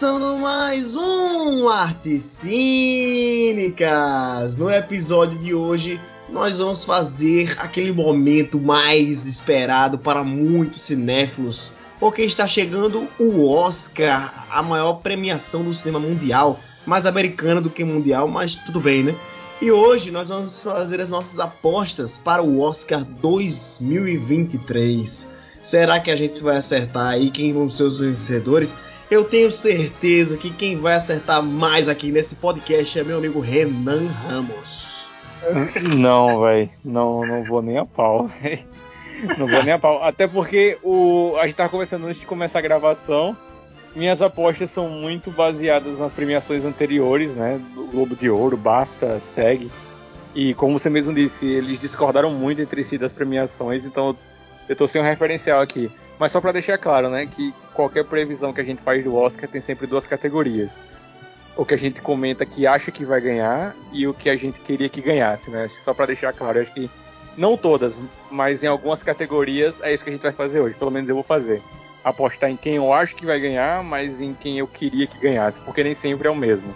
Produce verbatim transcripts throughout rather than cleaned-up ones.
começando mais um Arte Cínicas. No episódio de hoje, nós vamos fazer aquele momento mais esperado para muitos cinéfilos, porque está chegando o Oscar, a maior premiação do cinema mundial, mais americana do que mundial, mas tudo bem, né? E hoje nós vamos fazer as nossas apostas para o Oscar dois mil e vinte e três. Será que a gente vai acertar aí quem vão ser os vencedores? Eu tenho certeza que quem vai acertar mais aqui nesse podcast é meu amigo Renan Ramos. Não, velho. Não, não vou nem a pau, velho. Não vou nem a pau. Até porque o... a gente tava conversando antes de começar a gravação. Minhas apostas são muito baseadas nas premiações anteriores, né? Do Globo de Ouro, BAFTA, SEG. E como você mesmo disse, eles discordaram muito entre si das premiações, então eu tô sem um referencial aqui. Mas só pra deixar claro, né? Que qualquer previsão que a gente faz do Oscar tem sempre duas categorias. O que a gente comenta que acha que vai ganhar e o que a gente queria que ganhasse, né? Só pra deixar claro, eu acho que não todas, mas em algumas categorias é isso que a gente vai fazer hoje. Pelo menos eu vou fazer. Apostar em quem eu acho que vai ganhar, mas em quem eu queria que ganhasse, porque nem sempre é o mesmo.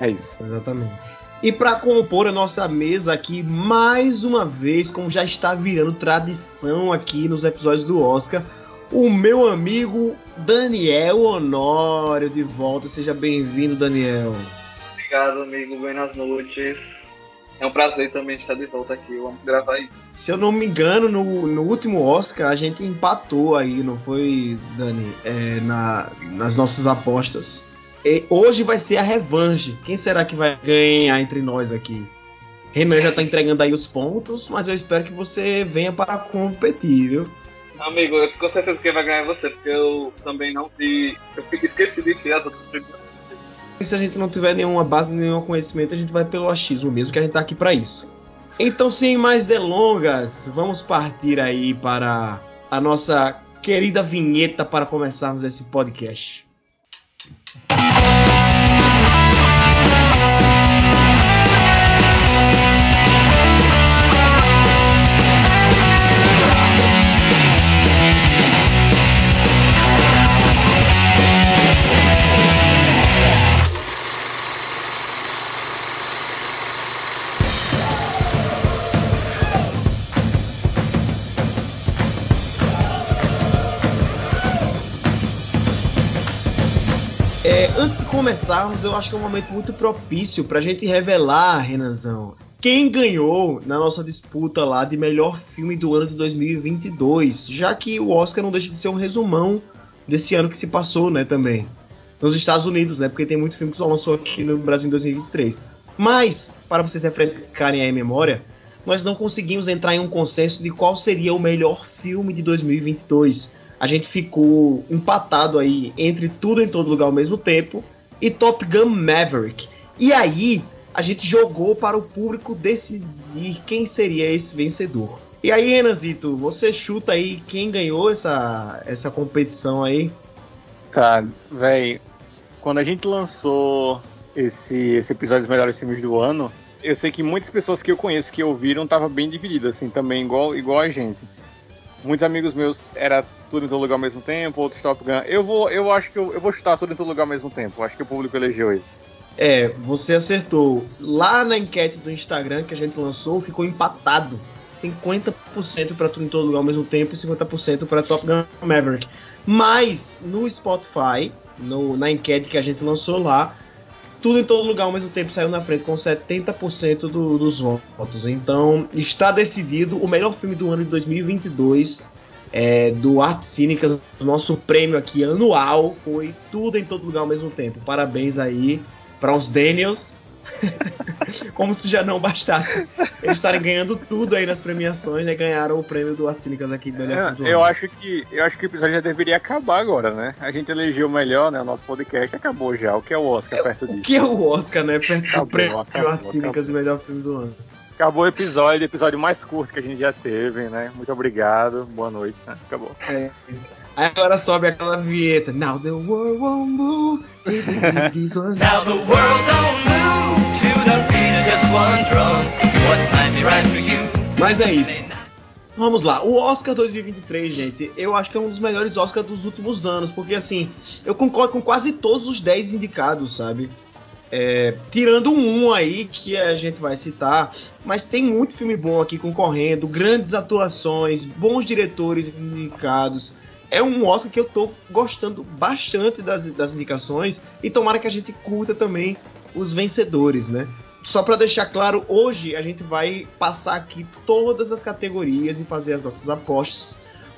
É isso. Exatamente. E para compor a nossa mesa aqui, mais uma vez, como já está virando tradição aqui nos episódios do Oscar, o meu amigo Daniel Honório de volta. Seja bem-vindo, Daniel. Obrigado, amigo. Buenas noites. É um prazer também estar de volta aqui, vamos gravar isso. Se eu não me engano, no, no último Oscar a gente empatou aí, não foi, Dani? É, na, nas nossas apostas. E hoje vai ser a revanche. Quem será que vai ganhar entre nós aqui? Renan já tá entregando aí os pontos, mas eu espero que você venha para competir, viu? Amigo, eu com certeza que vai ganhar você, porque eu também não vi... Eu esqueci de enfiar as outras perguntas. Se a gente não tiver nenhuma base, nenhum conhecimento, a gente vai pelo achismo mesmo, que a gente tá aqui pra isso. Então, sem mais delongas, vamos partir aí para a nossa querida vinheta para começarmos esse podcast. Começarmos, eu acho que é um momento muito propício pra gente revelar, Renanzão, quem ganhou na nossa disputa lá de melhor filme do ano de dois mil e vinte e dois, já que o Oscar não deixa de ser um resumão desse ano que se passou, né, também, nos Estados Unidos, né, porque tem muito filme que só lançou aqui no Brasil em dois mil e vinte e três. Mas, para vocês refrescarem aí a memória, nós não conseguimos entrar em um consenso de qual seria o melhor filme de dois mil e vinte e dois. A gente ficou empatado aí entre Tudo em Todo Lugar ao Mesmo Tempo e Top Gun Maverick. E aí, a gente jogou para o público decidir quem seria esse vencedor. E aí, Renanzito, você chuta aí quem ganhou essa, essa competição aí? Tá, velho. Quando a gente lançou esse, esse episódio dos melhores filmes do ano, eu sei que muitas pessoas que eu conheço, que ouviram, estavam bem divididas, assim, também, igual, igual a gente. Muitos amigos meus era Tudo em Todo Lugar ao Mesmo Tempo, outros Top Gun. Eu vou, eu acho que eu, eu vou chutar Tudo em Todo Lugar ao Mesmo Tempo. Acho que o público elegeu isso. É, você acertou. Lá na enquete do Instagram que a gente lançou, ficou empatado. cinquenta por cento para Tudo em Todo Lugar ao Mesmo Tempo e cinquenta por cento para Top Gun Maverick. Mas no Spotify, no, na enquete que a gente lançou lá, Tudo em Todo Lugar ao Mesmo Tempo saiu na frente com setenta por cento do, dos votos. Então, está decidido o melhor filme do ano de dois mil e vinte e dois, é, do Arte Cínica. Nosso prêmio aqui anual foi Tudo em Todo Lugar ao Mesmo Tempo. Parabéns aí para os Daniels. Como se já não bastasse eles estarem ganhando tudo aí nas premiações, né? Ganharam o prêmio do Arte Cínicas aqui do melhor filme do ano. Acho que, eu acho que o episódio já deveria acabar agora, né? A gente elegeu o melhor, né? O nosso podcast acabou já. O que é o Oscar perto disso? O que é o Oscar, né? Perto acabou, do prêmio do Arte Cínicas e melhor filme do ano. Acabou o episódio, episódio mais curto que a gente já teve, né? Muito obrigado, boa noite, né? Acabou. É isso. Aí agora sobe aquela vinheta. Now the world won't move. This one. Now the world don't move. To the beat of just one drum. What might be right for you? Mas é isso. Vamos lá, o Oscar dois mil e vinte e três, gente, eu acho que é um dos melhores Oscars dos últimos anos, porque assim, eu concordo com quase todos os dez indicados, sabe? É, tirando um aí que a gente vai citar, mas tem muito filme bom aqui concorrendo, grandes atuações, bons diretores indicados. É um Oscar que eu tô gostando bastante das, das indicações, e tomara que a gente curta também os vencedores, né? Só para deixar claro, hoje a gente vai passar aqui todas as categorias e fazer as nossas apostas,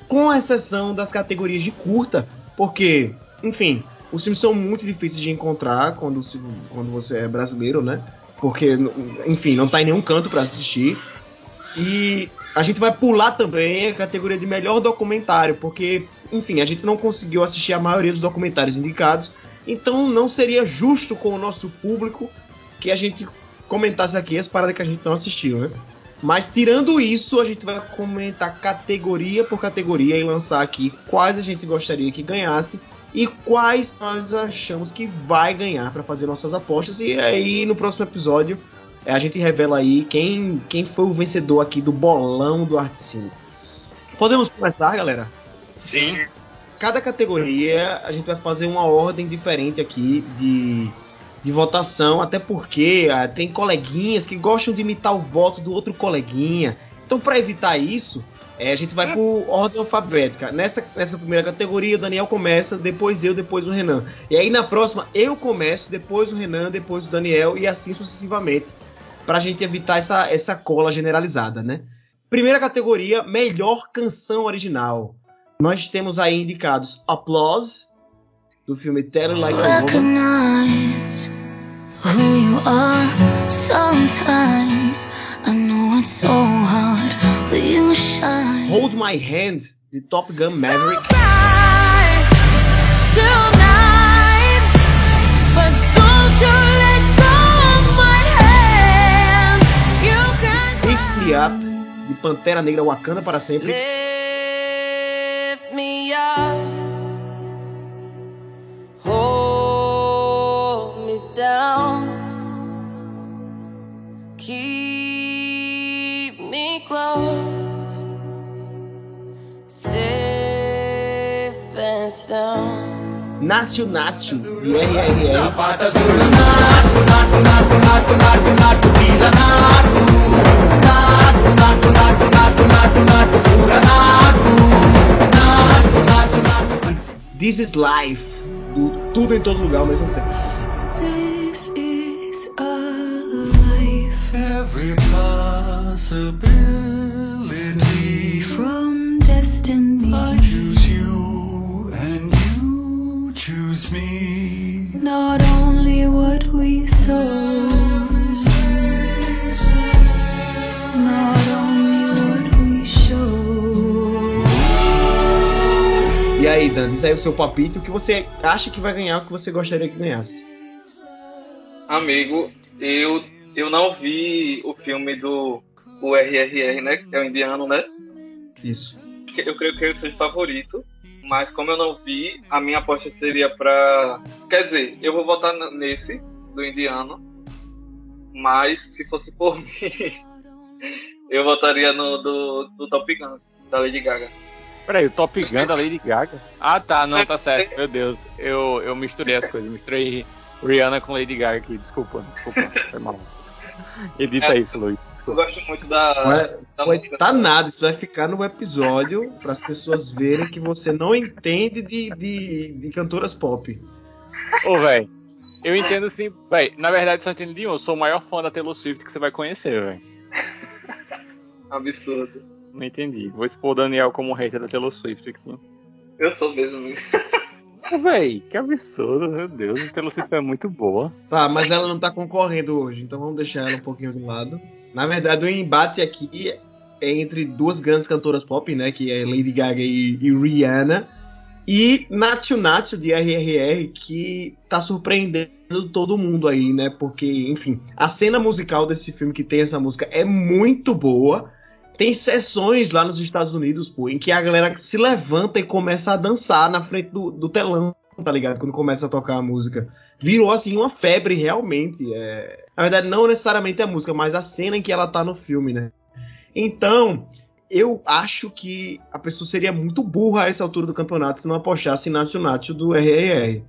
com exceção das categorias de curta, porque, enfim, os filmes são muito difíceis de encontrar quando, se, quando você é brasileiro, né? Porque, enfim, não tá em nenhum canto para assistir. E a gente vai pular também a categoria de melhor documentário, porque, enfim, a gente não conseguiu assistir a maioria dos documentários indicados, então não seria justo com o nosso público que a gente comentasse aqui as paradas que a gente não assistiu, né? Mas tirando isso, a gente vai comentar categoria por categoria e lançar aqui quais a gente gostaria que ganhasse e quais nós achamos que vai ganhar para fazer nossas apostas. E aí, no próximo episódio, a gente revela aí quem, quem foi o vencedor aqui do bolão do Arte Cínicas. Podemos começar, galera? Sim. Cada categoria, a gente vai fazer uma ordem diferente aqui de... de votação, até porque ah, tem coleguinhas que gostam de imitar o voto do outro coleguinha. Então, para evitar isso, é, a gente vai é. por ordem alfabética. Nessa, nessa primeira categoria, o Daniel começa, depois eu, depois o Renan. E aí, na próxima, eu começo, depois o Renan, depois o Daniel, e assim sucessivamente, para a gente evitar essa, essa cola generalizada, né? Primeira categoria, melhor canção original. Nós temos aí indicados Applause, do filme Tell It Like a Woman. Who you are sometimes. I know it's so hard. Will you shine? Hold My Hand, de Top Gun Maverick. So bright tonight, but don't you let go of my hand. You can Lift Me Up, de Pantera Negra Wakanda para Sempre. Lift me up, hold me down, keep me close, safe and sound. Naatu Naatu, de R R R. This Is Life, do Tudo em Todo Lugar ao Mesmo Tempo. Every possibility from destiny. I choose you and you choose me. Not only what we sow, not only what we show. E aí, Dan, diz aí o seu palpite, o que você acha que vai ganhar, o que você gostaria que ganhasse? Amigo, eu... Eu não vi o filme do o R R R, né? Que é o indiano, né? Isso. Eu creio que ele seja o favorito, mas como eu não vi, a minha aposta seria pra... Quer dizer, eu vou votar nesse, do indiano, mas se fosse por mim, eu votaria no do, do Top Gun, da Lady Gaga. Peraí, o Top Gun da Lady Gaga? Ah, tá, não, tá certo, meu Deus. Eu, eu misturei as coisas, misturei Rihanna com Lady Gaga aqui, desculpa, desculpa, foi mal. Edita é, isso, Luiz. Desculpa. Eu gosto muito da... Não é, da não editar da... nada, isso vai ficar no episódio para as pessoas verem que você não entende de, de, de cantoras pop. Ô, oh, velho, eu entendo sim. Véi, na verdade, só entendo de um. Eu sou o maior fã da Taylor Swift que você vai conhecer, velho. Absurdo. Não entendi. Vou expor o Daniel como hater da Taylor Swift aqui. Eu sou mesmo mesmo. Véi, que absurdo, meu Deus, a Taylor Swift é muito boa. Tá, mas ela não tá concorrendo hoje, então vamos deixar ela um pouquinho de lado. Na verdade, o embate aqui é entre duas grandes cantoras pop, né, que é Lady Gaga e, e Rihanna, e Naatu Naatu, de R R R, que tá surpreendendo todo mundo aí, né, porque, enfim, a cena musical desse filme que tem essa música é muito boa. Tem sessões lá nos Estados Unidos, pô, em que a galera se levanta e começa a dançar na frente do, do telão, tá ligado? Quando começa a tocar a música. Virou, assim, uma febre, realmente. É... Na verdade, não necessariamente a música, mas a cena em que ela tá no filme, né? Então, eu acho que a pessoa seria muito burra a essa altura do campeonato se não apostasse em Naatu Naatu do R R R.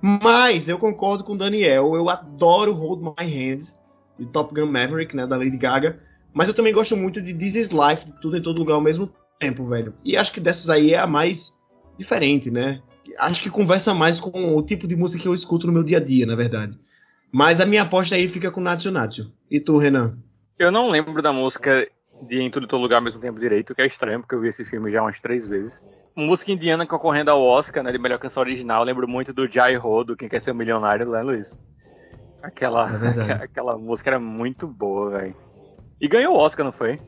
Mas eu concordo com o Daniel, eu adoro Hold My Hand, de Top Gun Maverick, né, da Lady Gaga, mas eu também gosto muito de This Is Life, de Tudo em Todo Lugar ao Mesmo Tempo, velho. E acho que dessas aí é a mais diferente, né? Acho que conversa mais com o tipo de música que eu escuto no meu dia a dia, na verdade. Mas a minha aposta aí fica com Naatu Naatu. E tu, Renan? Eu não lembro da música de Em Tudo em Todo Lugar ao Mesmo Tempo direito, o que é estranho, porque eu vi esse filme já umas três vezes. Música indiana concorrendo ao Oscar, né, de melhor canção original. Eu lembro muito do Jai Ho, do Quem Quer Ser um Milionário, né, Luiz? Aquela, é aquela música era muito boa, velho. E ganhou o Oscar, não foi?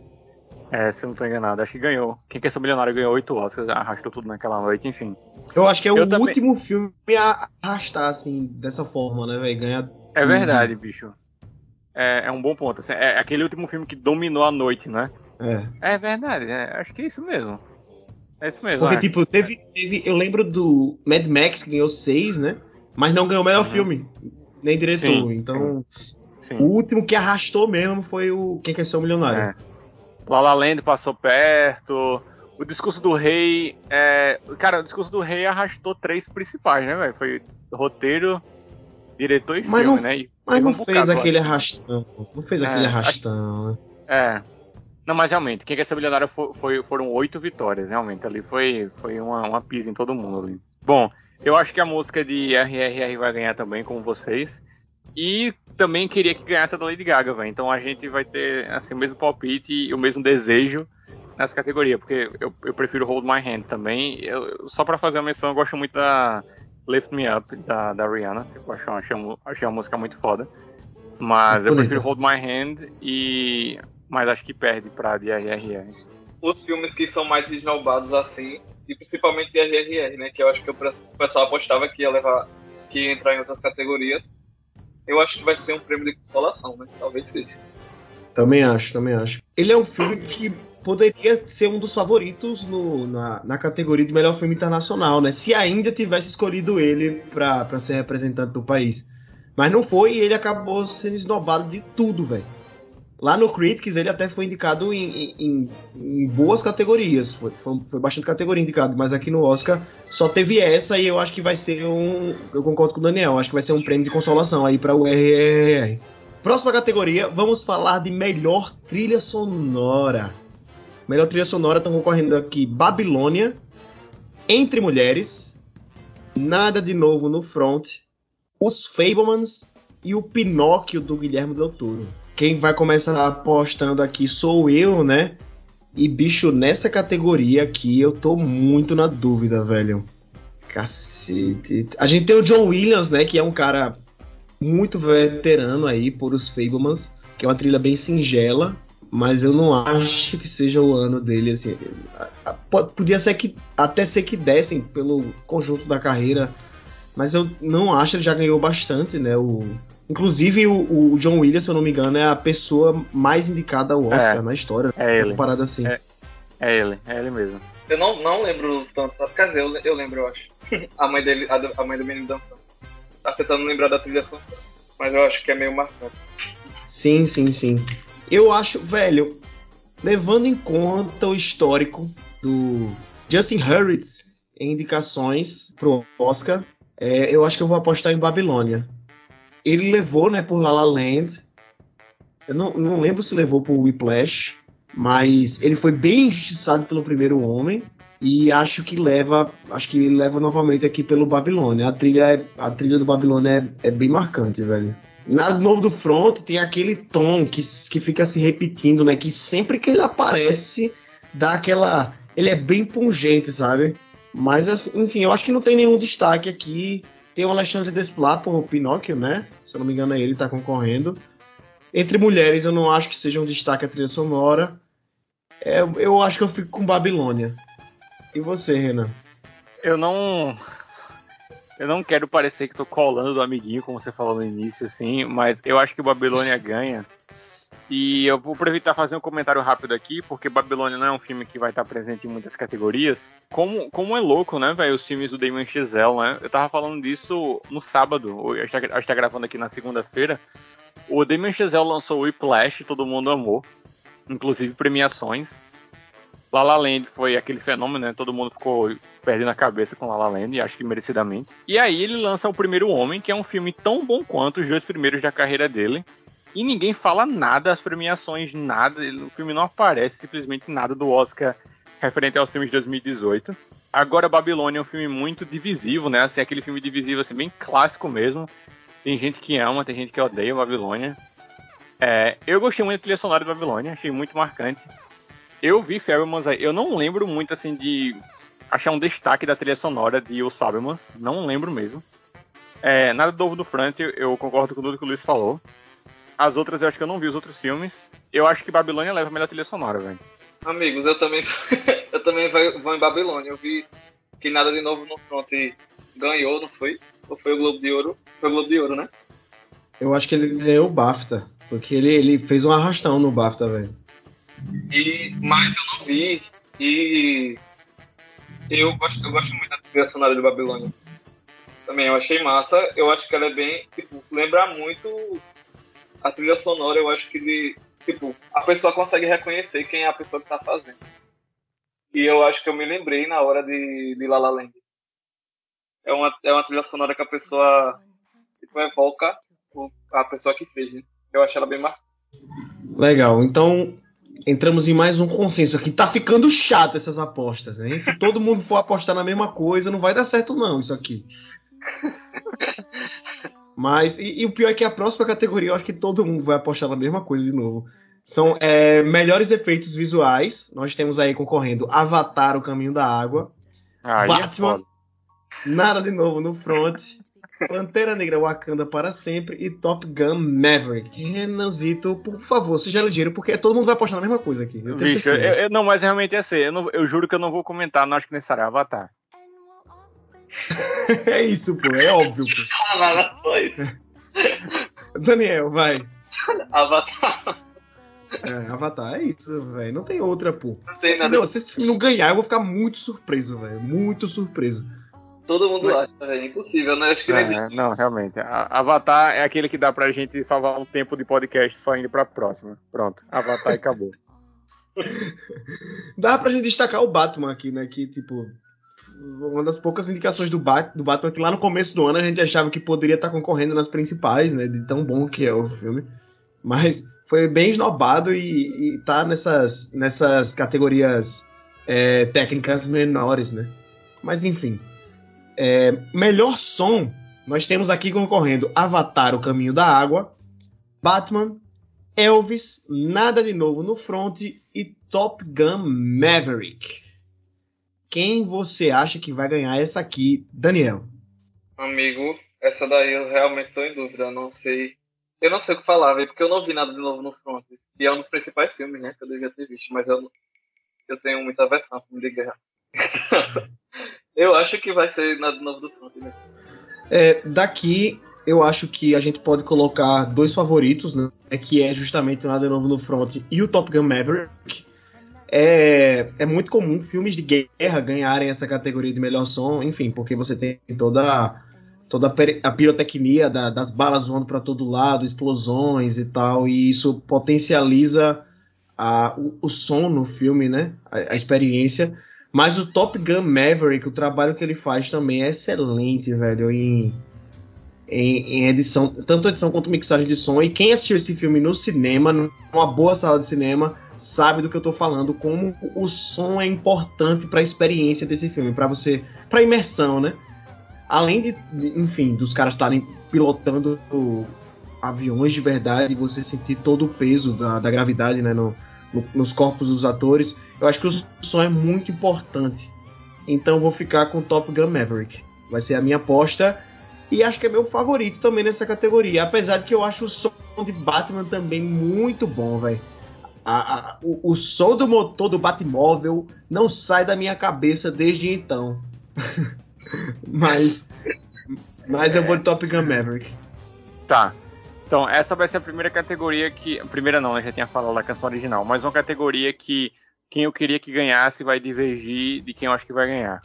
É, se eu não tô enganado, acho que ganhou. Quem Quer Ser um Milionário ganhou oito Oscars, arrastou tudo naquela noite, enfim. Eu acho que é o eu último também... filme a arrastar, assim, dessa forma, né, velho? Ganhar... É verdade, bicho. É, é um bom ponto. Assim, é aquele último filme que dominou a noite, né? É. É verdade. É, acho que é isso mesmo. É isso mesmo. Porque, acho. tipo, teve, teve... Eu lembro do Mad Max, que ganhou seis, né? Mas não ganhou o melhor uhum. filme. Nem diretor. Sim, então, sim, sim. O último que arrastou mesmo foi o Quem Quer Ser um Milionário. É. La La Land passou perto. O Discurso do Rei... É... Cara, o Discurso do Rei arrastou três principais, né, velho? Foi roteiro... Diretor e mas filme, não, né? E mas não fez aquele lá. arrastão. Não fez é, aquele arrastão, acho, né? É. Não, mas realmente, Quem Quer Ser Milionário foi, foi, foram oito vitórias, realmente. Ali foi, foi uma, uma pisa em todo mundo ali. Bom, eu acho que a música de R R R vai ganhar também, como vocês. E também queria que ganhasse a da Lady Gaga, velho. Então a gente vai ter, assim, o mesmo palpite e o mesmo desejo nessa categoria. Porque eu, eu prefiro Hold My Hand também. Eu, só pra fazer a menção, eu gosto muito da... Lift Me Up, da, da Rihanna, que eu achei, achei a música muito foda. Mas é eu prefiro Hold My Hand, e... mas acho que perde pra D R R R. Os filmes que são mais esnobados assim, e principalmente D R R R, né, que eu acho que o pessoal apostava que ia levar, que ia entrar em outras categorias, eu acho que vai ser um prêmio de consolação, né, talvez seja. Também acho, também acho. Ele é um filme que... poderia ser um dos favoritos no, na, na categoria de melhor filme internacional, né? Se ainda tivesse escolhido ele para ser representante do país. Mas não foi e ele acabou sendo esnobado de tudo, velho. Lá no Critics ele até foi indicado em, em, em boas categorias. Foi, foi, foi bastante categoria indicado, mas aqui no Oscar só teve essa e eu acho que vai ser um... Eu concordo com o Daniel, acho que vai ser um prêmio de consolação aí para o R R R. Próxima categoria, vamos falar de melhor trilha sonora. Melhor trilha sonora, estão concorrendo aqui Babilônia, Entre Mulheres, Nada de Novo no Front, Os Fabelmans e o Pinóquio do Guilherme Del Toro. Quem vai começar apostando aqui sou eu, né? E, bicho, nessa categoria aqui eu tô muito na dúvida, velho. Cacete. A gente tem o John Williams, né? Que é um cara muito veterano aí por Os Fabelmans, que é uma trilha bem singela. Mas eu não acho que seja o ano dele, assim. Podia ser que, até ser que dessem pelo conjunto da carreira, mas eu não acho, ele já ganhou bastante, né? O, inclusive o, o John Williams, se eu não me engano, é a pessoa mais indicada ao Oscar é, na história. É ele. Comparado assim. É, é ele, é ele mesmo. Eu não, não lembro tanto, quer dizer, eu, eu lembro, eu acho. A mãe dele, a, a mãe do menino dançando. Tá tentando lembrar da trilha sonora, mas eu acho que é meio marcante. Sim, sim, sim. Eu acho, velho, levando em conta o histórico do Justin Hurwitz em indicações pro Oscar, é, eu acho que eu vou apostar em Babilônia. Ele levou, né, por La La Land. Eu não, não lembro se levou por Whiplash, mas ele foi bem injustiçado pelo Primeiro Homem e acho que leva, acho que ele leva novamente aqui pelo Babilônia. A trilha, a trilha do Babilônia é, é bem marcante, velho. Nada Novo do Front tem aquele tom que, que fica se repetindo, né? Que sempre que ele aparece, dá aquela... Ele é bem pungente, sabe? Mas, enfim, eu acho que não tem nenhum destaque aqui. Tem o Alexandre Desplat por Pinóquio, né? Se eu não me engano, é ele que tá concorrendo. Entre Mulheres, eu não acho que seja um destaque a trilha sonora. É, eu acho que eu fico com Babilônia. E você, Renan? Eu não... Eu não quero parecer que tô colando do amiguinho, como você falou no início, assim, mas eu acho que o Babilônia ganha. E eu vou evitar fazer um comentário rápido aqui, porque Babilônia não é um filme que vai estar presente em muitas categorias. Como, como é louco, né, velho, os filmes do Damien Chazelle, né? Eu tava falando disso no sábado, a gente tá gravando aqui na segunda-feira. O Damien Chazelle lançou o Whiplash, todo mundo amou, inclusive premiações. La La Land foi aquele fenômeno, né? Todo mundo ficou perdendo a cabeça com La La Land, e acho que merecidamente. E aí ele lança O Primeiro Homem, que é um filme tão bom quanto os dois primeiros da carreira dele. E ninguém fala nada, as premiações, nada. O filme não aparece, simplesmente nada do Oscar referente aos filmes de dois mil e dezoito. Agora, Babilônia é um filme muito divisivo, né? Assim, aquele filme divisivo, assim, bem clássico mesmo. Tem gente que ama, tem gente que odeia Babilônia. É, eu gostei muito da trilha sonora de Babilônia, achei muito marcante. Eu vi Fabelmans aí, eu não lembro muito, assim, de achar um destaque da trilha sonora de Os Fabelmans, não lembro mesmo. É, Nada de Novo no Front, eu concordo com tudo que o Luiz falou. As outras, eu acho que eu não vi os outros filmes. Eu acho que Babilônia leva a melhor trilha sonora, velho. Amigos, eu também, eu também vou em Babilônia, eu vi que Nada de Novo no Front ganhou, não foi? Ou foi o Globo de Ouro? Foi o Globo de Ouro, né? Eu acho que ele ganhou o BAFTA, porque ele, ele fez um arrastão no BAFTA, velho. E, mas eu não vi, e eu gosto, eu gosto muito da trilha sonora de Babilônia. Também, eu achei massa, eu acho que ela é bem, tipo, lembra muito a trilha sonora, eu acho que, de, tipo, a pessoa consegue reconhecer quem é a pessoa que tá fazendo. E eu acho que eu me lembrei na hora de, de La La Land. É uma, é uma trilha sonora que a pessoa, tipo, evoca a pessoa que fez, né? Eu acho ela bem marcada. Legal, então... entramos em mais um consenso aqui. Tá ficando chato essas apostas, né? Se todo mundo for apostar na mesma coisa, não vai dar certo não, isso aqui. Mas, e, e o pior é que a próxima categoria, eu acho que todo mundo vai apostar na mesma coisa de novo. São é, melhores efeitos visuais. Nós temos aí concorrendo Avatar: O Caminho da Água, ah, Batman, é Nada de Novo no Front, Pantera Negra Wakanda para Sempre e Top Gun Maverick. Renanzito, por favor, seja ligeiro, porque todo mundo vai apostar na mesma coisa aqui. Eu tenho Bicho, eu, eu, não, mas realmente é assim. Eu, não, eu juro que eu não vou comentar, não acho que necessário é Avatar. É isso, pô, é óbvio. Pô. Daniel, vai. Avatar. É, Avatar, é isso, velho. Não tem outra, pô. Não tem nada. Se, não, se esse filme não ganhar, eu vou ficar muito surpreso, velho. Muito surpreso. Todo mundo mas... acha, é impossível, né? Acho que não existe. Não, realmente. A Avatar é aquele que dá pra gente salvar um tempo de podcast só indo pra próxima. Pronto, Avatar e acabou. Dá pra gente destacar o Batman aqui, né? Que, tipo, uma das poucas indicações do, ba- do Batman que lá no começo do ano a gente achava que poderia estar tá concorrendo nas principais, né? De tão bom que é o filme. Mas foi bem esnobado e, e tá nessas, nessas categorias é, técnicas menores, né? Mas, enfim... É, melhor som, nós temos aqui concorrendo Avatar: O Caminho da Água, Batman, Elvis, Nada de Novo no Front e Top Gun Maverick. Quem você acha que vai ganhar essa aqui, Daniel? Amigo, essa daí eu realmente tô em dúvida, eu não sei. Eu não sei o que falar, véio, porque eu não vi Nada de Novo no Front. E é um dos principais filmes, né, que eu devia ter visto, mas eu, não, eu tenho muita versão, filme de guerra. Eu acho que vai ser Nada Novo do Front, né? É, daqui, eu acho que a gente pode colocar dois favoritos, né? Que é justamente Nada Novo no Front e o Top Gun Maverick. É, é muito comum filmes de guerra ganharem essa categoria de melhor som, enfim, porque você tem toda, toda a pirotecnia da, das balas voando para todo lado, explosões e tal, e isso potencializa a, o, o som no filme, né? A, a experiência. Mas o Top Gun Maverick, o trabalho que ele faz também é excelente, velho, em, em, em edição, tanto edição quanto mixagem de som. E quem assistiu esse filme no cinema, numa boa sala de cinema, sabe do que eu tô falando, como o som é importante pra experiência desse filme, pra você, pra imersão, né? Além de, enfim, dos caras estarem pilotando aviões de verdade, e você sentir todo o peso da, da gravidade, né, no... nos corpos dos atores, eu acho que o som é muito importante. Então vou ficar com Top Gun Maverick. Vai ser a minha aposta. E acho que é meu favorito também nessa categoria. Apesar de que eu acho o som de Batman também muito bom, velho. O, o som do motor do Batmóvel não sai da minha cabeça desde então. mas, mas eu vou de Top Gun Maverick. Tá. Então, essa vai ser a primeira categoria que... Primeira não, né? Já tinha falado da canção original. Mas uma categoria que quem eu queria que ganhasse vai divergir de quem eu acho que vai ganhar.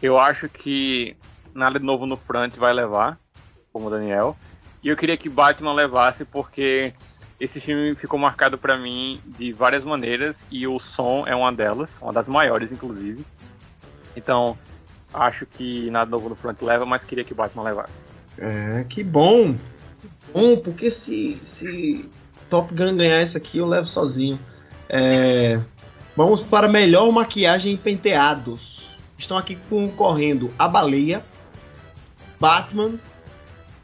Eu acho que Nada de Novo no Front vai levar, como o Daniel. E eu queria que Batman levasse, porque esse filme ficou marcado pra mim de várias maneiras, e o som é uma delas, uma das maiores, inclusive. Então, acho que Nada de Novo no Front leva, mas queria que Batman levasse. É, que bom! Que bom, porque se, se Top Gun ganhar esse aqui, eu levo sozinho. É, vamos para melhor maquiagem e penteados. Estão aqui concorrendo A Baleia, Batman,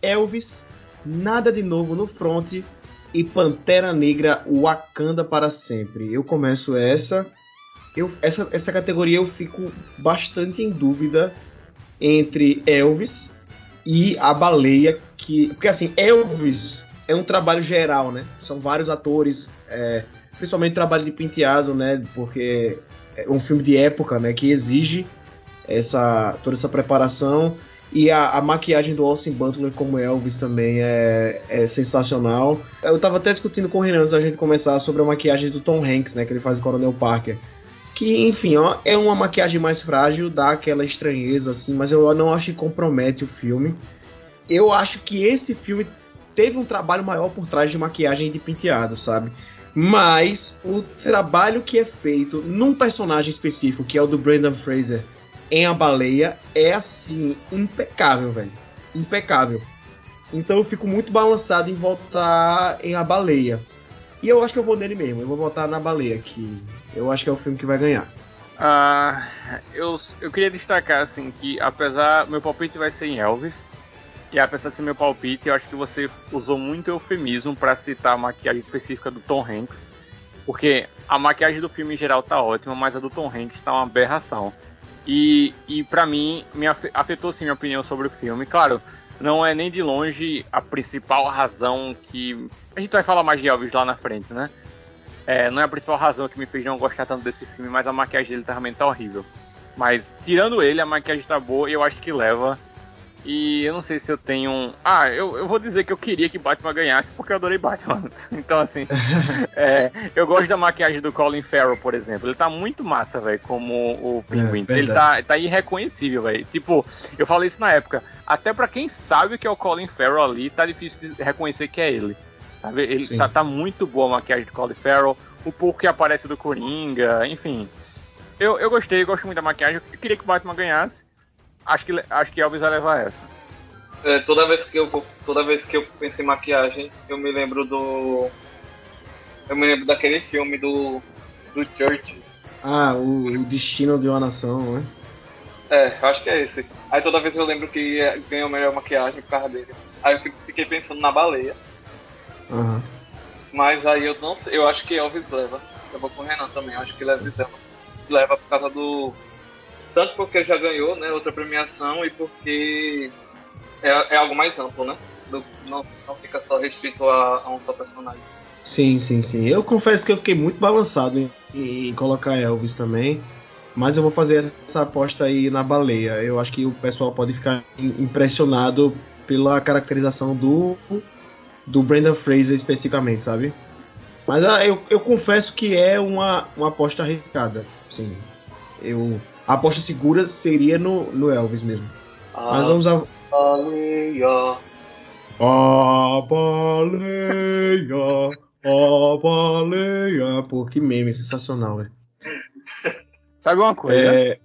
Elvis, Nada de Novo no Front e Pantera Negra Wakanda para Sempre. Eu começo essa. Eu, essa, essa categoria eu fico bastante em dúvida entre Elvis e A Baleia. Que, porque assim, Elvis é um trabalho geral, né? São vários atores, é, principalmente trabalho de penteado, né? Porque é um filme de época, né? Que exige essa, toda essa preparação. E a, a maquiagem do Austin Butler como Elvis também é, é sensacional. Eu tava até discutindo com o Renan antes da gente começar sobre a maquiagem do Tom Hanks, né? Que ele faz o Coronel Parker. Que, enfim, ó, é uma maquiagem mais frágil, dá aquela estranheza, assim, mas eu não acho que compromete o filme. Eu acho que esse filme teve um trabalho maior por trás de maquiagem e de penteado, sabe? Mas o trabalho que é feito num personagem específico, que é o do Brendan Fraser, em A Baleia, é assim, impecável, velho. Impecável. Então eu fico muito balançado em votar em A Baleia. E eu acho que eu vou nele mesmo. Eu vou votar na Baleia, que eu acho que é o filme que vai ganhar. Ah, eu, eu queria destacar, assim, que apesar... Meu palpite vai ser em Elvis. E apesar de ser meu palpite, eu acho que você usou muito eufemismo pra citar a maquiagem específica do Tom Hanks. Porque a maquiagem do filme em geral tá ótima, mas a do Tom Hanks tá uma aberração. E, e pra mim, me afetou sim minha opinião sobre o filme. Claro, não é nem de longe a principal razão que... A gente vai falar mais de Elvis lá na frente, né? É, não é a principal razão que me fez não gostar tanto desse filme, mas a maquiagem dele também tá horrível. Mas, tirando ele, a maquiagem tá boa e eu acho que leva. E eu não sei se eu tenho um... Ah, eu, eu vou dizer que eu queria que Batman ganhasse, porque eu adorei Batman. Então, assim, é, eu gosto da maquiagem do Colin Farrell, por exemplo. Ele tá muito massa, velho, como o Pinguim. É, ele tá, tá irreconhecível, velho. Tipo, eu falei isso na época. Até pra quem sabe que é o Colin Farrell ali, tá difícil de reconhecer que é ele. Sabe? Ele tá, tá muito boa a maquiagem do Colin Farrell. O pouco que aparece do Coringa, enfim. Eu, eu gostei, eu gosto muito da maquiagem. Eu queria que o Batman ganhasse. Acho que, acho que Elvis vai levar essa. É, toda, vez que eu, toda vez que eu penso em maquiagem, eu me lembro do... Eu me lembro daquele filme do... Do Church. Ah, o, o Destino de uma Nação, né? É, acho que é esse. Aí toda vez eu lembro que ganhou melhor maquiagem por causa dele. Aí eu fiquei pensando na Baleia. Uhum. Mas aí eu não sei, eu acho que Elvis leva. Eu vou com o Renan também, acho que Elvis leva. Leva por causa do... Tanto porque já ganhou, né, outra premiação, e porque é, é algo mais amplo, né? Do, não, não fica só restrito a, a um só personagem. Sim, sim, sim. Eu confesso que eu fiquei muito balançado em, em colocar Elvis também, mas eu vou fazer essa aposta aí na Baleia. Eu acho que o pessoal pode ficar impressionado pela caracterização do, do Brendan Fraser especificamente, sabe? Mas ah, eu, eu confesso que é uma, uma aposta arriscada, sim. Eu... A aposta segura seria no, no Elvis mesmo. Ah, mas vamos a... Baleia. A Baleia. A Baleia. Pô, que meme sensacional, velho. Sabe uma coisa? É...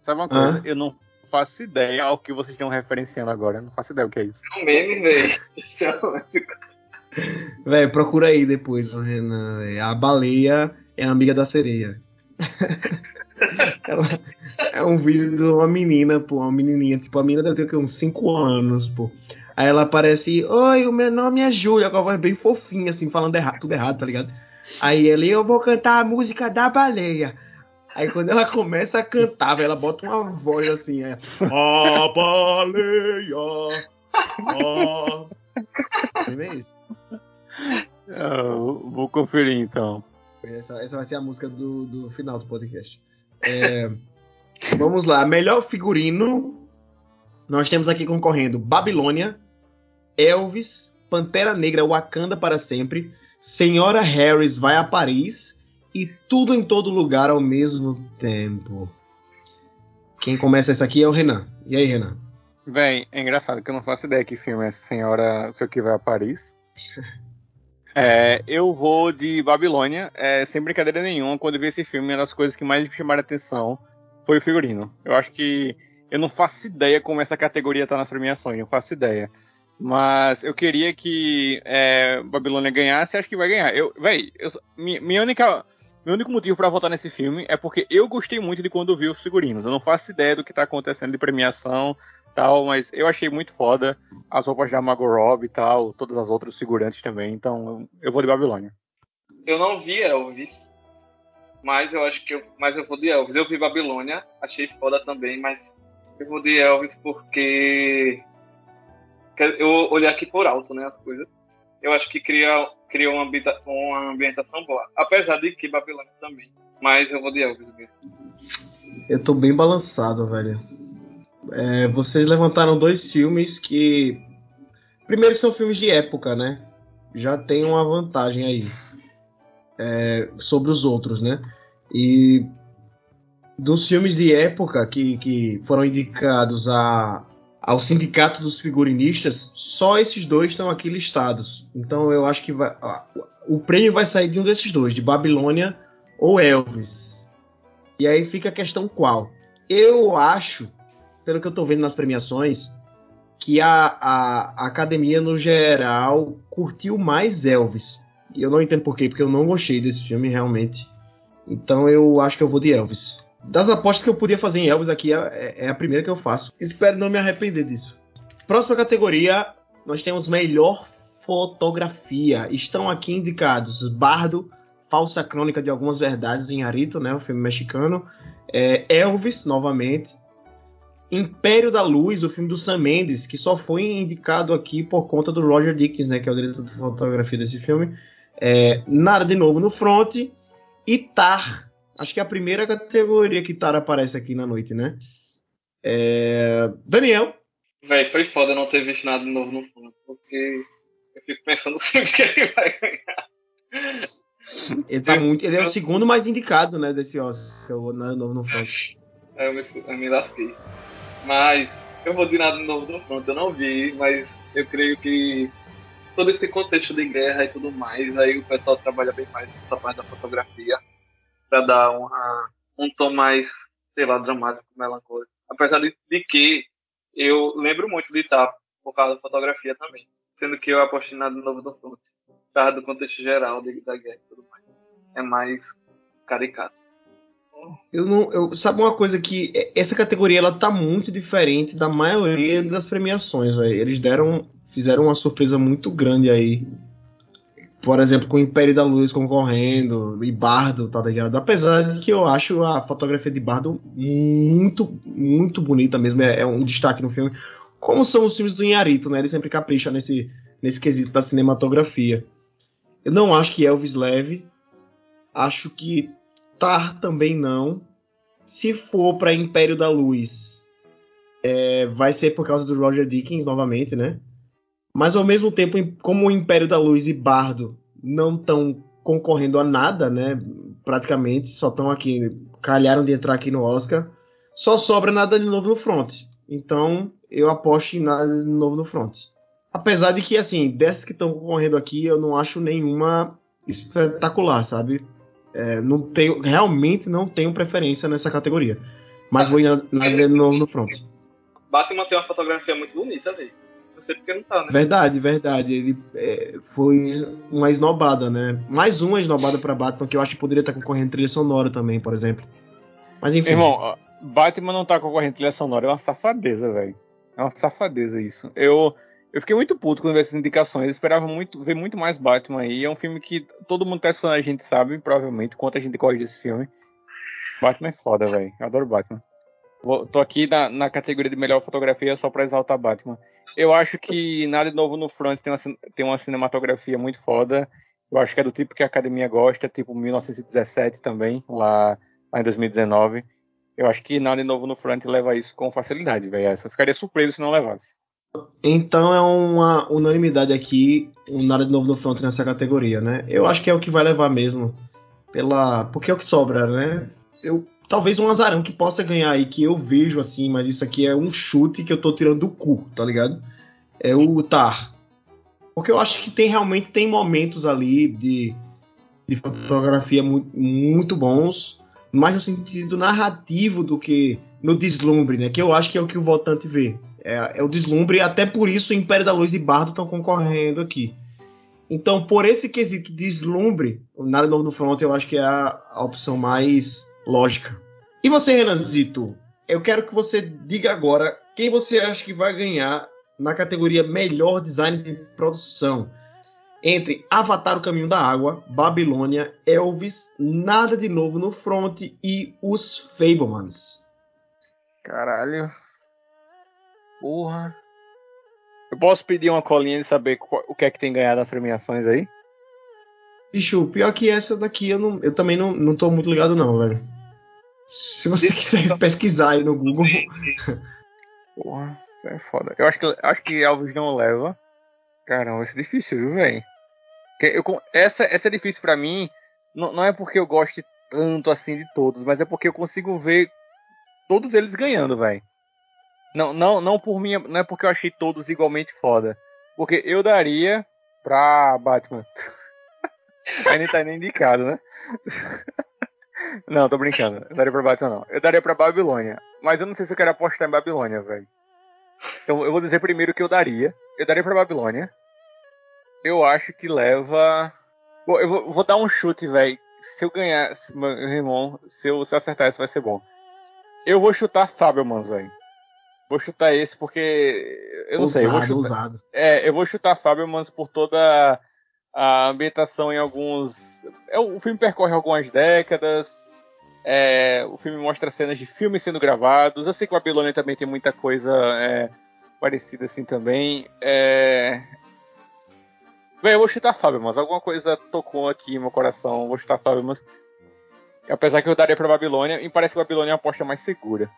Sabe uma coisa? Ah? Eu não faço ideia ao que vocês estão referenciando agora. Eu não faço ideia o que é isso. É um meme, velho. Velho, procura aí depois, Renan. A Baleia é a amiga da sereia. Ela é um vídeo de uma menina, pô, uma menininha, tipo, a menina deve ter o quê? Uns cinco anos, pô. Aí ela aparece, oi, o meu nome é Júlia, com a voz bem fofinha, assim, falando errado, tudo errado, tá ligado? Aí ela, eu vou cantar a música da Baleia. Aí quando ela começa a cantar, véio, ela bota uma voz assim, é, a Baleia, a... Não é isso? Eu vou conferir, então. Essa, essa vai ser a música do, do final do podcast. É, vamos lá, melhor figurino. Nós temos aqui concorrendo Babilônia, Elvis, Pantera Negra Wakanda para Sempre, Senhora Harris Vai a Paris e Tudo em Todo Lugar ao Mesmo Tempo. Quem começa essa aqui é o Renan. E aí, Renan? Véi, é engraçado que eu não faço ideia que filme é Senhora Seu Que Vai a Paris. É, eu vou de Babilônia. É, sem brincadeira nenhuma, quando eu vi esse filme, uma das coisas que mais me chamaram a atenção foi o figurino. Eu acho que... Eu não faço ideia como essa categoria tá nas premiações, não faço ideia. Mas eu queria que é, Babilônia ganhasse, acho que vai ganhar. Eu, véi, eu, minha, minha única... Meu único motivo pra votar nesse filme é porque eu gostei muito de quando eu vi os figurinos. Eu não faço ideia do que tá acontecendo de premiação e tal, mas eu achei muito foda as roupas da Margot Robbie e tal, todas as outras figurantes também, então eu vou de Babilônia. Eu não vi Elvis, mas eu acho que eu, mas eu vou de Elvis. Eu vi Babilônia, achei foda também, mas eu vou de Elvis porque eu olhei aqui por alto, né, as coisas. Eu acho que cria, cria uma, ambita, uma ambientação boa. Apesar de que Babilônia também. Mas eu vou de Elvis mesmo. Eu tô bem balançado, velho. É, vocês levantaram dois filmes que... Primeiro que são filmes de época, né? Já tem uma vantagem aí. É, sobre os outros, né? E... Dos filmes de época que, que foram indicados a... ao sindicato dos figurinistas, só esses dois estão aqui listados. Então eu acho que vai, o prêmio vai sair de um desses dois, de Babilônia ou Elvis. E aí fica a questão qual. Eu acho, pelo que eu estou vendo nas premiações, que a, a, a academia no geral curtiu mais Elvis. E eu não entendo por quê, porque eu não gostei desse filme realmente. Então eu acho que eu vou de Elvis. Das apostas que eu podia fazer em Elvis aqui, é, é a primeira que eu faço. Espero não me arrepender disso. Próxima categoria, nós temos melhor fotografia. Estão aqui indicados Bardo, Falsa Crônica de Algumas Verdades, do Iñárritu, né, o filme mexicano. É, Elvis, novamente. Império da Luz, o filme do Sam Mendes, que só foi indicado aqui por conta do Roger Deakins, né, que é o diretor de fotografia desse filme. É, Nada de Novo no Front. E Tar. Acho que é a primeira categoria que Tar aparece aqui na noite, né? É... Daniel? Véi, foi foda não ter visto Nada de Novo no fundo, porque eu fico pensando no filme que ele vai ganhar. Ele, tá eu, muito... ele eu... é o segundo mais indicado, né, desse Oscar, que é o Nada de Novo no Front. É, eu me, eu me lasquei. Mas eu vou de Nada de Novo no Front, eu não vi, mas eu creio que todo esse contexto de guerra e tudo mais, aí o pessoal trabalha bem mais nessa parte da fotografia, pra dar uma, um tom mais, sei lá, dramático, melancólico. Apesar de, de que eu lembro muito de Tar por causa da fotografia também. Sendo que eu apostei Nada de Novo no Front, por causa do contexto geral de, da guerra e tudo mais. É mais caricato. Eu não, eu, sabe uma coisa que... Essa categoria, ela tá muito diferente da maioria das premiações, velho. Eles deram, fizeram uma surpresa muito grande aí. Por exemplo, com o Império da Luz concorrendo, e Bardo, tá ligado? Apesar de que eu acho a fotografia de Bardo muito, muito bonita mesmo, é, é um destaque no filme. Como são os filmes do Iñárritu, né? Ele sempre capricha nesse, nesse quesito da cinematografia. Eu não acho que Elvis leve, acho que Tar também não. Se for pra Império da Luz, é, vai ser por causa do Roger Deakins novamente, né? Mas, ao mesmo tempo, como o Império da Luz e Bardo não estão concorrendo a nada, né? Praticamente, só estão aqui, calharam de entrar aqui no Oscar, só sobra Nada de Novo no Front. Então, eu aposto em Nada de Novo no Front. Apesar de que, assim, dessas que estão concorrendo aqui, eu não acho nenhuma espetacular, sabe? É, não tenho, realmente não tenho preferência nessa categoria. Mas vou em Nada de Novo no Front. Batman tem uma fotografia muito bonita, velho. Tá, né? Verdade, verdade. Ele é, foi uma esnobada, né? Mais uma esnobada pra Batman, que eu acho que poderia estar concorrendo trilha sonora também, por exemplo. Mas enfim. Irmão, Batman não tá concorrendo trilha sonora, é uma safadeza, velho. É uma safadeza isso. Eu, eu fiquei muito puto quando vi essas indicações. Eu esperava muito, ver muito mais Batman aí. É um filme que todo mundo tá assistindo, a gente sabe, provavelmente, quanto a gente gosta desse filme. Batman é foda, velho. Eu adoro Batman. Vou, tô aqui na, na categoria de melhor fotografia só pra exaltar Batman. Eu acho que Nada de Novo no Front tem uma, tem uma cinematografia muito foda. Eu acho que é do tipo que a academia gosta, tipo mil novecentos e dezessete também, lá, lá em dois mil e dezenove. Eu acho que Nada de Novo no Front leva isso com facilidade, velho. Eu ficaria surpreso se não levasse. Então é uma unanimidade aqui, o Nada de Novo no Front nessa categoria, né? Eu acho que é o que vai levar mesmo, pela... porque é o que sobra, né? Eu... Talvez um azarão que possa ganhar aí, que eu vejo assim, mas isso aqui é um chute que eu tô tirando do cu, tá ligado? É o Tar. Porque eu acho que tem realmente tem momentos ali de, de fotografia muito, muito bons, mais no sentido narrativo do que no deslumbre, né? Que eu acho que é o que o votante vê. É, é o deslumbre, e até por isso o Império da Luz e Bardo estão concorrendo aqui. Então, por esse quesito deslumbre, o Nada de Novo no Front eu acho que é a, a opção mais lógica. E você, Renanzito? Eu quero que você diga agora quem você acha que vai ganhar na categoria Melhor Design de Produção, entre Avatar: O Caminho da Água, Babilônia, Elvis, Nada de Novo no Front e Os Fabelmans. Caralho. Porra. Eu posso pedir uma colinha de saber qual, o que é que tem ganhado nas premiações aí? Bicho, pior que essa daqui eu, não, eu também não, não tô muito ligado não, velho. Se você quiser pesquisar aí no Google. Porra. Isso é foda. Eu acho que, acho que Elvis não leva. Caramba, isso é difícil, viu, velho? Essa, essa é difícil pra mim. Não, não é porque eu goste tanto assim de todos, mas é porque eu consigo ver todos eles ganhando, velho. Não, não, não, por minha, não é porque eu achei todos igualmente foda. Porque eu daria pra Batman. Aí nem tá nem indicado, né? Não, tô brincando. Eu daria pra Batman, não. Eu daria pra Babilônia. Mas eu não sei se eu quero apostar em Babilônia, velho. Então eu vou dizer primeiro o que eu daria. Eu daria pra Babilônia. Eu acho que leva... Bom, eu vou, vou dar um chute, velho. Se eu ganhar, meu irmão, se eu, se eu acertar esse vai ser bom. Eu vou chutar Fabelmans, velho. Vou chutar esse porque... Eu não usado, sei, eu vou chutar... Usado. É, eu vou chutar Fabelmans por toda a ambientação em alguns... O filme percorre algumas décadas. É, o filme mostra cenas de filmes sendo gravados. Eu sei que o Babilônia também tem muita coisa é, parecida assim também. É... Bem, eu vou chutar Fabelmans. Alguma coisa tocou aqui no meu coração. Vou chutar Fabelmans. Apesar que eu daria pra Babilônia. E parece que a Babilônia é uma aposta mais segura.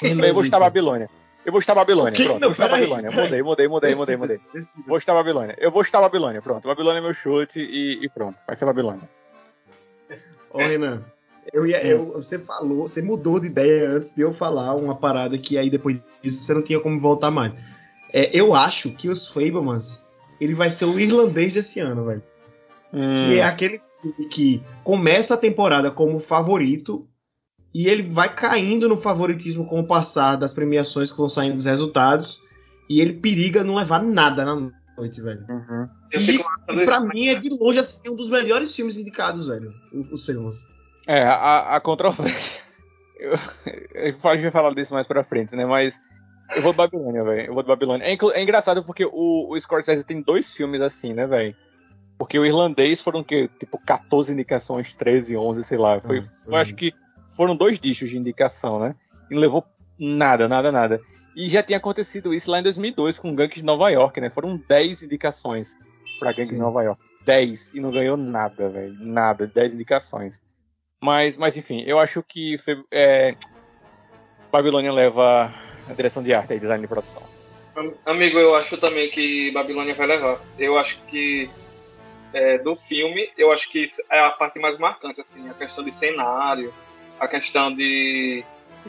Bem, eu vou chutar Babilônia. Eu vou chutar Babilônia. Pronto, não, eu vou chutar Babilônia. Aí, mudei, mudei, mudei, decida, mudei, mudei. Decida. Vou chutar Babilônia. Eu vou chutar Babilônia. Pronto, Babilônia é meu chute e, e pronto. Vai ser Babilônia. Ô, Renan. Eu ia, eu, você falou, você mudou de ideia antes de eu falar uma parada que aí depois disso você não tinha como voltar mais. É, eu acho que os Fabelmans, ele vai ser o irlandês desse ano, velho. Hum. E é aquele que começa a temporada como favorito e ele vai caindo no favoritismo com o passar das premiações que vão saindo dos resultados e ele periga não levar nada na noite, velho. Uhum. E, e pra mim é de longe assim, um dos melhores filmes indicados, velho, os Fabelmans. É, a, a controvérsia. Eu, eu, a gente vai falar disso mais pra frente, né? Mas eu vou de Babilônia, velho. Eu vou de Babilônia. É, é engraçado porque o, o Scorsese tem dois filmes assim, né, velho? Porque o irlandês foram o quê? Tipo, catorze indicações, treze, onze, sei lá. Foi, uhum. Eu acho que foram dois discos de indicação, né? E não levou nada, nada, nada. E já tinha acontecido isso lá em dois mil e dois com o Gangue de Nova York, né? Foram dez indicações pra Gangue de Nova York. dez. E não ganhou nada, velho. Nada. dez indicações. Mas, mas, enfim, eu acho que é, Babilônia leva a direção de arte e design de produção. Amigo, eu acho também que Babilônia vai levar. Eu acho que, é, do filme, eu acho que é a parte mais marcante, assim, a questão de cenário, a questão de...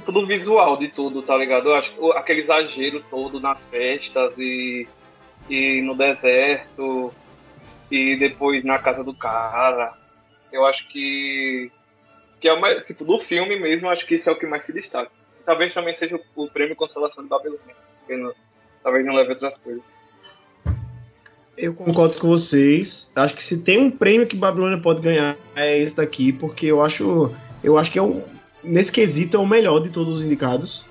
do visual de tudo, tá ligado? Eu acho que aquele exagero todo nas festas e, e no deserto e depois na casa do cara. Eu acho que... que é uma, tipo, do filme mesmo, acho que isso é o que mais se destaca. Talvez também seja o, o prêmio Consolação de Babilônia. Não, talvez não leve outras coisas. Eu concordo com vocês. Acho que se tem um prêmio que Babilônia pode ganhar é esse daqui, porque eu acho, eu acho que é um, nesse quesito é o melhor de todos os indicados.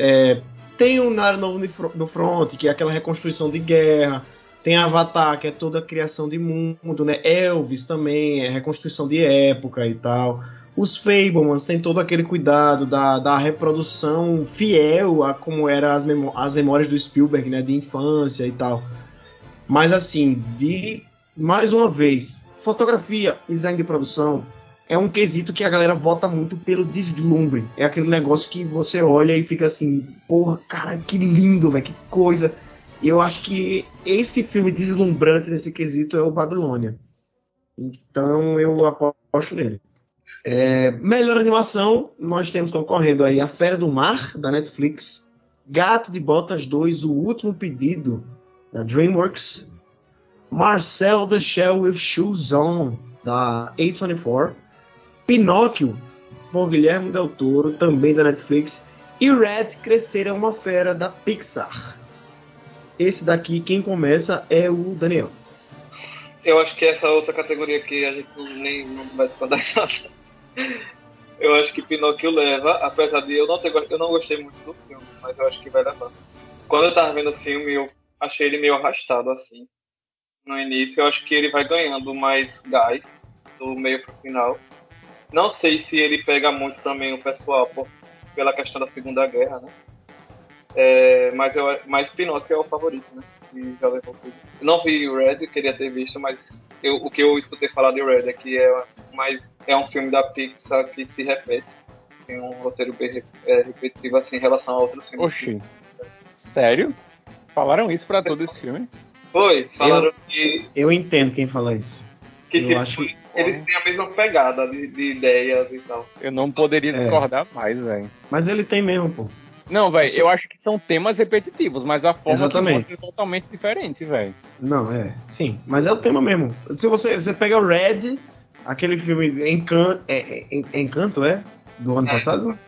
É, tem o Nada Novo no Front, que é aquela reconstrução de guerra. Tem Avatar, que é toda a criação de mundo, né? Elvis também, é reconstrução de época e tal. Os Fabelmans tem todo aquele cuidado da, da reprodução fiel a como eram as, memó- as memórias do Spielberg, né? De infância e tal. Mas assim, de mais uma vez, fotografia e design de produção é um quesito que a galera vota muito pelo deslumbre. É aquele negócio que você olha e fica assim, porra, cara, que lindo, velho, que coisa... Eu acho que esse filme deslumbrante nesse quesito é o Babilônia. Então eu aposto nele. É, melhor animação, nós temos concorrendo aí A Fera do Mar, da Netflix, Gato de Botas dois, O Último Pedido, da DreamWorks, Marcel the Shell with Shoes On, da A vinte e quatro, Pinóquio, por Guilherme Del Toro, também da Netflix, e Red, Crescer é uma Fera, da Pixar. Esse daqui, quem começa é o Daniel. Eu acho que essa outra categoria aqui a gente nem não vai se contar. Eu acho que Pinóquio leva, apesar de eu não ter, eu não gostei muito do filme, mas eu acho que vai levar. Quando eu tava vendo o filme, eu achei ele meio arrastado, assim, no início. Eu acho que ele vai ganhando mais gás do meio pro final. Não sei se ele pega muito também o pessoal por, pela questão da Segunda Guerra, né? É, mas, eu, mas Pinóquio é o favorito, né? E já levou tudo. Eu não vi o Red, queria ter visto, mas eu, o que eu escutei falar de Red é que é, mas é um filme da Pixar que se repete. Tem um roteiro bem é, repetitivo assim, em relação a outros filmes. Oxi. Que... Sério? Falaram isso pra todo esse filme? Foi, falaram eu, que... Eu entendo quem fala isso. Que, eu que acho... eles, eles têm a mesma pegada de, de ideias e tal. Eu não poderia discordar é. mais, velho. Mas ele tem mesmo, pô. Não, velho, eu acho que são temas repetitivos, mas a forma Exatamente. que é totalmente diferente, velho. Não, é, sim, mas é o tema mesmo. Se você, você pega o Red, aquele filme Encanto, é, é, Encanto, é? Do ano é. passado?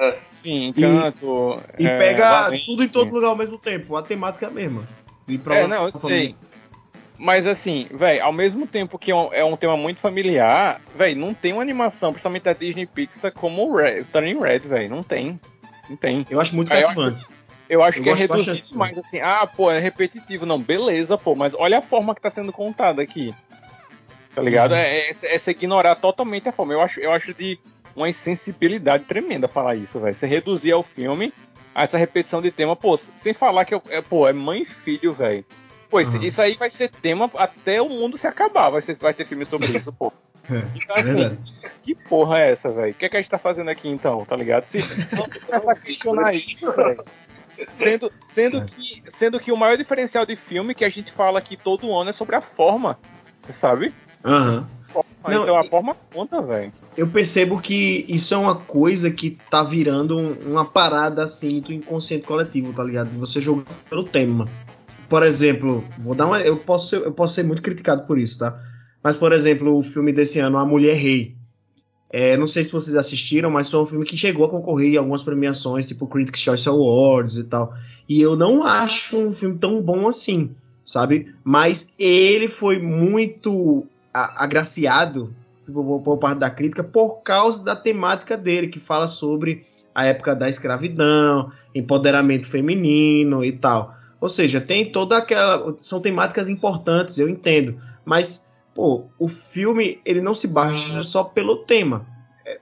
É. Sim, Encanto. E, é, e pega Valente, tudo em todo sim. lugar ao mesmo tempo, a temática é a mesma. E é, não, eu sei. Mas assim, velho, ao mesmo tempo que é um, é um tema muito familiar, velho, não tem uma animação, principalmente da Disney Pixar, como o Red, Turning Red, velho, não tem. Não tem. Eu acho muito cativante. Eu acho, eu acho eu que é reduzido mais assim. Ah, pô, é repetitivo. Não, beleza, pô. Mas olha a forma que tá sendo contada aqui. Tá ligado? Uhum. É, é, é se ignorar totalmente a forma. Eu acho, eu acho de uma insensibilidade tremenda falar isso, velho. Você reduzir ao filme a essa repetição de tema, pô, sem falar que eu, é, pô, é mãe e filho, velho. Pô, uhum. isso, isso aí vai ser tema até o mundo se acabar. Vai, ser, vai ter filme sobre isso, pô. É, então assim, é que porra é essa, velho? O que é que a gente tá fazendo aqui então, tá ligado? Se começar a questionar isso, velho. Sendo, sendo, é. que, sendo que o maior diferencial de filme que a gente fala aqui todo ano é sobre a forma. Você sabe? Uhum. Forma, Não, então a forma conta, velho. Eu percebo que isso é uma coisa que tá virando uma parada assim do inconsciente coletivo, tá ligado? Você jogar pelo tema. Por exemplo, vou dar uma. Eu posso ser, eu posso ser muito criticado por isso, tá? Mas, por exemplo, o filme desse ano, A Mulher Rei. É, não sei se vocês assistiram, mas foi um filme que chegou a concorrer em algumas premiações, tipo Critics' Choice Awards e tal. E eu não acho um filme tão bom assim, sabe? Mas ele foi muito agraciado por, por parte da crítica por causa da temática dele, que fala sobre a época da escravidão, empoderamento feminino e tal. Ou seja, tem toda aquela... São temáticas importantes, eu entendo, mas... Pô, o filme, ele não se baixa só pelo tema.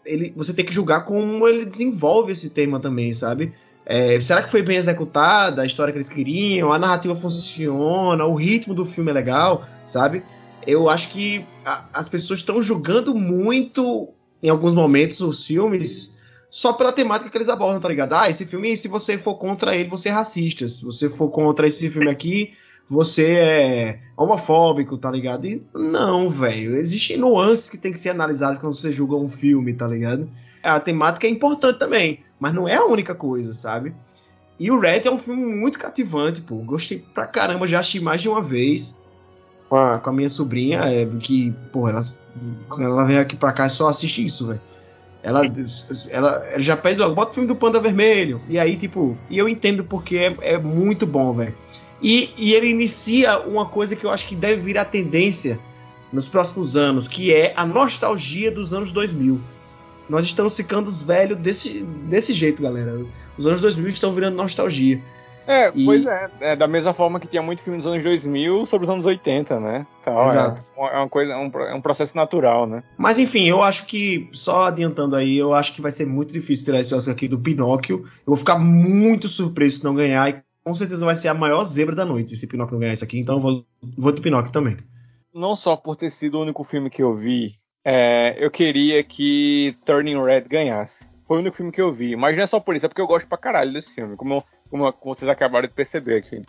Ele, você tem que julgar como ele desenvolve esse tema também, sabe? É, será que foi bem executada a história que eles queriam? A narrativa funciona? O ritmo do filme é legal, sabe? Eu acho que a, as pessoas estão julgando muito, em alguns momentos, os filmes só pela temática que eles abordam, tá ligado? Ah, esse filme, se você for contra ele, você é racista. Se você for contra esse filme aqui... Você é homofóbico, tá ligado? E não, velho. Existem nuances que tem que ser analisadas quando você julga um filme, tá ligado? A temática é importante também, mas não é a única coisa, sabe? E o Red é um filme muito cativante, pô. Gostei pra caramba, já assisti mais de uma vez com a, com a minha sobrinha, é, que, pô, ela, ela veio aqui pra cá e só assiste isso, velho. Ela, ela, ela já pede logo, bota o filme do Panda Vermelho. E aí, tipo, e eu entendo porque é, é muito bom, velho. E, e ele inicia uma coisa que eu acho que deve vir a tendência nos próximos anos, que é a nostalgia dos anos dois mil. Nós estamos ficando velhos desse, desse jeito, galera. Os anos dois mil estão virando nostalgia. É, e... pois é, é. Da mesma forma que tinha muito filme dos anos dois mil sobre os anos oitenta, né? Então, exato. É uma coisa, um, é um processo natural, né? Mas enfim, eu acho que, só adiantando aí, eu acho que vai ser muito difícil tirar esse Oscar aqui do Pinóquio. Eu vou ficar muito surpreso se não ganhar e... Com certeza vai ser a maior zebra da noite se Pinóquio não ganhar isso aqui, então eu vou, vou do Pinóquio também. Não só por ter sido o único filme que eu vi, é, eu queria que Turning Red ganhasse. Foi o único filme que eu vi, mas não é só por isso, é porque eu gosto pra caralho desse filme, como, eu, como vocês acabaram de perceber aqui.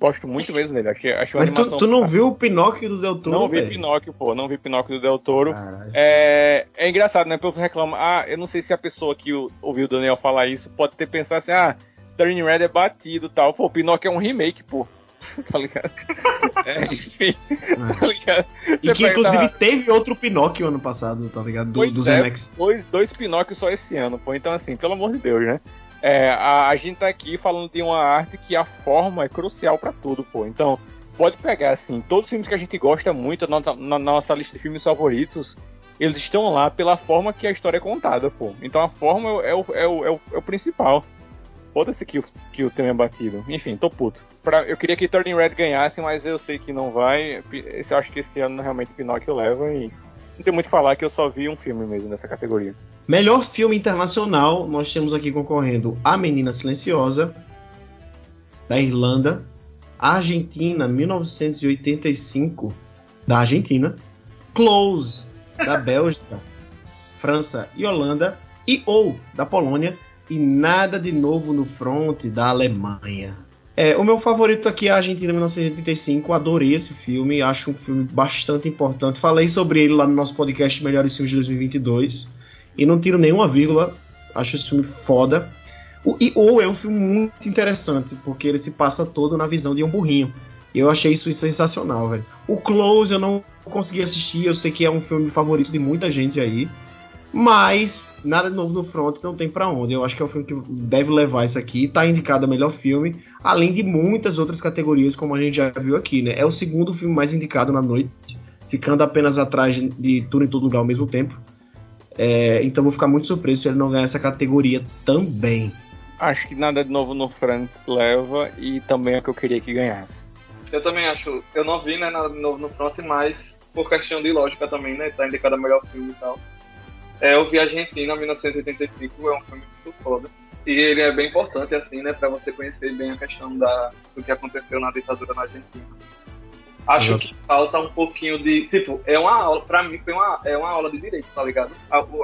Gosto muito mesmo dele, achei, achei uma mas animação... Tu, tu não viu o Pinóquio do Del Toro? Não vi Pinóquio, pô, não vi Pinóquio do Del Toro. É, é engraçado, né, o povo reclama, ah, eu não sei se a pessoa que ouviu o Daniel falar isso pode ter pensado assim, ah... Turning Red é batido e tal. Pô, o Pinóquio é um remake, pô. tá ligado? É, enfim, tá ligado? Você e que inclusive dar... teve outro Pinóquio ano passado, tá ligado? Do, pois dos é, M X. Dois, dois Pinóquios só esse ano, pô. Então, assim, pelo amor de Deus, né? É, a, a gente tá aqui falando de uma arte que a forma é crucial pra tudo, pô. Então, pode pegar, assim, todos os filmes que a gente gosta muito, na, na nossa lista de filmes favoritos, eles estão lá pela forma que a história é contada, pô. Então a forma é o, é o, é o, é o principal. Foda-se que o, que o tema é batido. Enfim, tô puto. Pra, eu queria que Turning Red ganhasse, mas eu sei que não vai. Eu acho que esse ano realmente Pinóquio leva e não tem muito o que falar, que eu só vi um filme mesmo nessa categoria. Melhor filme internacional, nós temos aqui concorrendo A Menina Silenciosa, da Irlanda, A Argentina, mil novecentos e oitenta e cinco, da Argentina, Close, da Bélgica, França e Holanda, e Ou, da Polônia, e Nada de Novo no Front, da Alemanha. É, o meu favorito aqui é A Argentina, mil novecentos e oitenta e cinco. Adorei esse filme, acho um filme bastante importante. Falei sobre ele lá no nosso podcast Melhores Filmes de dois mil e vinte e dois e não tiro nenhuma vírgula, acho esse filme foda. O E Ou é um filme muito interessante, porque ele se passa todo na visão de um burrinho. Eu achei isso sensacional, velho. O Close eu não consegui assistir, eu sei que é um filme favorito de muita gente aí, mas Nada de Novo no Front não tem pra onde. Eu acho que é o filme que deve levar isso aqui. Tá indicado a melhor filme, além de muitas outras categorias, como a gente já viu aqui, né? É o segundo filme mais indicado na noite, ficando apenas atrás de Tudo em Todo Lugar ao Mesmo Tempo. É, então vou ficar muito surpreso se ele não ganhar essa categoria também. Acho que Nada de Novo no Front leva, e também é o que eu queria que ganhasse. Eu também acho, eu não vi, né, Nada de Novo no Front, mas por questão de lógica também, né, tá indicado a melhor filme e tal. É, eu vi A Argentina, mil novecentos e oitenta e cinco, é um filme muito foda. E ele é bem importante, assim, né, pra você conhecer bem a questão da, do que aconteceu na ditadura na Argentina. Acho uhum. que falta um pouquinho de... Tipo, é uma aula, pra mim foi uma, é uma aula de direito, tá ligado?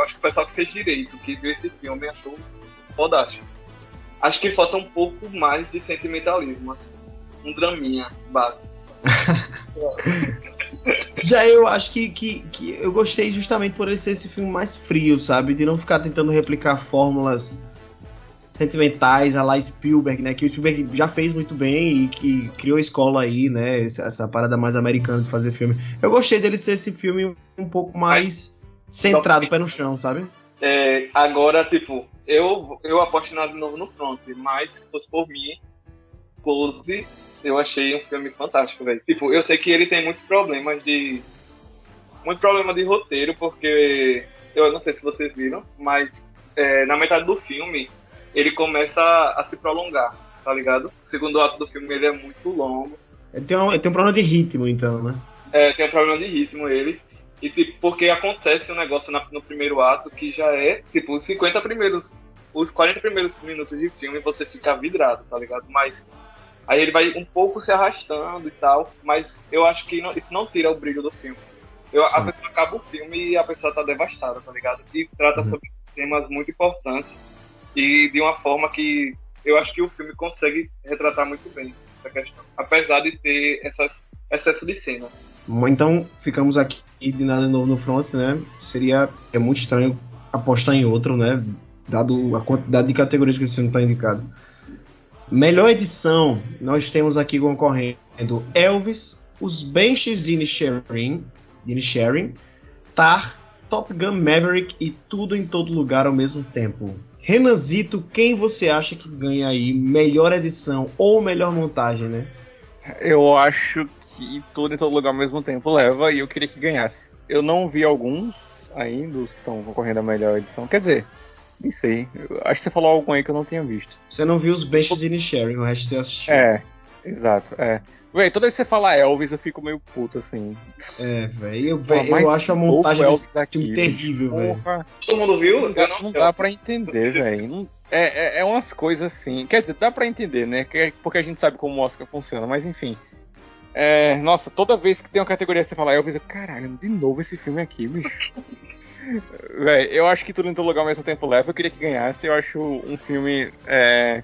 Acho que o pessoal que fez direito, que viu esse filme, achou fodástico. Acho que falta um pouco mais de sentimentalismo, assim. Um draminha básico. Já eu acho que, que, que eu gostei justamente por ele ser esse filme mais frio, sabe? De não ficar tentando replicar fórmulas sentimentais a la Spielberg, né? Que o Spielberg já fez muito bem e que criou a escola aí, né? Essa, essa parada mais americana de fazer filme. Eu gostei dele ser esse filme um pouco mais Mas, centrado, top. Pé no chão, sabe? É, agora, tipo, eu, eu aposto Nada de Novo no Front, mas se fosse por mim, Close... Eu achei um filme fantástico, velho. Tipo, eu sei que ele tem muitos problemas de... Muito problema de roteiro, porque... Eu não sei se vocês viram, mas... É, na metade do filme, ele começa a, a se prolongar, tá ligado? O segundo ato do filme, ele é muito longo. Ele tem um, ele tem um problema de ritmo, então, né? É, tem um problema de ritmo, ele. E, tipo, porque acontece um negócio na, no primeiro ato que já é... Tipo, os cinquenta primeiros... Os quarenta primeiros minutos de filme, você fica vidrado, tá ligado? Mas... Aí ele vai um pouco se arrastando e tal, mas eu acho que não, isso não tira o brilho do filme. Eu, a pessoa acaba o filme e a pessoa tá devastada, tá ligado? E trata sobre temas muito importantes e de uma forma que eu acho que o filme consegue retratar muito bem essa questão, apesar de ter essas, excesso de cena. Então ficamos aqui de Nada de Novo no Front, né? Seria, é muito estranho apostar em outro, né? Dado a quantidade de categorias que esse filme tá indicado. Melhor edição, nós temos aqui concorrendo Elvis, Os Banshees de Inisherin, de Inisherin, Tar, Top Gun Maverick e Tudo em Todo Lugar ao Mesmo Tempo. Renanzito, quem você acha que ganha aí melhor edição ou melhor montagem, né? Eu acho que Tudo em Todo Lugar ao Mesmo Tempo leva, e eu queria que ganhasse. Eu não vi alguns ainda dos que estão concorrendo a melhor edição, quer dizer... Nem sei, eu acho que você falou algo aí que eu não tinha visto. Você não viu Os Banshees de Inisherin, o resto você assistiu. É, exato, é. Véi, toda vez que você fala Elvis eu fico meio puto, assim. É, velho, eu, eu, eu acho a montagem desse filme terrível, velho. Todo mundo viu? Não dá, não dá pra entender, velho. É, é, é umas coisas assim, quer dizer, dá pra entender, né? Porque a gente sabe como o Oscar funciona, mas enfim. É, nossa, toda vez que tem uma categoria que você fala Elvis, eu, caralho, de novo esse filme aqui, bicho. Véi, eu acho que Tudo em Todo Lugar ao Mesmo Tempo leva. Eu queria que ganhasse. Eu acho um filme, é,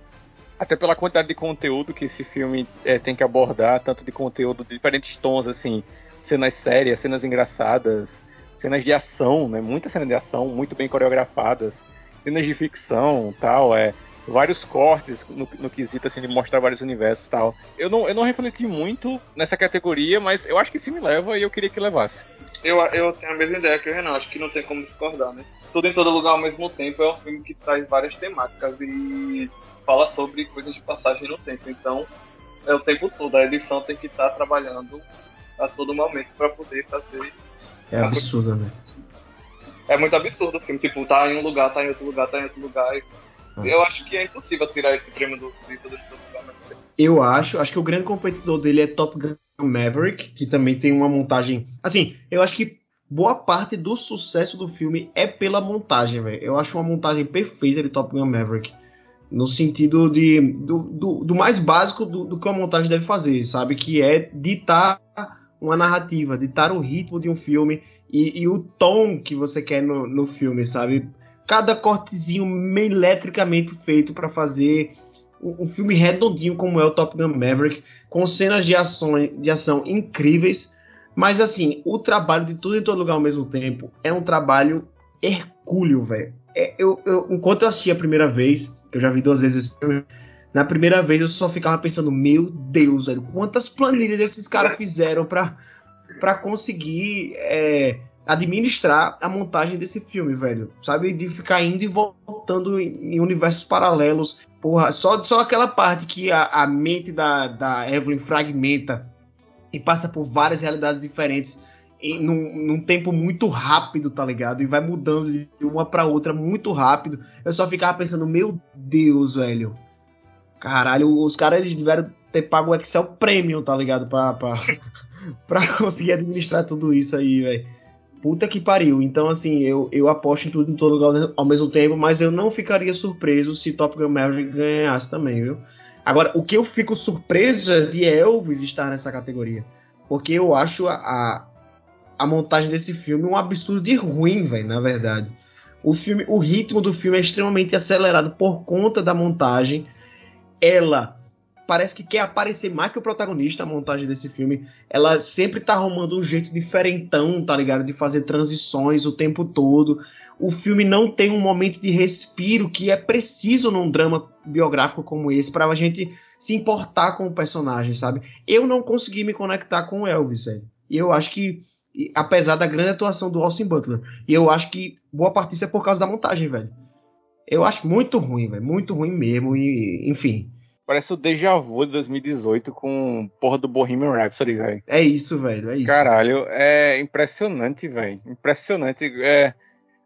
até pela quantidade de conteúdo que esse filme é, tem que abordar, tanto de conteúdo de diferentes tons, assim, cenas sérias, cenas engraçadas, cenas de ação, né? Muita cena de ação, muito bem coreografadas, cenas de ficção, tal, é, vários cortes no, no quesito, assim, de mostrar vários universos e tal. Eu não, eu não refleti muito nessa categoria, mas eu acho que sim me leva e eu queria que levasse. Eu, eu tenho a mesma ideia que o Renan, acho que não tem como discordar, né? Tudo em Todo Lugar ao Mesmo Tempo é um filme que traz várias temáticas e fala sobre coisas de passagem no tempo, então é o tempo todo, a edição tem que estar trabalhando a todo momento pra poder fazer... É absurdo, né? É muito absurdo o filme, tipo, tá em um lugar, tá em outro lugar, tá em outro lugar... E... Eu acho que é impossível tirar esse prêmio do Tudo em Todo Lugar. Eu acho, acho que o grande competidor dele é Top Gun Maverick, que também tem uma montagem... Assim, eu acho que boa parte do sucesso do filme é pela montagem, velho. Eu acho uma montagem perfeita de Top Gun Maverick, no sentido de, do, do, do mais básico do, do que uma montagem deve fazer, sabe? Que é ditar uma narrativa, ditar o ritmo de um filme e, e o tom que você quer no, no filme, sabe? Cada cortezinho milimetricamente feito para fazer um filme redondinho como é o Top Gun Maverick, com cenas de ação, de ação incríveis, mas assim, o trabalho de Tudo em Todo Lugar ao Mesmo Tempo é um trabalho hercúleo, velho. É, eu, eu, enquanto eu assisti a primeira vez, que eu já vi duas vezes esse filme, na primeira vez eu só ficava pensando, meu Deus, velho, quantas planilhas esses caras fizeram para para conseguir... É, administrar a montagem desse filme, velho, sabe, de ficar indo e voltando em universos paralelos, porra, só, só aquela parte que a, a mente da, da Evelyn fragmenta e passa por várias realidades diferentes em, num, num tempo muito rápido, tá ligado, e vai mudando de uma pra outra muito rápido, eu só ficava pensando, meu Deus, velho, caralho, os caras, eles tiveram ter pago o Excel Premium, tá ligado, pra, pra, pra conseguir administrar tudo isso aí, velho. Puta que pariu, então assim, eu, eu aposto em Tudo em Todo Lugar ao Mesmo Tempo, mas eu não ficaria surpreso se Top Gun Maverick ganhasse também, viu? Agora, o que eu fico surpreso é de Elvis estar nessa categoria, porque eu acho a, a, a montagem desse filme um absurdo de ruim, velho, na verdade. O, filme, o ritmo do filme é extremamente acelerado por conta da montagem, ela... Parece que quer aparecer mais que o protagonista. A montagem desse filme, ela sempre tá arrumando um jeito diferentão, tá ligado? De fazer transições o tempo todo. O filme não tem um momento de respiro que é preciso num drama biográfico como esse pra gente se importar com o personagem, sabe? Eu não consegui me conectar com o Elvis, velho. E eu acho que, apesar da grande atuação do Austin Butler, e eu acho que boa parte disso é por causa da montagem, velho. Eu acho muito ruim, velho. Muito ruim mesmo, e enfim... Parece o déjà vu de dois mil e dezoito com porra do Bohemian Rhapsody, velho. É isso, velho, é isso. Caralho, é impressionante, velho. Impressionante. É...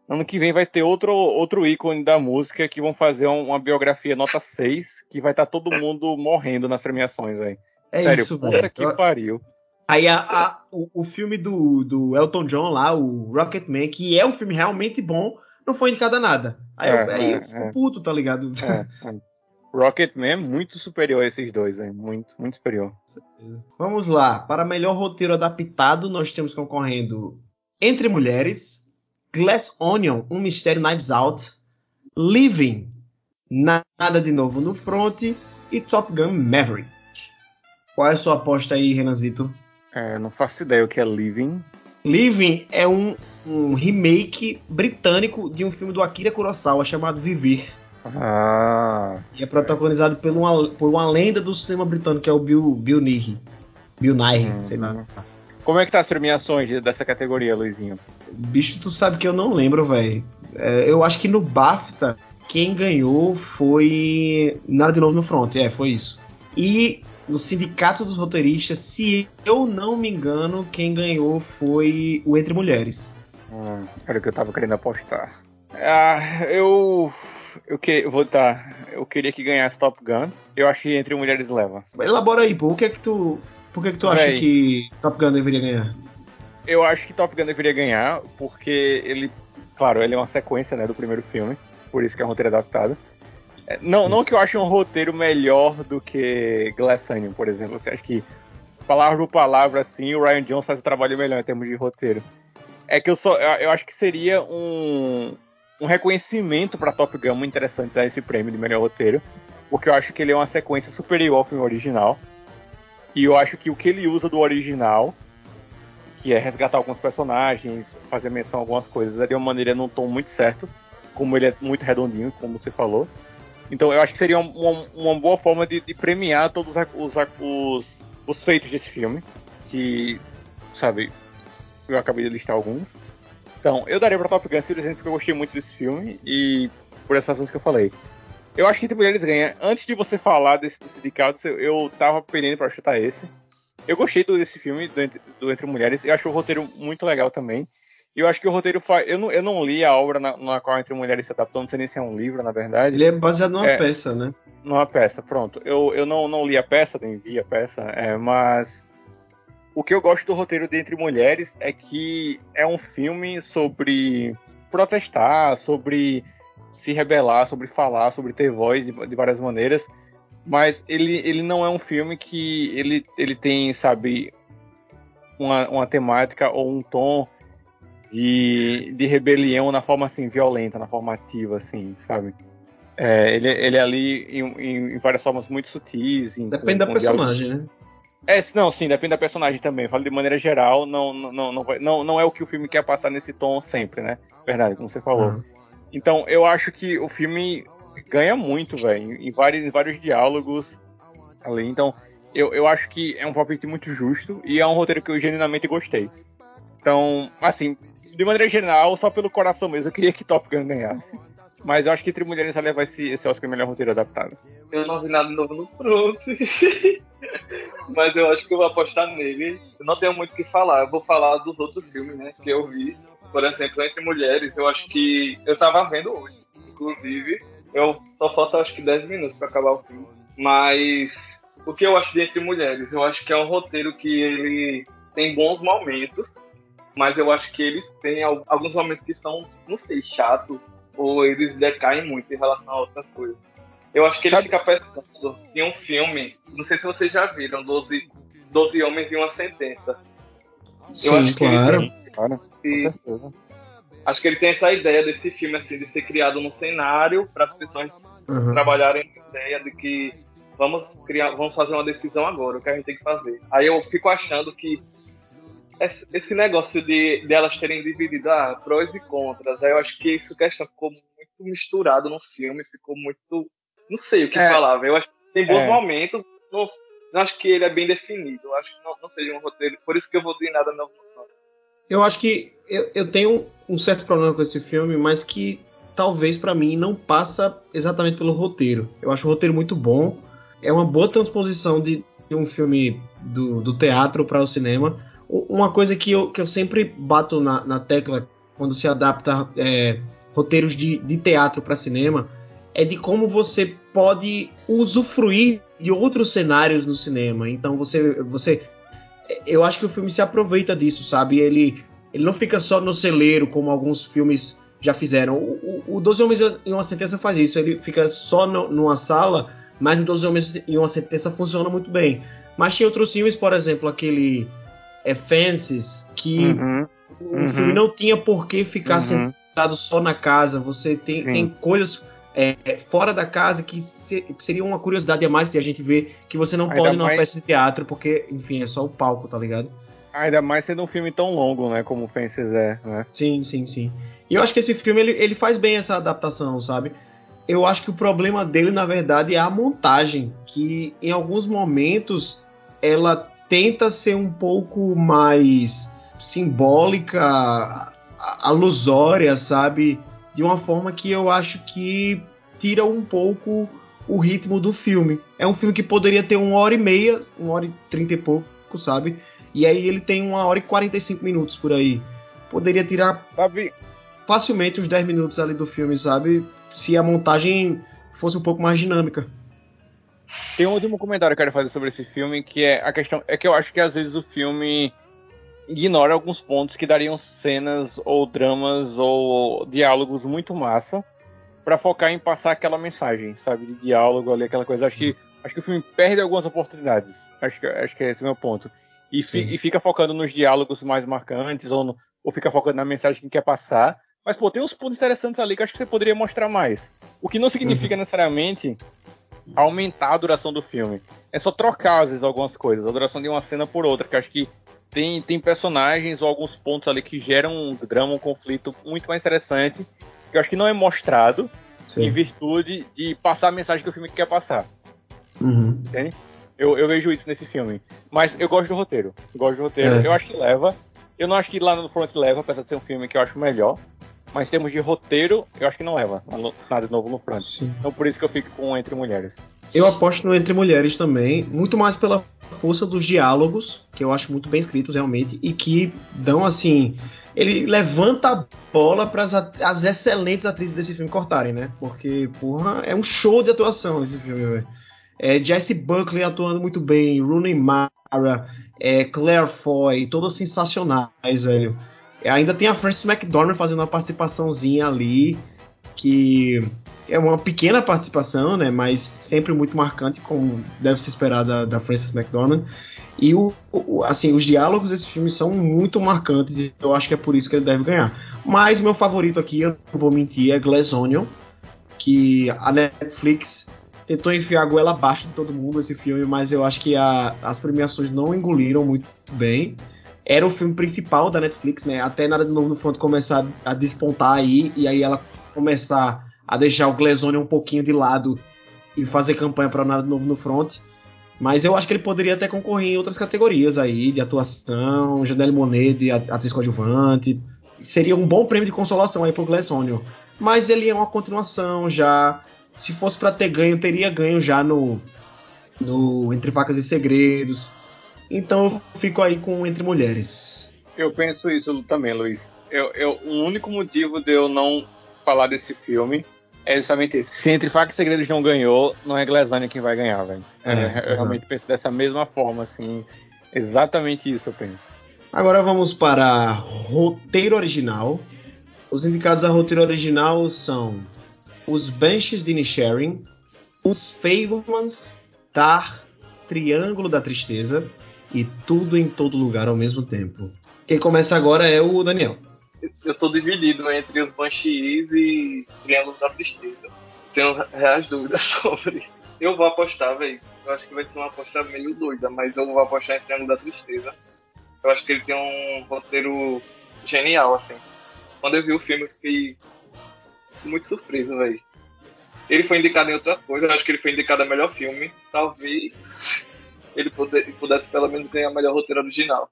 Ano que vem vai ter outro, outro ícone da música que vão fazer uma biografia nota seis, que vai estar tá todo mundo morrendo nas premiações, velho. É sério, isso, velho. Puta que Eu... pariu. Aí a, a, o, o filme do, do Elton John lá, o Rocketman, que é um filme realmente bom, não foi indicado a nada. Aí, é, eu, aí é, eu fico é. puto, tá ligado? É, é. Rocketman é muito superior a esses dois, hein? Muito, muito superior. Vamos lá, para melhor roteiro adaptado, nós temos concorrendo Entre Mulheres, Glass Onion, Um Mistério Knives Out, Living, Nada de Novo no Front e Top Gun Maverick. Qual é a sua aposta aí, Renanzito? É, não faço ideia o que é Living. Living é um, um remake britânico de um filme do Akira Kurosawa chamado Viver. Ah, e é certo. Protagonizado por uma, por uma lenda do cinema britânico, que é o Bill, Bill Nighy. Bill Nighy, hum. sei lá. Como é que tá as premiações dessa categoria, Luizinho? Bicho, tu sabe que eu não lembro, velho. É, eu acho que no BAFTA, quem ganhou foi Nada de Novo no Front, é, foi isso. E no Sindicato dos Roteiristas, se eu não me engano, quem ganhou foi o Entre Mulheres. Hum, era o que eu tava querendo apostar. Ah, eu... Eu, que, eu, vou, tá, eu queria que ganhasse Top Gun. Eu achei Entre Mulheres leva. Elabora aí, pô. O que é que tu, por que é que tu acha que Top Gun deveria ganhar? Eu acho que Top Gun deveria ganhar porque ele, claro, ele é uma sequência, né, do primeiro filme. Por isso que é um roteiro adaptado. Não, não que eu ache um roteiro melhor do que Glass Onion, por exemplo. Você acha que, palavra por palavra, assim, o Ryan Johnson faz o trabalho melhor em termos de roteiro. É que eu só... Eu acho que seria um... um reconhecimento para Top Gun muito interessante dar esse prêmio de melhor roteiro, porque eu acho que ele é uma sequência superior ao filme original, e eu acho que o que ele usa do original, que é resgatar alguns personagens, fazer menção a algumas coisas, é de uma maneira num tom muito certo, como ele é muito redondinho, como você falou, Então eu acho que seria uma, uma boa forma de, de premiar todos os, os, os feitos desse filme, que, sabe, eu acabei de listar alguns. Então, eu daria pra Top Gun simplesmente porque eu gostei muito desse filme e por essas razões que eu falei. Eu acho que Entre Mulheres ganha. Antes de você falar desse, do sindicato, eu tava pedindo pra chutar esse. Eu gostei do, desse filme, do, do Entre Mulheres. Eu acho o roteiro muito legal também. Eu acho que o roteiro faz... Eu não, eu não li a obra na, na qual Entre Mulheres se adaptou, não sei nem se é um livro, na verdade. Ele é baseado numa é, peça, né? Numa peça, pronto. Eu, eu não, não li a peça, nem vi a peça, é, mas... O que eu gosto do roteiro de Entre Mulheres é que é um filme sobre protestar, sobre se rebelar, sobre falar, sobre ter voz de, de várias maneiras, mas ele, ele não é um filme que ele, ele tem, sabe, uma, uma temática ou um tom de, de rebelião na forma, assim, violenta, na forma ativa, assim, sabe? É, ele, ele é ali em, em, em várias formas muito sutis. Em, Depende com, da personagem, diálogo, né? É, não, sim, depende da personagem também. Eu falo de maneira geral, não, não, não, não, não é o que o filme quer passar nesse tom sempre, né? Verdade, como você falou. Uhum. Então, eu acho que o filme ganha muito, velho, em vários, em vários diálogos ali. Então, eu, eu acho que é um palpite muito justo e é um roteiro que eu genuinamente gostei. Então, assim, de maneira geral, só pelo coração mesmo, eu queria que Top Gun ganhasse. Mas eu acho que Entre Mulheres vai levar esse, esse Oscar melhor roteiro adaptado. Eu não vi nada novo no Front. Mas eu acho que eu vou apostar nele. Eu não tenho muito o que falar. Eu vou falar dos outros filmes, né, que eu vi. Por exemplo, Entre Mulheres, eu acho que... Eu tava vendo hoje, inclusive. Eu só falta, acho que, dez minutos pra acabar o filme. Mas o que eu acho de Entre Mulheres? Eu acho que é um roteiro que ele tem bons momentos. Mas eu acho que ele tem alguns momentos que são, não sei, chatos. Ou eles decaem muito em relação a outras coisas. Eu acho que ele Sabe? fica pescando em um filme, não sei se vocês já viram, doze, doze Homens e uma Sentença. Sim, eu acho que claro. Ele tem, claro. Com certeza. Acho que ele tem essa ideia desse filme, assim, de ser criado num cenário para as pessoas uhum. trabalharem a ideia de que vamos, criar, vamos fazer uma decisão agora, o que a gente tem que fazer. Aí eu fico achando que esse negócio de, de elas terem dividido ah, prós e contras, aí eu acho que isso questão ficou muito misturado no filme, ficou muito... Não sei o que é. falar, eu acho que tem bons é. momentos, não, não acho que ele é bem definido, eu acho que não, não seja um roteiro, por isso que eu vou ter nada novo. Eu acho que eu, eu tenho um certo problema com esse filme, mas que talvez pra mim não passa exatamente pelo roteiro. Eu acho o roteiro muito bom, é uma boa transposição de, de um filme do, do teatro para o cinema. Uma coisa que eu, que eu sempre bato na, na tecla quando se adapta é, roteiros de, de teatro para cinema é de como você pode usufruir de outros cenários no cinema. Então você, você eu acho que o filme se aproveita disso, sabe? Ele, ele não fica só no celeiro como alguns filmes já fizeram. O, o, o doze Homens em uma Sentença faz isso. Ele fica só no, numa sala, mas o doze Homens em uma Sentença funciona muito bem. Mas tem outros filmes, por exemplo, aquele... É Fences, que uhum, o uhum. filme não tinha por que ficar uhum. sentado só na casa. Você tem, tem coisas é, fora da casa que se, seria uma curiosidade a mais de a gente ver, que você não ainda pode numa mais... peça de teatro, porque, enfim, é só o palco, tá ligado? Ainda mais sendo um filme tão longo, né, como Fences é, né? Sim, sim, sim. E eu acho que esse filme, ele, ele faz bem essa adaptação, sabe? Eu acho que o problema dele, na verdade, é a montagem, que em alguns momentos ela... tenta ser um pouco mais simbólica, alusória, sabe? De uma forma que eu acho que tira um pouco o ritmo do filme. É um filme que poderia ter uma hora e meia, uma hora e trinta e pouco, sabe? E aí ele tem uma hora e quarenta e cinco minutos por aí. Poderia tirar facilmente os dez minutos ali do filme, sabe? Se a montagem fosse um pouco mais dinâmica. Tem um último comentário que eu quero fazer sobre esse filme, que é a questão... É que eu acho que às vezes o filme ignora alguns pontos que dariam cenas ou dramas ou diálogos muito massa pra focar em passar aquela mensagem, sabe? De diálogo ali, aquela coisa. Acho que, acho que o filme perde algumas oportunidades. Acho que, acho que esse é o meu ponto. E, fi, e fica focando nos diálogos mais marcantes ou, no, ou fica focando na mensagem que quer passar. Mas, pô, tem uns pontos interessantes ali que eu acho que você poderia mostrar mais. O que não significa uhum. necessariamente... aumentar a duração do filme. É só trocar, às vezes, algumas coisas. A duração de uma cena por outra. Que acho que tem, tem personagens ou alguns pontos ali que geram um drama, um conflito muito mais interessante. Que eu acho que não é mostrado. Sim. Em virtude de passar a mensagem que o filme quer passar. Uhum. Entende? Eu, eu vejo isso nesse filme. Mas eu gosto do roteiro. Eu gosto do roteiro. É. Eu acho que leva. Eu não acho que Lá no Front leva, apesar de ser um filme que eu acho melhor. Mas em termos de roteiro, eu acho que não leva Nada de Novo no Front. Sim. Então por isso que eu fico com Entre Mulheres. Eu aposto no Entre Mulheres também. Muito mais pela força dos diálogos, que eu acho muito bem escritos realmente. E que dão assim... Ele levanta a bola para as, as excelentes atrizes desse filme cortarem, né? Porque, porra, é um show de atuação esse filme, velho. É, Jessie Buckley atuando muito bem, Rooney Mara, é, Claire Foy, todas sensacionais, velho. É, ainda tem a Frances McDormand fazendo uma participaçãozinha ali, que é uma pequena participação, né? Mas sempre muito marcante, como deve se esperar da, da Frances McDormand. E o, o, assim, os diálogos desse filme são muito marcantes e eu acho que é por isso que ele deve ganhar. Mas o meu favorito aqui, eu não vou mentir, é Glass Onion, que a Netflix tentou enfiar a goela abaixo de todo mundo esse filme, mas eu acho que a, as premiações não engoliram muito bem. Era o filme principal da Netflix, né? Até Nada de Novo no Front começar a despontar aí e aí ela começar a deixar o Glass Onion um pouquinho de lado e fazer campanha para Nada de Novo no Front. Mas eu acho que ele poderia até concorrer em outras categorias aí, de atuação, Janelle Monáe de atriz coadjuvante. Seria um bom prêmio de consolação aí pro Glass Onion. Mas ele é uma continuação já. Se fosse pra ter ganho, teria ganho já no, no Entre Facas e Segredos. Então eu fico aí com Entre Mulheres. Eu penso isso também, Luiz. Eu, eu, o único motivo de eu não falar desse filme... é exatamente isso. Se Entre Facas e Segredos não ganhou, não é Glass Onion quem vai ganhar, velho. É, eu realmente penso dessa mesma forma, assim. Exatamente isso eu penso. Agora vamos para roteiro original. Os indicados a roteiro original são Os Banshees de Inisherin, Os Fabelmans, Tar, Triângulo da Tristeza e Tudo em Todo Lugar ao Mesmo Tempo. Quem começa agora é o Daniel. Eu tô dividido entre Os Banshees e Triângulo da Tristeza. Tenho reais dúvidas sobre. Eu vou apostar, velho. Eu acho que vai ser uma aposta meio doida, mas eu vou apostar em Triângulo da Tristeza. Eu acho que ele tem um roteiro genial, assim. Quando eu vi o filme, eu fiquei muito surpreso, velho. Ele foi indicado em outras coisas. Eu acho que ele foi indicado a melhor filme. Talvez ele pudesse, pelo menos, ganhar melhor roteiro original.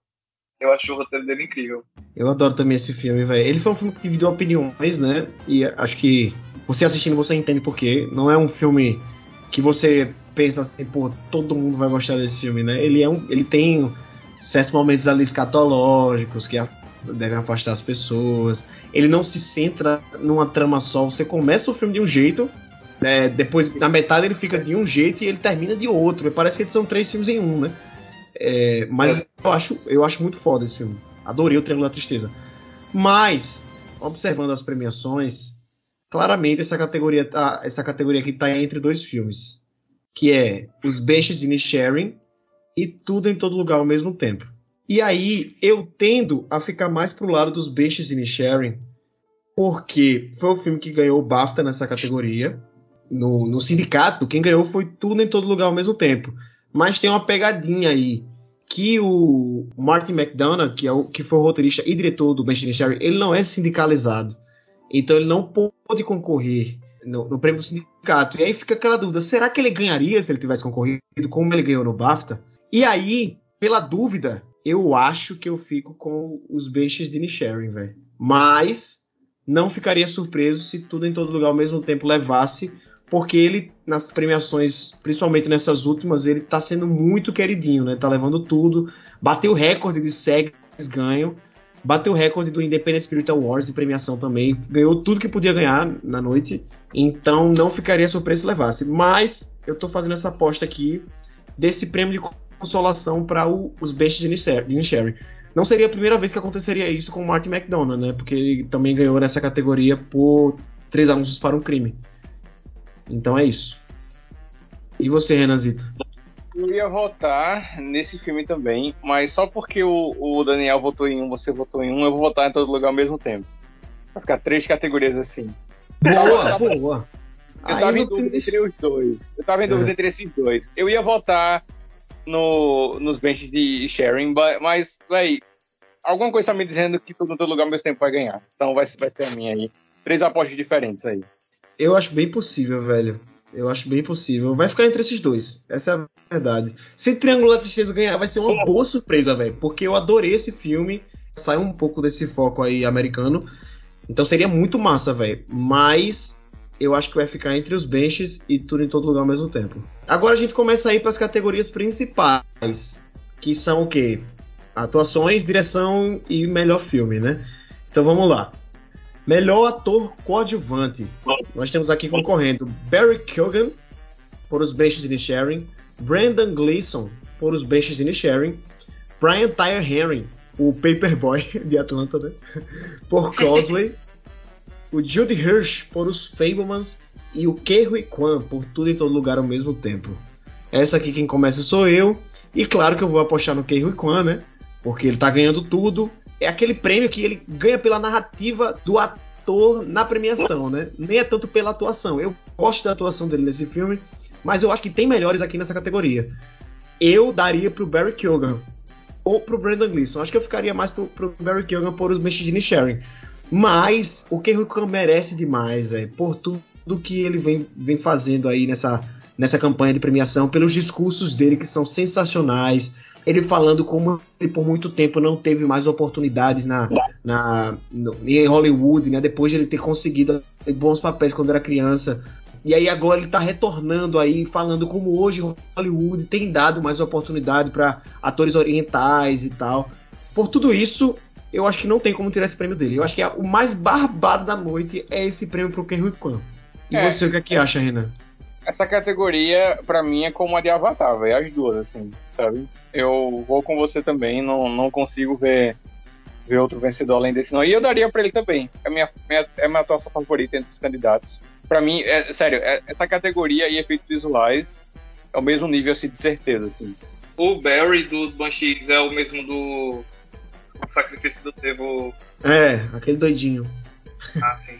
Eu acho o roteiro dele incrível. Eu adoro também esse filme, velho. Ele foi um filme que dividiu opiniões, né? E acho que você assistindo, você entende por quê. Não é um filme que você pensa assim, pô, todo mundo vai gostar desse filme, né? Ele, é um, ele tem certos momentos ali escatológicos que a, devem afastar as pessoas. Ele não se centra numa trama só. Você começa o filme de um jeito, né? Depois, na metade, ele fica de um jeito e ele termina de outro. Parece que são três filmes em um, né? É, mas eu acho, eu acho muito foda esse filme. Adorei o Triângulo da Tristeza. Mas, observando as premiações, claramente essa categoria, tá, essa categoria aqui está entre dois filmes, que é Os Banshees de Inisherin e Tudo em Todo Lugar ao Mesmo Tempo. E aí eu tendo a ficar mais pro lado dos Banshees de Inisherin, porque foi o filme que ganhou o BAFTA nessa categoria. No, no sindicato, quem ganhou foi Tudo em Todo Lugar ao Mesmo Tempo. Mas tem uma pegadinha aí, que o Martin McDonagh, que, é o, que foi o roteirista e diretor do Banshees de Inisherin, ele não é sindicalizado. Então ele não pôde concorrer no, no prêmio do sindicato. E aí fica aquela dúvida, será que ele ganharia se ele tivesse concorrido, como ele ganhou no BAFTA? E aí, pela dúvida, eu acho que eu fico com Os Banshees de Inisherin, velho. Mas não ficaria surpreso se Tudo em Todo Lugar ao Mesmo Tempo levasse... Porque ele, nas premiações, principalmente nessas últimas, ele tá sendo muito queridinho, né? Tá levando tudo. Bateu o recorde de S E Gs ganho. Bateu o recorde do Independent Spirit Awards de premiação também. Ganhou tudo que podia ganhar na noite. Então não ficaria surpreso se levasse. Mas eu tô fazendo essa aposta aqui desse prêmio de consolação para Os Banshees de Inisherin. Não seria a primeira vez que aconteceria isso com o Martin McDonagh, né? Porque ele também ganhou nessa categoria por Três Anúncios para um Crime. Então é isso. E você, Renanzito? Eu ia votar nesse filme também, mas só porque o, o Daniel votou em um, você votou em um, eu vou votar em Todo Lugar ao Mesmo Tempo. Vai ficar três categorias assim. Boa, eu, boa. Eu tava, eu tava em dúvida tem... entre os dois. Eu tava em dúvida é. entre esses dois. Eu ia votar no, nos Banshees de Inisherin, mas, véi, alguma coisa tá me dizendo que Todo Lugar ao Mesmo Tempo vai ganhar. Então vai, vai ter a minha aí. Três apostas diferentes aí. Eu acho bem possível, velho. Eu acho bem possível. Vai ficar entre esses dois. Essa é a verdade. Se Triângulo da Tristeza ganhar, vai ser uma boa surpresa, velho. Porque eu adorei esse filme. Sai um pouco desse foco aí americano. Então seria muito massa, velho. Mas eu acho que vai ficar entre Os Banshees e Tudo em Todo Lugar ao Mesmo Tempo. Agora a gente começa a ir para as categorias principais. Que são o quê? Atuações, direção e melhor filme, né? Então vamos lá. Melhor ator coadjuvante. Nós temos aqui concorrendo Barry Keoghan por Os Banshees de Inisherin, Brendan Gleeson por Os Banshees de Inisherin, Brian Tyree Henry, o Paperboy de Atlanta, né? Por Causeway, o Jude Hirsch por Os Fabelmans e o Ke-Huy Kwan por Tudo em Todo Lugar ao Mesmo Tempo. Essa aqui quem começa sou eu, e claro que eu vou apostar no Ke-Huy Kwan, né? Porque ele tá ganhando tudo. É aquele prêmio que ele ganha pela narrativa do ator na premiação, né? Nem é tanto pela atuação. Eu gosto da atuação dele nesse filme, mas eu acho que tem melhores aqui nessa categoria. Eu daria pro Barry Keoghan ou pro Brendan Gleeson. Acho que eu ficaria mais pro, pro Barry Keoghan por Os Banshees de Inisherin. Mas o Ke-Huy Kwan merece demais, é, por tudo que ele vem, vem fazendo aí nessa, nessa campanha de premiação, pelos discursos dele que são sensacionais. Ele falando como ele por muito tempo não teve mais oportunidades na, na, no, em Hollywood, né? Depois de ele ter conseguido bons papéis quando era criança. E aí agora ele tá retornando aí, falando como hoje Hollywood tem dado mais oportunidade para atores orientais e tal. Por tudo isso, eu acho que não tem como tirar esse prêmio dele. Eu acho que é o mais barbado da noite é esse prêmio pro Ke-Huy Kwan. E é, você, o que é que é, acha, Renan? Essa categoria, pra mim, é como a de Avatar, véio, as duas, assim, sabe? Eu vou com você também, não, não consigo ver, ver outro vencedor além desse, não. E eu daria pra ele também, é a minha, minha, é minha atuação favorita entre os candidatos. Pra mim, é, sério, é, essa categoria e efeitos visuais é o mesmo nível, assim, de certeza, assim. O Barry dos Banshees é o mesmo do o Sacrifício do Devo. É, aquele doidinho. Ah, sim.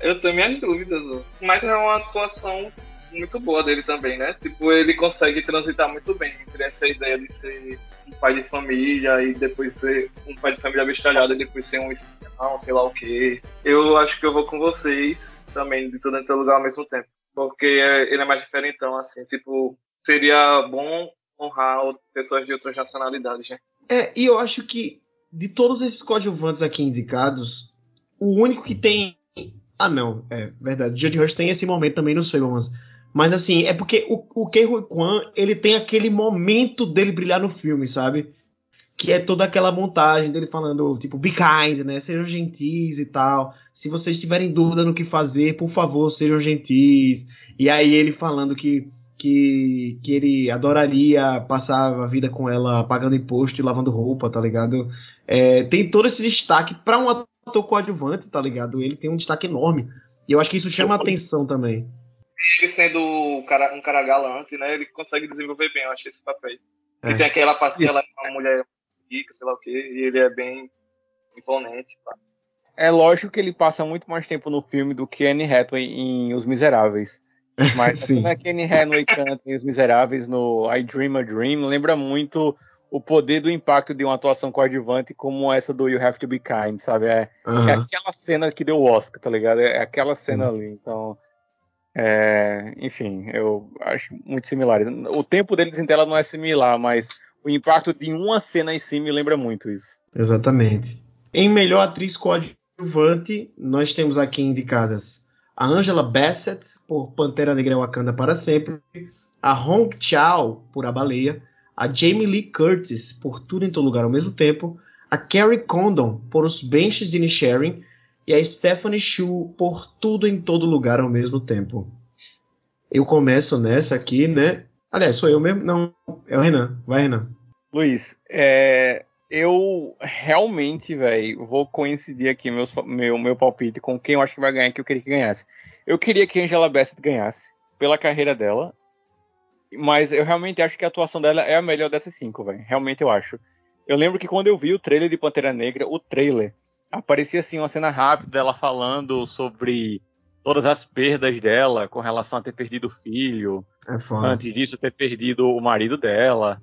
Eu tenho minhas dúvidas, mas é uma atuação muito boa dele também, né? Tipo, ele consegue transitar muito bem entre essa ideia de ser um pai de família e depois ser um pai de família bestalhado e depois ser um espião, sei lá o quê. Eu acho que eu vou com vocês também, de Tudo em Todo Lugar ao Mesmo Tempo, porque ele é mais diferentão, assim, tipo, seria bom honrar pessoas de outras nacionalidades, né? É, e eu acho que de todos esses coadjuvantes aqui indicados, o único que tem... Ah, não, é verdade. O Jude Hirsch tem esse momento também nos Fabelmans. Mas, assim, é porque o, o Ke-Huy Kwan, ele tem aquele momento dele brilhar no filme, sabe? Que é toda aquela montagem dele falando, tipo, be kind, né? Sejam gentis e tal. Se vocês tiverem dúvida no que fazer, por favor, sejam gentis. E aí ele falando que, que, que ele adoraria passar a vida com ela pagando imposto e lavando roupa, tá ligado? É, tem todo esse destaque pra um ator ator coadjuvante, tá ligado? Ele tem um destaque enorme. E eu acho que isso chama a atenção também. Ele sendo um cara, um cara galante, né? Ele consegue desenvolver bem, eu acho, esse papel. É. E tem aquela parcela de uma mulher rica, sei lá o quê, e ele é bem imponente, tá? É lógico que ele passa muito mais tempo no filme do que Anne Hathaway em Os Miseráveis. Mas assim, não é que Anne Hathaway canta em Os Miseráveis, no I Dream a Dream, lembra muito... o poder do impacto de uma atuação coadjuvante como essa do You Have to Be Kind, sabe? É, uhum. É aquela cena que deu o Oscar, tá ligado? É aquela cena uhum. ali. Então, é, enfim, eu acho muito similar. O tempo deles em tela não é similar, mas o impacto de uma cena em si me lembra muito isso. Exatamente. Em melhor atriz coadjuvante, nós temos aqui indicadas a Angela Bassett por Pantera Negra Wakanda para Sempre, a Hong Chau por A Baleia, a Jamie Lee Curtis por Tudo em Todo Lugar ao Mesmo Tempo, a Carrie Condon por Os Banshees de Inisherin e a Stephanie Shu por Tudo em Todo Lugar ao Mesmo Tempo. Eu começo nessa aqui, né? Aliás, sou eu mesmo? Não, é o Renan. Vai, Renan. Luiz, é, eu realmente, velho, vou coincidir aqui meus, meu, meu palpite com quem eu acho que vai ganhar, que eu queria que ganhasse. Eu queria que Angela Bassett ganhasse pela carreira dela. Mas eu realmente acho que a atuação dela é a melhor dessas cinco, velho. Realmente eu acho. Eu lembro que quando eu vi o trailer de Pantera Negra, o trailer, aparecia assim uma cena rápida dela falando sobre todas as perdas dela com relação a ter perdido o filho. É foda. Antes disso, ter perdido o marido dela.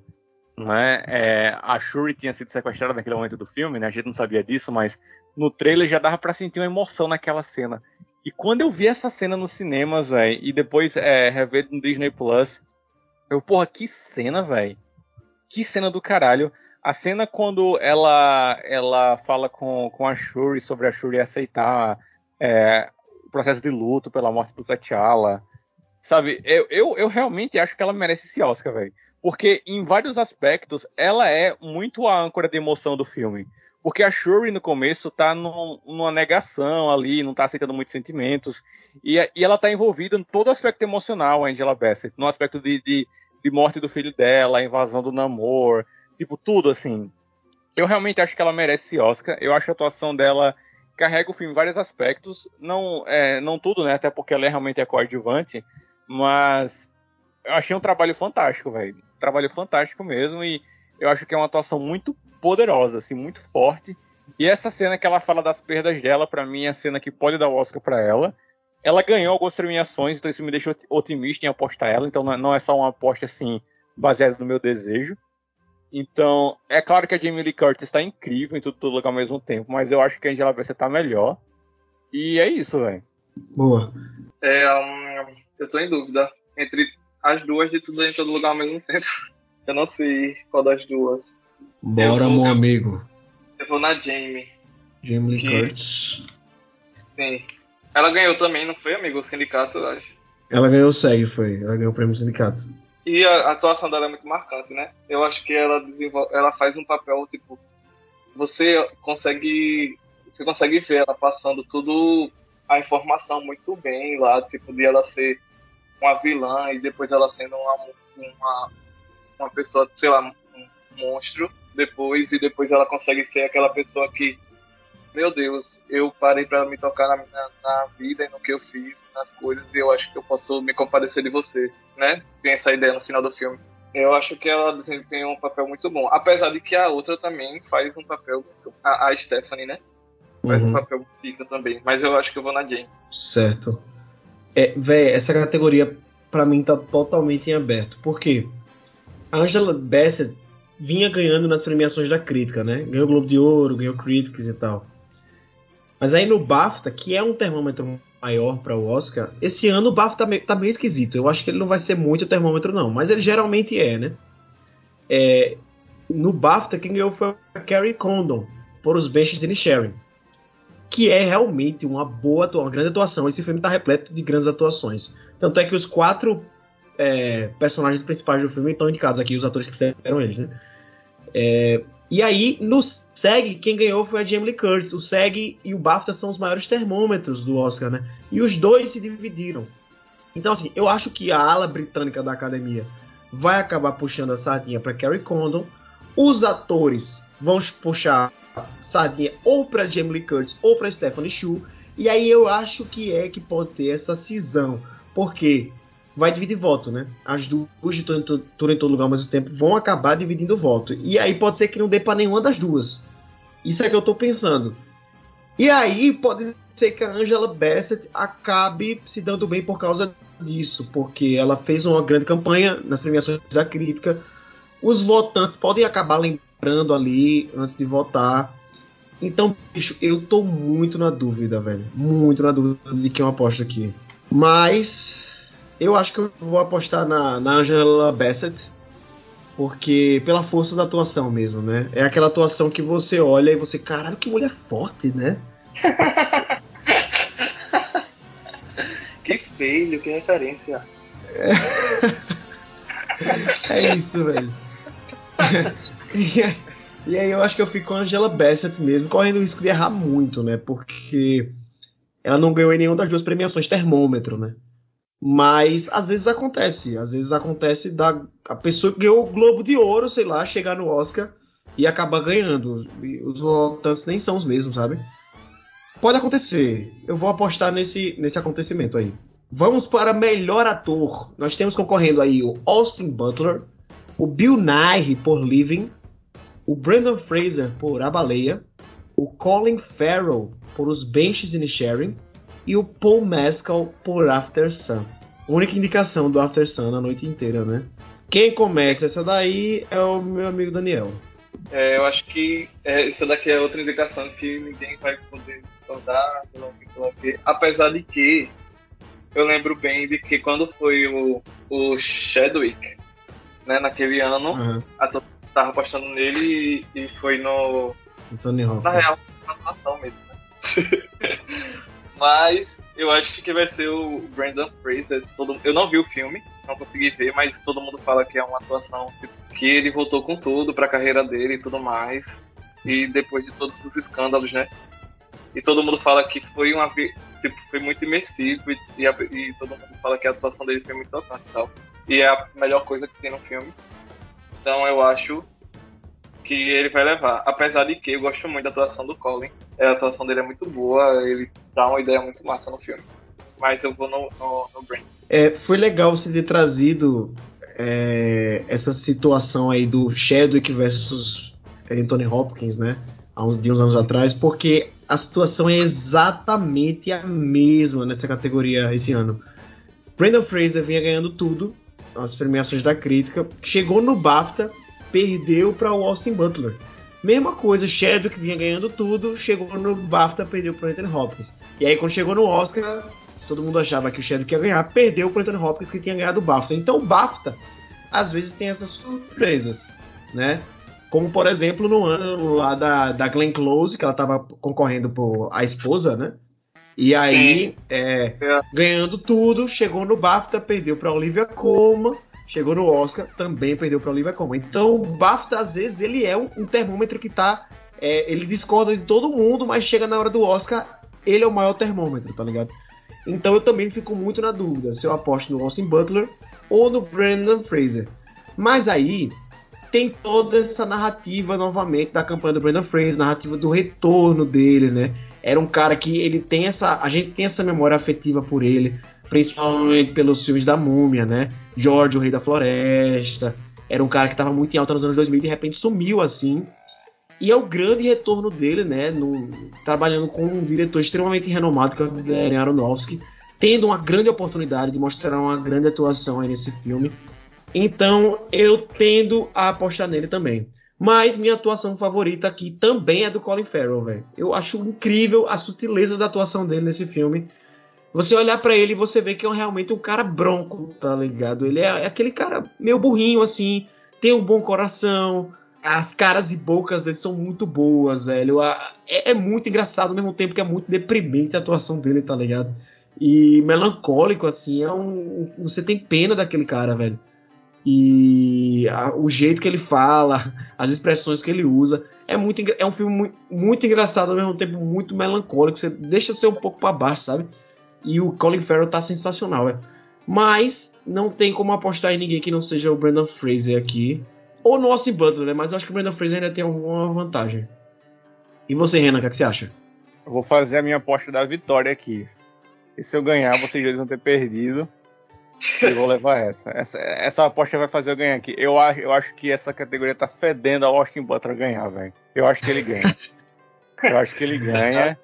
Não é? É, a Shuri tinha sido sequestrada naquele momento do filme, né? A gente não sabia disso, mas no trailer já dava pra sentir uma emoção naquela cena. E quando eu vi essa cena nos cinemas, velho, e depois é, rever no Disney Plus, eu, porra, que cena, velho. Que cena do caralho. A cena quando ela, ela fala com, com a Shuri sobre a Shuri aceitar é, o processo de luto pela morte do T'Challa. Sabe, eu, eu, eu realmente acho que ela merece esse Oscar, velho. Porque em vários aspectos ela é muito a âncora de emoção do filme. Porque a Shuri no começo tá num, numa negação ali, não tá aceitando muitos sentimentos. E, e ela tá envolvida em todo aspecto emocional, a Angela Bassett. No aspecto de, de, de morte do filho dela, a invasão do Namor, tipo, tudo assim. Eu realmente acho que ela merece esse Oscar. Eu acho a atuação dela carrega o filme em vários aspectos. Não, é, não tudo, né? Até porque ela realmente é coadjuvante. Mas eu achei um trabalho fantástico, velho. Um trabalho fantástico mesmo. E eu acho que é uma atuação muito poderosa, assim, muito forte. E essa cena que ela fala das perdas dela, pra mim, é a cena que pode dar o Oscar pra ela. Ela ganhou algumas premiações, então isso me deixa otimista em apostar ela. Então não é só uma aposta, assim, baseada no meu desejo. Então, é claro que a Jamie Lee Curtis tá incrível em Tudo em Todo Lugar ao Mesmo Tempo, mas eu acho que a Angela Bassett tá melhor. E é isso, velho. Boa. É, um... Eu tô em dúvida entre as duas de Tudo em Todo Lugar ao Mesmo Tempo. Eu não sei qual das duas. Bora, vou, meu eu, amigo. Eu vou na Jamie. Jamie Lee Curtis. Sim. Ela ganhou também, não foi, amigo? O Sindicato, eu acho. Ela ganhou o S E G, foi. Ela ganhou o prêmio Sindicato. E a, a atuação dela é muito marcante, né? Eu acho que ela, desenvol... ela faz um papel, tipo... Você consegue, você consegue ver ela passando tudo... A informação muito bem lá, tipo, de ela ser... uma vilã e depois ela sendo uma, uma, uma pessoa, sei lá, um monstro depois, e depois ela consegue ser aquela pessoa que, meu Deus, eu parei pra me tocar na, na, na vida e no que eu fiz, nas coisas, e eu acho que eu posso me compadecer de você, né? Tem essa ideia no final do filme. Eu acho que ela desempenha um papel muito bom, apesar de que a outra também faz um papel, muito, a, a Stephanie, né? Faz uhum. um papel pica também, mas eu acho que eu vou na Jane. Certo. É, véi, essa categoria pra mim tá totalmente em aberto. Por quê? A Angela Bassett vinha ganhando nas premiações da crítica, né? Ganhou Globo de Ouro, ganhou Critics e tal. Mas aí no BAFTA, que é um termômetro maior pra o Oscar, esse ano o BAFTA tá meio, tá meio esquisito. Eu acho que ele não vai ser muito termômetro não, mas ele geralmente é, né? É, no BAFTA quem ganhou foi a Carrie Condon por Os Banshees de Inisherin, que é realmente uma boa, uma grande atuação. Esse filme está repleto de grandes atuações. Tanto é que os quatro é, personagens principais do filme estão indicados aqui, os atores que fizeram eles, né? É, e aí, no S E G, quem ganhou foi a Jamie Lee Curtis. O S E G e o BAFTA são os maiores termômetros do Oscar, né? E os dois se dividiram. Então, assim, eu acho que a ala britânica da academia vai acabar puxando a sardinha para Carrie Condon. Os atores vão puxar sardinha ou pra Jamie Lee Curtis ou pra Stephanie Shu, e aí eu acho que é que pode ter essa cisão, porque vai dividir voto, né? As duas de Tudo em Todo Lugar ao Mesmo Tempo vão acabar dividindo voto, e aí pode ser que não dê pra nenhuma das duas. Isso é que eu tô pensando. E aí pode ser que a Angela Bassett acabe se dando bem por causa disso, porque ela fez uma grande campanha nas premiações da crítica. Os votantes podem acabar lembrando ali antes de votar. Então, bicho, eu tô muito na dúvida, velho. Muito na dúvida de quem eu aposto aqui. Mas eu acho que eu vou apostar na, na Angela Bassett, porque pela força da atuação mesmo, né? É aquela atuação que você olha e você, caralho, que mulher forte, né? Que espelho, que referência. É, é isso, velho. E aí, e aí eu acho que eu fico com a Angela Bassett mesmo, correndo o risco de errar muito, né? Porque ela não ganhou em nenhuma das duas premiações termômetro, né? Mas às vezes acontece. Às vezes acontece da a pessoa que ganhou o Globo de Ouro, sei lá, chegar no Oscar e acabar ganhando. Os votantes nem são os mesmos, sabe? Pode acontecer. Eu vou apostar nesse, nesse acontecimento aí. Vamos para melhor ator. Nós temos concorrendo aí o Austin Butler, o Bill Nighy por Living, o Brendan Fraser por A Baleia, o Colin Farrell por Os Banshees de Inisherin e o Paul Mescal por After Sun. Única indicação do After Sun na noite inteira, né? Quem começa essa daí é o meu amigo Daniel. É, eu acho que é, isso daqui é outra indicação que ninguém vai poder discordar, apesar de que eu lembro bem de que quando foi o, o Chadwick, né, naquele ano, uhum. a turma tava postando nele e, e foi no... Anthony Hopkins. Na real, na atuação mesmo, né? Mas eu acho que vai ser o Brendan Fraser. Todo... Eu não vi o filme, não consegui ver, mas todo mundo fala que é uma atuação que ele voltou com tudo pra carreira dele e tudo mais. E depois de todos os escândalos, né? E todo mundo fala que foi uma... Tipo, foi muito imersivo e, e, e todo mundo fala que a atuação dele foi muito tocante e tal. E é a melhor coisa que tem no filme. Então eu acho que ele vai levar. Apesar de que eu gosto muito da atuação do Colin. A atuação dele é muito boa, ele dá uma ideia muito massa no filme. Mas eu vou no, no, no Brain. É, foi legal você ter trazido é, essa situação aí do Chadwick versus Anthony Hopkins, né? Há uns, de uns anos atrás, porque... A situação é exatamente a mesma nessa categoria esse ano. Brendan Fraser vinha ganhando tudo, as premiações da crítica, chegou no BAFTA, perdeu para o Austin Butler. Mesma coisa, Chadwick vinha ganhando tudo, chegou no BAFTA, perdeu para o Anthony Hopkins. E aí quando chegou no Oscar, todo mundo achava que o Chadwick ia ganhar, perdeu para o Anthony Hopkins, que tinha ganhado o BAFTA. Então o BAFTA, às vezes, tem essas surpresas, né? Como, por exemplo, no ano lá da, da Glenn Close, que ela estava concorrendo por a esposa, né? E aí, é, é. ganhando tudo, chegou no BAFTA, perdeu para Olivia Colman, chegou no Oscar, também perdeu para Olivia Colman. Então, o BAFTA, às vezes, ele é um, um termômetro que tá... É, ele discorda de todo mundo, mas chega na hora do Oscar, ele é o maior termômetro, tá ligado? Então, eu também fico muito na dúvida se eu aposto no Austin Butler ou no Brendan Fraser. Mas aí... Tem toda essa narrativa, novamente, da campanha do Brendan Fraser, narrativa do retorno dele, né? Era um cara que ele tem essa... A gente tem essa memória afetiva por ele, principalmente pelos filmes da Múmia, né? George, o Rei da Floresta. Era um cara que estava muito em alta nos anos dois mil e de repente sumiu, assim. E é o grande retorno dele, né? No, trabalhando com um diretor extremamente renomado, que é o Darren Aronofsky, tendo uma grande oportunidade de mostrar uma grande atuação aí nesse filme. Então, eu tendo a apostar nele também. Mas minha atuação favorita aqui também é do Colin Farrell, velho. Eu acho incrível a sutileza da atuação dele nesse filme. Você olhar pra ele e você vê que é realmente um cara bronco, tá ligado? Ele é aquele cara meio burrinho, assim. Tem um bom coração. As caras e bocas dele são muito boas, velho. É muito engraçado, ao mesmo tempo que é muito deprimente a atuação dele, tá ligado? E melancólico, assim. É um... Você tem pena daquele cara, velho. E a, o jeito que ele fala, as expressões que ele usa, é, muito, é um filme muito, muito engraçado, ao mesmo tempo muito melancólico. Você deixa você um pouco pra baixo, sabe? E o Colin Farrell tá sensacional, véio. Mas não tem como apostar em ninguém que não seja o Brendan Fraser aqui. Ou no Austin Butler, né? Mas eu acho que o Brendan Fraser ainda tem alguma vantagem. E você, Renan, o que, é que você acha? Eu vou fazer a minha aposta da vitória aqui. E se eu ganhar, vocês dois vão ter perdido. Eu vou levar essa. essa. Essa aposta vai fazer eu ganhar aqui. Eu acho, eu acho que essa categoria tá fedendo a Austin Butler ganhar, velho. Eu acho que ele ganha. Eu acho que ele ganha.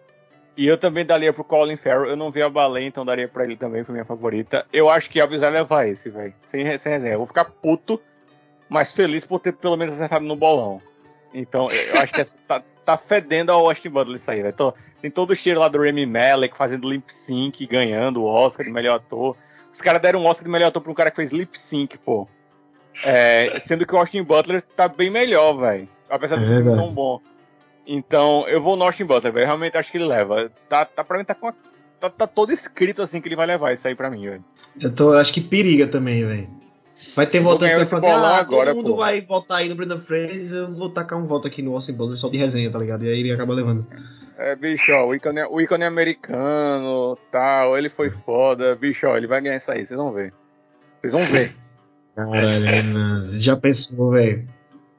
E eu também daria pro Colin Farrell. Eu não vi A Baleia, então daria pra ele também. Foi minha favorita. Eu acho que Elvis vai levar esse, velho. Sem, sem resenha. Eu vou ficar puto, mas feliz por ter pelo menos acertado no bolão. Então, eu acho que essa, tá, tá fedendo a Austin Butler isso aí, velho. Então, tem todo o cheiro lá do Remy Malek fazendo lip sync, ganhando o Oscar de melhor ator. Os caras deram um Oscar de melhor ator pra um cara que fez lip sync, pô. É, sendo que o Austin Butler tá bem melhor, velho. Apesar de ser tão bom. Então, eu vou no Austin Butler, velho. Realmente acho que ele leva. Tá, tá, pra mim, tá, com uma, tá, tá todo escrito, assim, que ele vai levar isso aí pra mim, velho. Eu tô, acho que periga também, velho. Vai ter voto pra fazer ah, agora, todo mundo pô. Vai votar aí no Brendan Fraser. Eu vou tacar um voto aqui no Austin Butler só de resenha, tá ligado? E aí ele acaba levando. É, bicho, ó, o, ícone, o ícone americano, tal, ele foi foda. Bicho, ó, ele vai ganhar isso aí, vocês vão ver. Vocês vão ver. Caralho, já pensou, velho?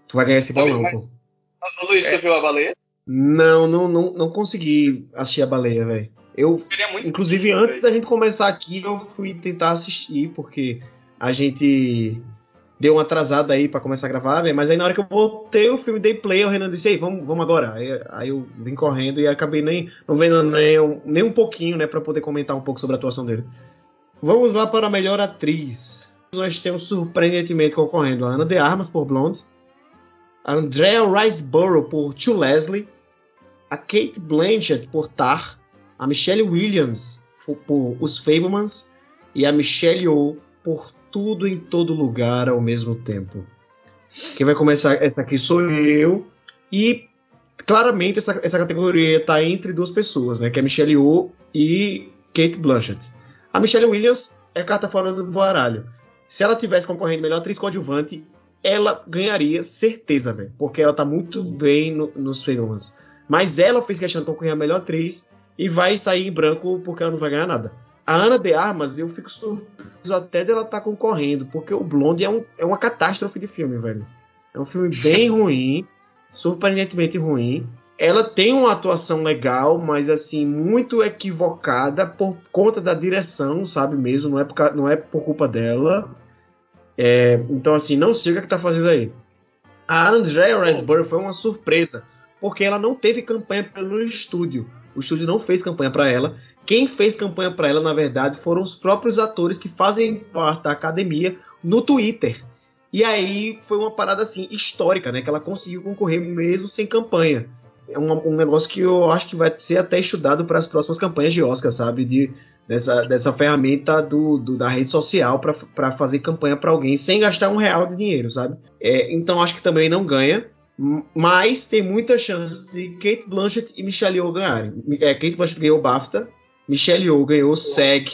Tu vai ganhar esse balão, pô. O Luiz, você viu A Baleia? Não, não, não, não consegui assistir A Baleia, velho. Eu, inclusive, antes da gente começar aqui, eu fui tentar assistir, porque a gente deu uma atrasada aí pra começar a gravar, né? Mas aí na hora que eu voltei o filme, dei play, o Renan disse, ei, vamos, vamos agora. Aí, aí eu vim correndo e acabei nem não vendo nem um, nem um pouquinho, né? Pra poder comentar um pouco sobre a atuação dele. Vamos lá para a melhor atriz. Nós temos surpreendentemente concorrendo a Ana de Armas por Blonde, a Andrea Riseborough por Tio Leslie, a Cate Blanchett por Tar, a Michelle Williams por Os Fabelmans e a Michelle Yeoh por Tudo em Todo Lugar ao Mesmo Tempo. Quem vai começar essa aqui sou eu, e claramente essa, essa categoria está entre duas pessoas, né, que é Michelle Yeoh e Cate Blanchett. A Michelle Williams é carta fora do baralho. Se ela tivesse concorrendo melhor atriz coadjuvante, ela ganharia certeza, velho, porque ela tá muito bem no, nos filmes. Mas ela fez questão de concorrer a melhor atriz e vai sair em branco porque ela não vai ganhar nada. A Ana de Armas, eu fico surpreso até dela estar tá concorrendo, porque o Blonde é, um, é uma catástrofe de filme, velho. É um filme bem ruim, surpreendentemente ruim. Ela tem uma atuação legal, mas assim, muito equivocada por conta da direção, sabe mesmo? Não é por, não é por culpa dela. É, então, assim, não sei o que, é que tá fazendo aí. A Andrea Riseborough foi uma surpresa, porque ela não teve campanha pelo estúdio. O estúdio não fez campanha para ela. Quem fez campanha para ela, na verdade, foram os próprios atores que fazem parte da academia no Twitter. E aí foi uma parada, assim, histórica, né? Que ela conseguiu concorrer mesmo sem campanha. É um, um negócio que eu acho que vai ser até estudado para as próximas campanhas de Oscar, sabe? De, dessa, dessa ferramenta do, do, da rede social para fazer campanha para alguém sem gastar um real de dinheiro, sabe? É, então acho que também não ganha, mas tem muita chance de Cate Blanchett e Michelle Yeoh ganharem. É, Cate Blanchett ganhou o BAFTA, Michelle Yeoh ganhou o S A G,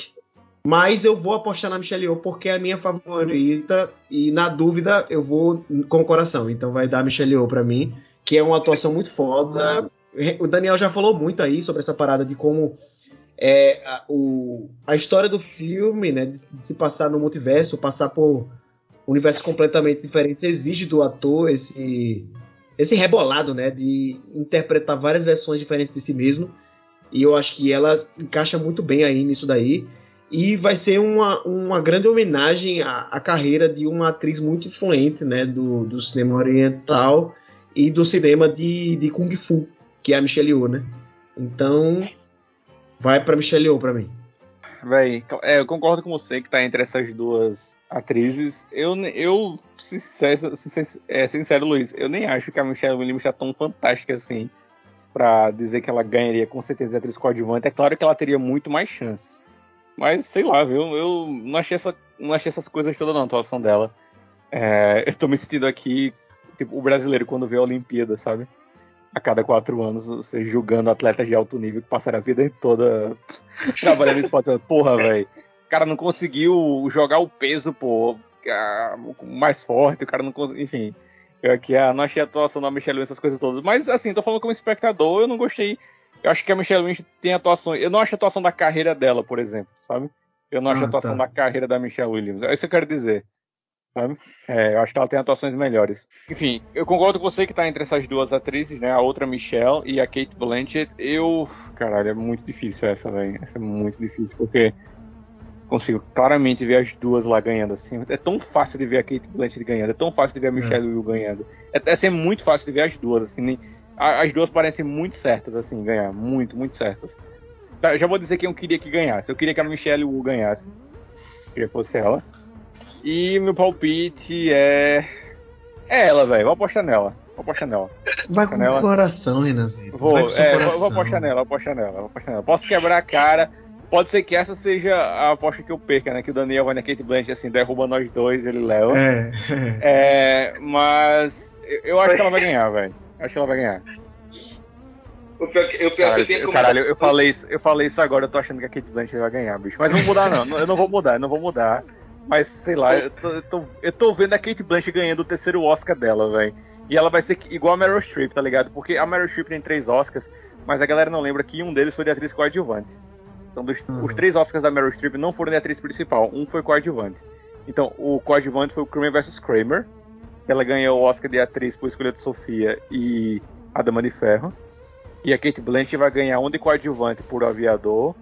mas eu vou apostar na Michelle Yeoh porque é a minha favorita e na dúvida eu vou com o coração, então vai dar Michelle Yeoh para mim, que é uma atuação muito foda. O Daniel já falou muito aí sobre essa parada de como é, a, o, a história do filme, né, de, de se passar no multiverso, passar por um universo completamente diferente, exige do ator esse, esse rebolado, né, de interpretar várias versões diferentes de si mesmo, e eu acho que ela encaixa muito bem aí nisso daí, e vai ser uma, uma grande homenagem à, à carreira de uma atriz muito influente, né, do, do cinema oriental e do cinema de, de Kung Fu, que é a Michelle Yeoh, né? Então, vai pra Michelle Yeoh pra mim. Véi, é, eu concordo com você que tá entre essas duas atrizes. Eu, eu sincero, sincero, é, sincero, Luiz, eu nem acho que a Michelle Williams tá tão fantástica assim pra dizer que ela ganharia com certeza a atriz coadjuvante. É claro que ela teria muito mais chances. Mas, sei lá, viu? Eu não achei, essa, não achei essas coisas todas não, a atuação dela. É, eu tô me sentindo aqui tipo, o brasileiro quando vê a Olimpíada, sabe? A cada quatro anos, você julgando atletas de alto nível que passaram a vida toda trabalhando em esporte. Porra, velho. O cara não conseguiu jogar o peso, pô, mais forte. O cara não conseguiu. Enfim, eu aqui ah, não achei a atuação da Michelle Williams, essas coisas todas. Mas, assim, tô falando como espectador, eu não gostei. Eu acho que a Michelle Williams tem atuação. Eu não acho a atuação da carreira dela, por exemplo, sabe? Eu não ah, acho a atuação tá. da carreira da Michelle Williams. É isso que eu quero dizer. Sabe? É, eu acho que ela tem atuações melhores. Enfim, eu concordo com você que tá entre essas duas atrizes, né? A outra Michelle e a Cate Blanchett. Eu... Caralho, é muito difícil essa, velho. Essa é muito difícil, porque consigo claramente ver as duas lá ganhando, assim. É tão fácil de ver a Cate Blanchett ganhando. É tão fácil de ver a Michelle Yeoh ganhando. É, é sempre muito fácil de ver as duas, assim. Nem... As duas parecem muito certas, assim, ganhar. Muito, muito certas. Tá, já vou dizer quem eu queria que ganhasse. Eu queria que a Michelle Yeoh ganhasse. Eu queria que fosse ela. E meu palpite é... É ela, velho. Vou apostar nela. Vou apostar nela. Vai com o coração, Renanzinho. Vou, é, coração. vou apostar nela, vou apostar nela, vou apostar nela. Posso quebrar a cara. Pode ser que essa seja a aposta que eu perca, né? Que o Daniel vai na Cate Blanchett, assim, derruba nós dois, ele leva. É. é mas eu acho que ela vai ganhar, velho. Acho que ela vai ganhar. Eu, eu, caralho, que eu, eu, caralho eu, falei isso, eu falei isso agora, eu tô achando que a Cate Blanchett vai ganhar, bicho. Mas não vou mudar, não. Eu não vou mudar, eu não vou mudar. Mas, sei lá, eu tô, eu, tô, eu tô vendo a Cate Blanchett ganhando o terceiro Oscar dela, velho. E ela vai ser igual a Meryl Streep, tá ligado? Porque a Meryl Streep tem três Oscars, mas a galera não lembra que um deles foi de atriz coadjuvante. Então, dos, uhum. os três Oscars da Meryl Streep não foram de atriz principal, um foi coadjuvante. Então, o coadjuvante foi o Kramer versus. Kramer, que ela ganhou o Oscar de atriz por Escolha de Sofia e A Dama de Ferro. E a Cate Blanchett vai ganhar um de coadjuvante por O Aviador,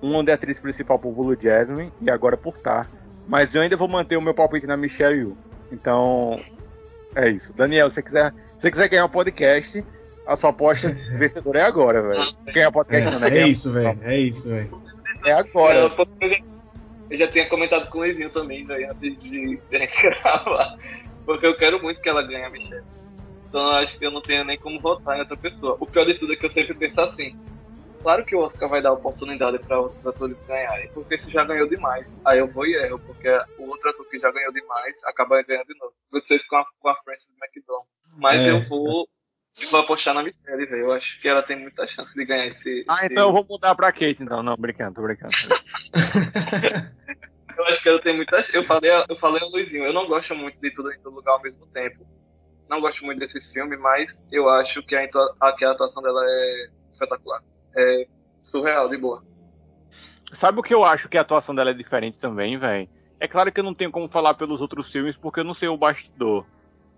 um de atriz principal por Blue Jasmine e agora por Tar. Mas eu ainda vou manter o meu palpite na Michelle Yeoh. Então, é isso. Daniel, se você quiser, se você quiser ganhar um podcast, a sua aposta vencedora é agora, velho. Ganhar podcast é, não, né? É isso, velho. É isso, velho. É agora. Eu já tinha comentado com o Luizinho também, velho, antes de gravar. Porque eu quero muito que ela ganhe a Michelle. Então eu acho que eu não tenho nem como votar em outra pessoa. O pior de tudo é que eu sempre penso assim: claro que o Oscar vai dar oportunidade para outros atores ganharem, porque isso já ganhou demais. Aí eu vou e erro, porque o outro ator que já ganhou demais acaba ganhando de novo. Vocês com a, com a Frances McDormand. Mas é. eu vou, vou apostar na Michelle, velho. Eu acho que ela tem muita chance de ganhar esse... Ah, esse... então eu vou mudar pra Cate, então. Não, brincando, tô brincando. Eu acho que ela tem muita chance. Eu falei, eu falei ao Luizinho, eu não gosto muito de Tudo em Todo Lugar ao Mesmo Tempo. Não gosto muito desses filmes, mas eu acho que a, que a atuação dela é espetacular. É surreal, de boa. Sabe o que eu acho que a atuação dela é diferente também, velho? É claro que eu não tenho como falar pelos outros filmes, porque eu não sei o bastidor.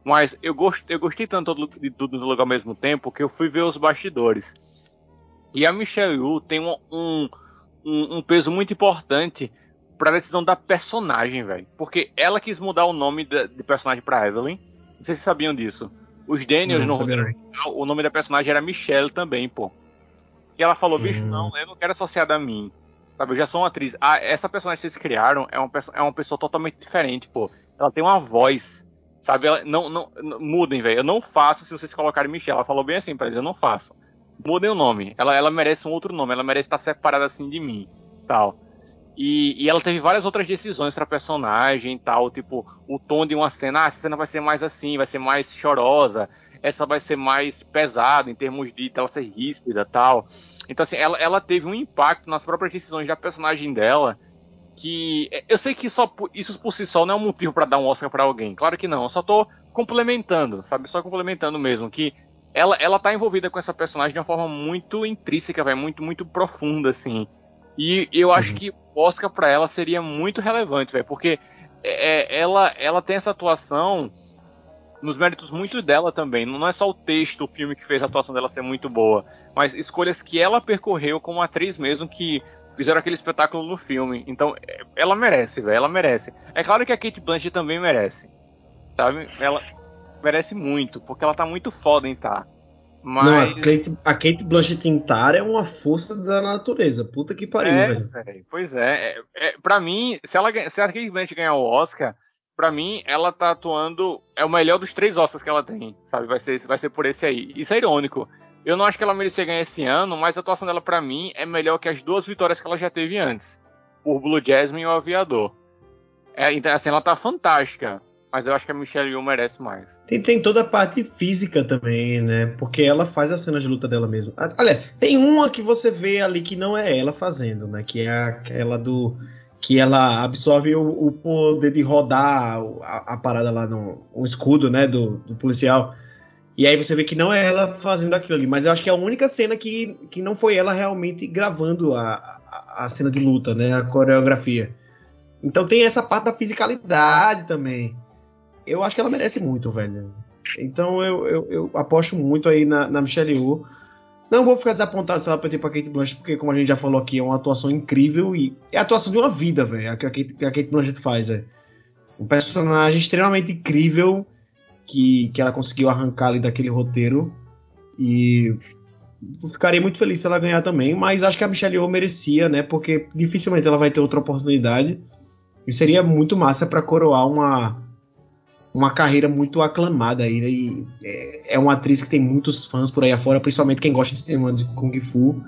Mas eu, gost, eu gostei tanto de Tudo no Lugar ao Mesmo Tempo que eu fui ver os bastidores. E a Michelle Yeoh tem um, um, um peso muito importante pra decisão da personagem, velho. Porque ela quis mudar o nome de, de personagem pra Evelyn. Não sei se sabiam disso. Os Daniels, não, no, o nome da personagem era Michelle também, pô. E ela falou, bicho, não, eu não quero associar a mim, sabe, eu já sou uma atriz. Ah, essa personagem que vocês criaram é uma, é uma pessoa totalmente diferente, pô. Ela tem uma voz, sabe, ela, não, não, não, mudem, velho, eu não faço se vocês colocarem Michelle. Ela falou bem assim pra eles, eu não faço. Mudem o nome, ela, ela merece um outro nome, ela merece estar separada assim de mim, tal. E, e ela teve várias outras decisões pra personagem, tal, tipo, o tom de uma cena, ah, essa cena vai ser mais assim, vai ser mais chorosa. Essa vai ser mais pesada em termos de ela ser ríspida e tal. Então, assim, ela, ela teve um impacto nas próprias decisões da personagem dela. Que eu sei que só isso por si só não é um motivo pra dar um Oscar pra alguém. Claro que não. Eu só tô complementando, sabe? Só complementando mesmo. Que ela, ela tá envolvida com essa personagem de uma forma muito intrínseca, velho. Muito, muito profunda, assim. E eu acho que o Oscar pra ela seria muito relevante, velho. Porque é, ela, ela tem essa atuação. Nos méritos muito dela também. Não é só o texto, o filme que fez a atuação dela ser muito boa, mas escolhas que ela percorreu como atriz mesmo, que fizeram aquele espetáculo no filme. Então, ela merece, velho. Ela merece. É claro que a Cate Blanchett também merece, sabe? Ela merece muito, porque ela tá muito foda em Tar. Mas... Não, a Cate, a Cate Blanchett em Tar é uma força da natureza. Puta que pariu, é, velho. velho. Pois é. é, é pra mim, se, ela, se a Cate Blanchett ganhar o Oscar... Pra mim, ela tá atuando... É o melhor dos três Oscars que ela tem, sabe? Vai ser, vai ser por esse aí. Isso é irônico. Eu não acho que ela merecia ganhar esse ano, mas a atuação dela, pra mim, é melhor que as duas vitórias que ela já teve antes. Por Blue Jasmine e o Aviador. É, então, assim, ela tá fantástica. Mas eu acho que a Michelle Yeoh merece mais. Tem, tem toda a parte física também, né? Porque ela faz as cenas de luta dela mesma. Aliás, tem uma que você vê ali que não é ela fazendo, né? Que é aquela do... Que ela absorve o, o poder de rodar a, a parada lá no o escudo, né, do, do policial. E aí você vê que não é ela fazendo aquilo ali. Mas eu acho que é a única cena que, que não foi ela realmente gravando a, a, a cena de luta, né, a coreografia. Então tem essa parte da fisicalidade também. Eu acho que ela merece muito, velho. Então eu, eu, eu aposto muito aí na, na Michelle Yeoh. Não vou ficar desapontado se ela perder pra Cate Blanchett, porque como a gente já falou aqui, é uma atuação incrível e é a atuação de uma vida, velho, que a Cate, a Cate Blanchett faz, velho. Um personagem extremamente incrível que, que ela conseguiu arrancar ali daquele roteiro e ficaria muito feliz se ela ganhar também, mas acho que a Michelle Yeoh merecia, né, porque dificilmente ela vai ter outra oportunidade e seria muito massa pra coroar uma... uma carreira muito aclamada aí, e é uma atriz que tem muitos fãs por aí afora, principalmente quem gosta de cinema de Kung Fu,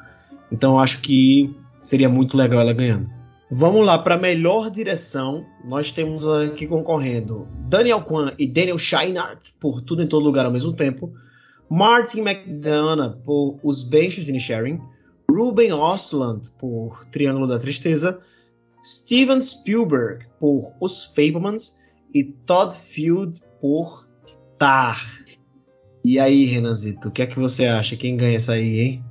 então acho que seria muito legal ela ganhando. Vamos lá, para a melhor direção, nós temos aqui concorrendo Daniel Kwan e Daniel Scheinert por Tudo em Todo Lugar ao Mesmo Tempo, Martin McDonagh por Os Banshees de Inisherin, Ruben Östlund por Triângulo da Tristeza, Steven Spielberg por Os Fabelmans, e Todd Field por Tar. E aí, Renanzito, o que é que você acha? Quem ganha essa aí, hein?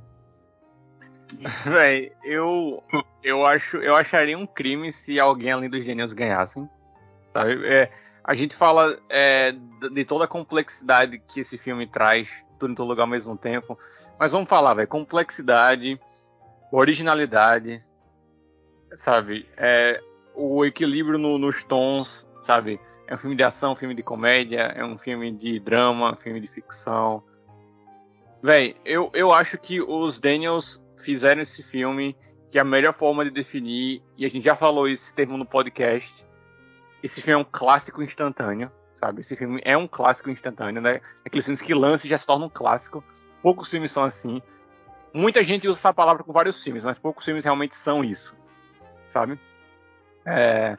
Véi, eu, eu, acho, eu acharia um crime se alguém além dos gênios ganhassem. Sabe? É, a gente fala é, de toda a complexidade que esse filme traz, Tudo em Todo Lugar ao Mesmo Tempo. Mas vamos falar, véi, complexidade, originalidade, sabe? É, o equilíbrio no, nos tons, sabe? É um filme de ação, um filme de comédia, é um filme de drama, um filme de ficção. Véi, eu, eu acho que os Daniels fizeram esse filme, que é a melhor forma de definir, e a gente já falou esse termo no podcast, esse filme é um clássico instantâneo. sabe? Esse filme é um clássico instantâneo, né? Aqueles filmes que lançam e já se tornam um clássico. Poucos filmes são assim. Muita gente usa essa palavra com vários filmes, mas poucos filmes realmente são isso, sabe? É...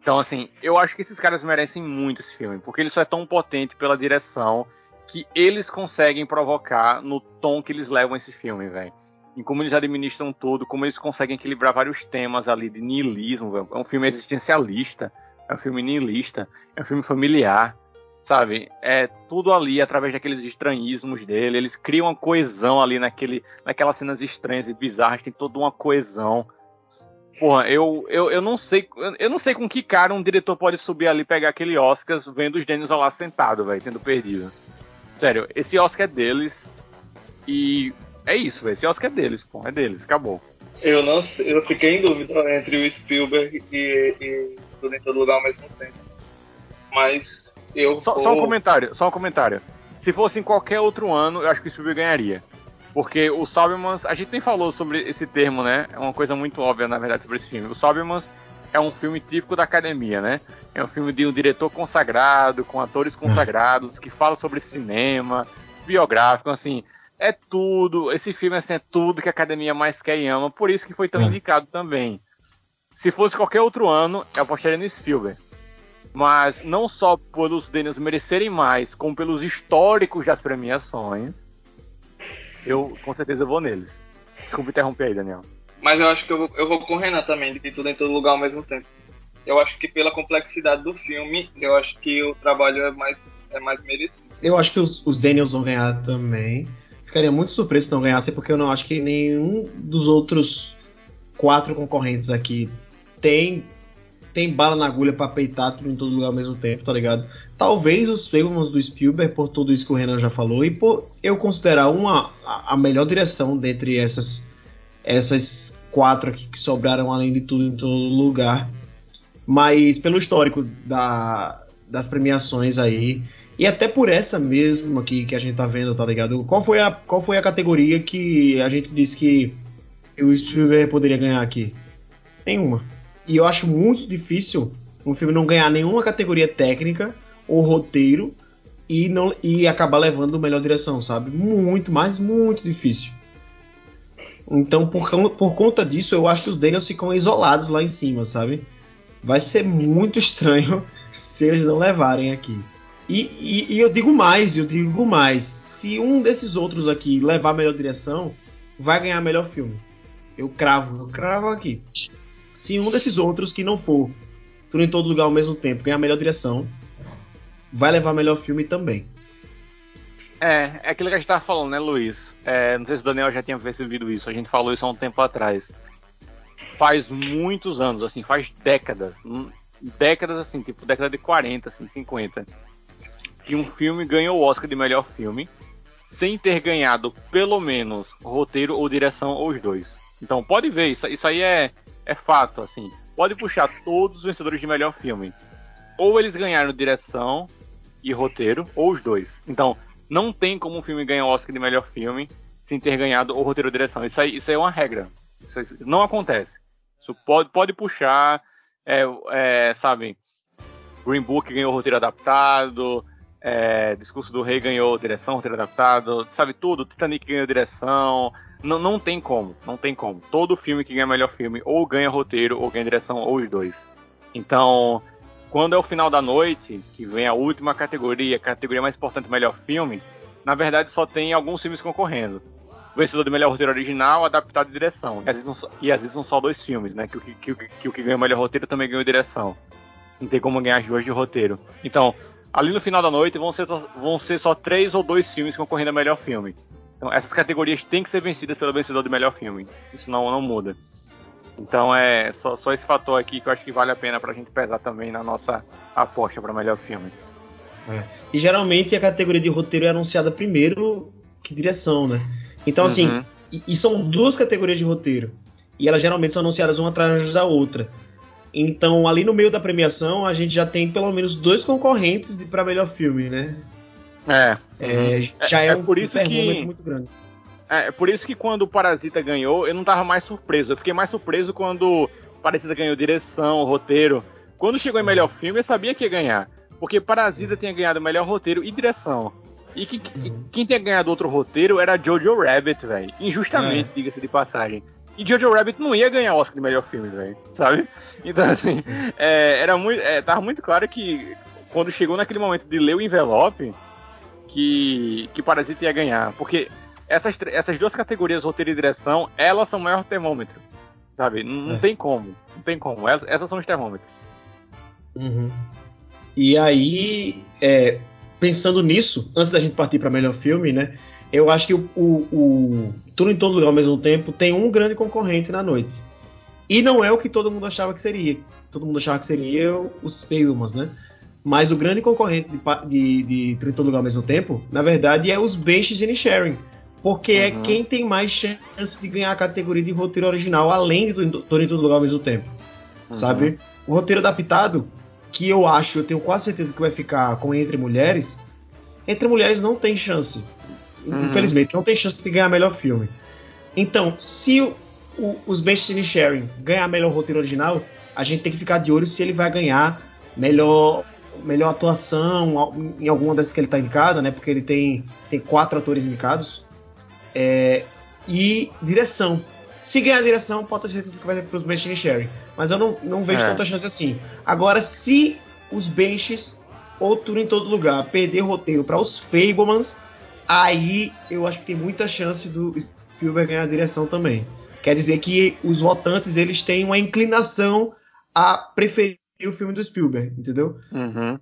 Então, assim, eu acho que esses caras merecem muito esse filme, porque ele só é tão potente pela direção que eles conseguem provocar no tom que eles levam esse filme, velho. Em como eles administram tudo, como eles conseguem equilibrar vários temas ali de niilismo, velho. É um filme existencialista, é um filme niilista, é um filme familiar, sabe? É tudo ali através daqueles estranhismos dele. Eles criam uma coesão ali naquele, naquelas cenas estranhas e bizarras, tem toda uma coesão. Porra, eu, eu, eu, não sei, eu não sei com que cara um diretor pode subir ali e pegar aquele Oscar vendo os Daniels lá sentado, velho, tendo perdido. Sério, esse Oscar é deles e é isso, velho, esse Oscar é deles, pô, é deles, acabou. Eu, não, eu fiquei em dúvida entre o Spielberg e, e Tudo em Todo Lugar ao Mesmo Tempo. Mas eu... Só, vou... só um comentário, só um comentário. Se fosse em qualquer outro ano, eu acho que o Spielberg ganharia. Porque os Fabelmans, a gente nem falou sobre esse termo, né? É uma coisa muito óbvia, na verdade, sobre esse filme. Os Fabelmans é um filme típico da academia, né? É um filme de um diretor consagrado, com atores consagrados, que fala sobre cinema, biográfico, assim. É tudo, esse filme assim, é tudo que a academia mais quer e ama, por isso que foi tão indicado também. Se fosse qualquer outro ano, eu apostaria no Spielberg. Mas não só pelos Daniels merecerem mais, como pelos históricos das premiações... Eu, com certeza, vou neles. Desculpa interromper aí, Daniel. Mas eu acho que eu vou, eu vou com o Renan também, de Tudo em Todo Lugar ao Mesmo Tempo. Eu acho que pela complexidade do filme, eu acho que o trabalho é mais, é mais merecido. Eu acho que os, os Daniels vão ganhar também. Ficaria muito surpreso se não ganhassem, porque eu não acho que nenhum dos outros quatro concorrentes aqui tem, tem bala na agulha pra peitar Tudo em Todo Lugar ao Mesmo Tempo, tá ligado? Talvez os filmes do Spielberg, por tudo isso que o Renan já falou, e por eu considerar uma, a, a melhor direção dentre essas, essas quatro aqui que sobraram, além de Tudo em Todo Lugar, mas pelo histórico da, das premiações aí, e até por essa mesmo aqui que a gente tá vendo, tá ligado? Qual foi a, qual foi a categoria que a gente disse que o Spielberg poderia ganhar aqui? Nenhuma. E eu acho muito difícil um filme não ganhar nenhuma categoria técnica, o roteiro e, não, e acabar levando a melhor direção, sabe? Muito, mas muito difícil. Então, por, por conta disso, eu acho que os Daniels ficam isolados lá em cima, sabe? Vai ser muito estranho se eles não levarem aqui. E, e, e eu digo mais, eu digo mais. Se um desses outros aqui levar a melhor direção, vai ganhar melhor filme. Eu cravo, eu cravo aqui. Se um desses outros que não for Tudo em Todo Lugar ao Mesmo Tempo ganhar a melhor direção, vai levar melhor filme também. É, é aquilo que a gente tava falando, né, Luiz? É, não sei se o Daniel já tinha percebido isso, a gente falou isso há um tempo atrás. Faz muitos anos, assim, faz décadas. Décadas, assim, tipo, década de quarenta, assim, cinquenta. Que um filme ganhou o Oscar de melhor filme sem ter ganhado, pelo menos, roteiro ou direção, ou os dois. Então, pode ver, isso, isso aí é, é fato, assim. Pode puxar todos os vencedores de melhor filme. Ou eles ganharam direção e roteiro, ou os dois. Então, não tem como um filme ganhar o Oscar de melhor filme sem ter ganhado ou roteiro ou direção. Isso aí, isso aí é uma regra. Isso aí, não acontece. Isso pode, pode puxar, é, é, sabe, Green Book ganhou roteiro adaptado, é, Discurso do Rei ganhou direção, roteiro adaptado, sabe tudo, Titanic ganhou direção. Não, não tem como, não tem como. Todo filme que ganha melhor filme ou ganha roteiro, ou ganha direção, ou os dois. Então... Quando é o final da noite, que vem a última categoria, a categoria mais importante, melhor filme, na verdade só tem alguns filmes concorrendo. O vencedor do melhor roteiro original, adaptado e direção. E às vezes não, e às vezes não só dois filmes, né? Que o que, que, que, que ganha o melhor roteiro também ganha direção. Não tem como ganhar as duas de roteiro. Então, ali no final da noite vão ser, vão ser só três ou dois filmes concorrendo a melhor filme. Então, essas categorias têm que ser vencidas pelo vencedor do melhor filme. Isso não, não muda. Então é só, só esse fator aqui que eu acho que vale a pena pra gente pesar também na nossa aposta pra melhor filme. É. E geralmente a categoria de roteiro é anunciada primeiro que direção, né? Então, uhum. assim, e, e são duas categorias de roteiro. E elas geralmente são anunciadas uma atrás da outra. Então, ali no meio da premiação, a gente já tem pelo menos dois concorrentes de, pra melhor filme, né? É. é uhum. Já é, é um termômetro que... muito grande. É por isso que quando o Parasita ganhou, eu não tava mais surpreso. Eu fiquei mais surpreso quando o Parasita ganhou direção, roteiro. Quando chegou em melhor filme, eu sabia que ia ganhar. Porque Parasita tinha ganhado o melhor roteiro e direção. E que, uhum. quem tinha ganhado outro roteiro era Jojo Rabbit, velho. Injustamente, é. diga-se de passagem. E Jojo Rabbit não ia ganhar Oscar de melhor filme, velho. Sabe? Então, assim, é, era muito, é, tava muito claro que quando chegou naquele momento de ler o envelope, que, que Parasita ia ganhar. Porque essas, essas duas categorias, roteiro e direção, elas são o maior termômetro. Sabe? Não é. tem como. Não tem como. Essas, essas são os termômetros. Uhum. E aí, é, pensando nisso, antes da gente partir para melhor filme, né? Eu acho que o, o, o Tudo em Todo Lugar ao Mesmo Tempo tem um grande concorrente na noite. E não é o que todo mundo achava que seria. Todo mundo achava que seria os Fabelmans, né? Mas o grande concorrente de, de, de Tudo em Todo Lugar ao Mesmo Tempo, na verdade, é Os Banshees de Inisherin. Porque uhum. é quem tem mais chance de ganhar a categoria de roteiro original, além de Tudo em Todo Lugar ao Mesmo Tempo. Uhum. Sabe? O roteiro adaptado, que eu acho, eu tenho quase certeza que vai ficar com Entre Mulheres. Entre Mulheres não tem chance. Uhum. Infelizmente, não tem chance de ganhar melhor filme. Então, se o, o, os Banshees de Inisherin ganhar melhor roteiro original, a gente tem que ficar de olho se ele vai ganhar melhor, melhor atuação em alguma dessas que ele está indicado, né? Porque ele tem, tem quatro atores indicados. É, e direção. Se ganhar direção, pode ter certeza que vai ser para os Banshees de Inisherin. Mas eu não, não vejo é. tanta chance assim. Agora, se os Banshees ou Tudo em Todo Lugar perder roteiro para os Fabelmans, aí eu acho que tem muita chance do Spielberg ganhar a direção também. Quer dizer que os votantes, eles têm uma inclinação a preferir o filme do Spielberg, entendeu? Uhum.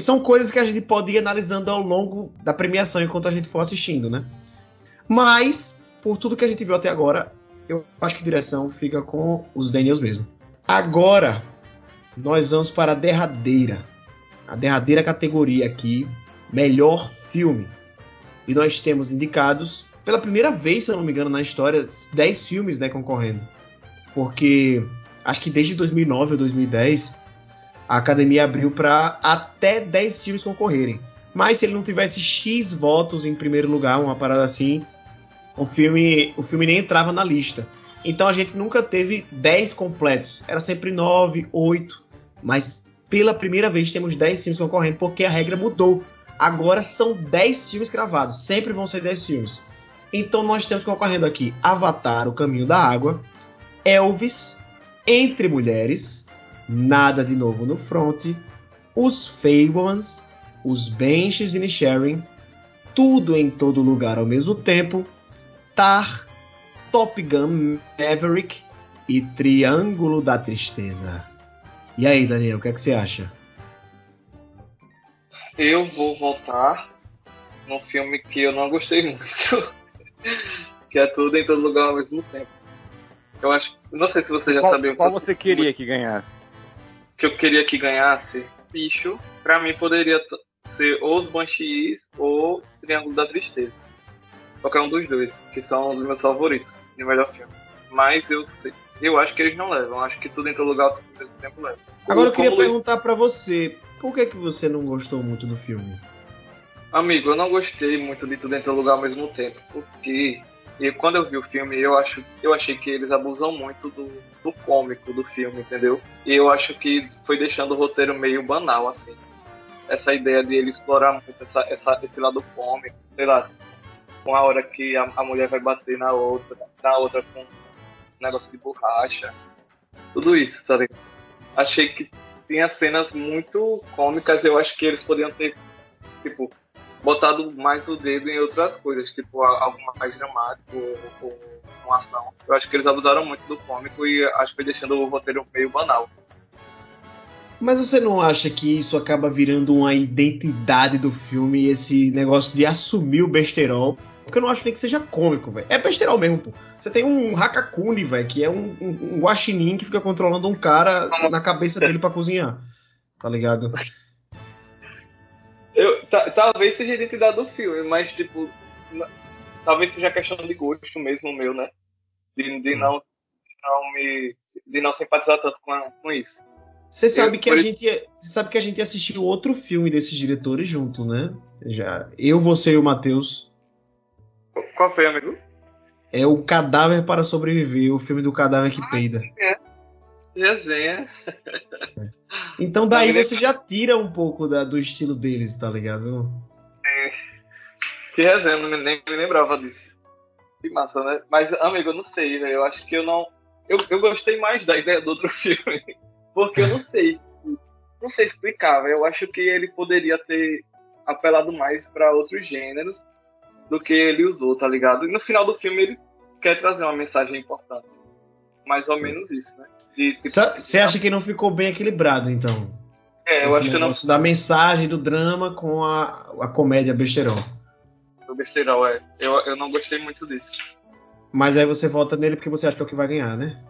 São coisas que a gente pode ir analisando ao longo da premiação enquanto a gente for assistindo, né? Mas, por tudo que a gente viu até agora, eu acho que a direção fica com os Daniels mesmo. Agora, nós vamos para a derradeira. A derradeira categoria aqui, melhor filme. E nós temos indicados, pela primeira vez, se eu não me engano, na história, dez filmes, né, concorrendo. Porque acho que desde dois mil e nove ou dois mil e dez, a academia abriu para até dez filmes concorrerem. Mas se ele não tivesse X votos em primeiro lugar, uma parada assim, o filme, o filme nem entrava na lista. Então a gente nunca teve dez completos. Era sempre nove, oito. Mas pela primeira vez temos dez filmes concorrendo, porque a regra mudou. Agora são dez filmes gravados. Sempre vão ser dez filmes. Então nós temos concorrendo aqui Avatar: O Caminho da Água, Elvis, Entre Mulheres, Nada de Novo no Front, Os Fabelmans, Os Banshees de Inisherin, Tudo em Todo Lugar ao Mesmo Tempo, Tar, Top Gun Maverick e Triângulo da Tristeza. E aí, Daniel, o que é que você acha? Eu vou voltar num filme que eu não gostei muito, que é Tudo em Todo Lugar ao Mesmo Tempo. Eu acho, não sei se você já qual, sabia... Qual você queria muito, que ganhasse? Que eu queria que ganhasse? Bicho, pra mim poderia t- ser ou Os Banshees ou Triângulo da Tristeza. Qualquer um dos dois, que são os meus favoritos de melhor filme. Mas eu sei, eu acho que eles não levam, eu acho que Tudo em Todo Lugar ao Mesmo Tempo leva. Agora eu queria perguntar pra você... Por que, que você não gostou muito do filme? Amigo, eu não gostei muito de Tudo em Todo Lugar ao Mesmo Tempo, porque eu, quando eu vi o filme, eu, acho, eu achei que eles abusam muito do, do cômico do filme, entendeu? E eu acho que foi deixando o roteiro meio banal, assim. Essa ideia de ele explorar muito essa, essa, esse lado cômico, sei lá, com a hora que a, a mulher vai bater na outra, na outra com um negócio de borracha, tudo isso, tá ligado? Achei que tinha cenas muito cômicas, eu acho que eles podiam ter, tipo, botado mais o dedo em outras coisas, tipo, alguma mais dramática ou, ou uma ação. Eu acho que eles abusaram muito do cômico e acho que foi deixando o roteiro meio banal. Mas você não acha que isso acaba virando uma identidade do filme, esse negócio de assumir o besterol? Porque eu não acho nem que seja cômico, velho. É besterol mesmo, pô. Você tem um Hakakuni, velho, que é um, um, um guaxinim que fica controlando um cara na cabeça dele pra cozinhar. Tá ligado? Eu, t- talvez seja a identidade do filme, mas, tipo... N- talvez seja questão de gosto mesmo meu, né? De, de, não, de, não, me, de não simpatizar tanto com, a, com isso. Você sabe, eu, que a isso... gente, você sabe que a gente assistiu outro filme desses diretores junto, né? Já, eu, você e o Matheus. Qual foi, amigo? É o Cadáver para Sobreviver, o filme do cadáver que peida. É. Resenha. É. Então daí você já tira um pouco da, do estilo deles, tá ligado? É. Que resenha, não me, nem me lembrava disso. Que massa, né? Mas, amigo, eu não sei, velho. Eu acho que eu não... Eu, eu gostei mais da ideia do outro filme. Porque eu não sei... Não sei explicar, velho. Eu acho que ele poderia ter apelado mais pra outros gêneros do que ele usou, tá ligado? E no final do filme ele quer trazer uma mensagem importante. Mais ou Sim. menos isso, né? Você acha que não ficou bem equilibrado, então? É, eu Esse acho que não. Da mensagem do drama com a, a comédia besteirão. O besteirão, é. Eu, eu não gostei muito disso. Mas aí você volta nele porque você acha que é o que vai ganhar, né?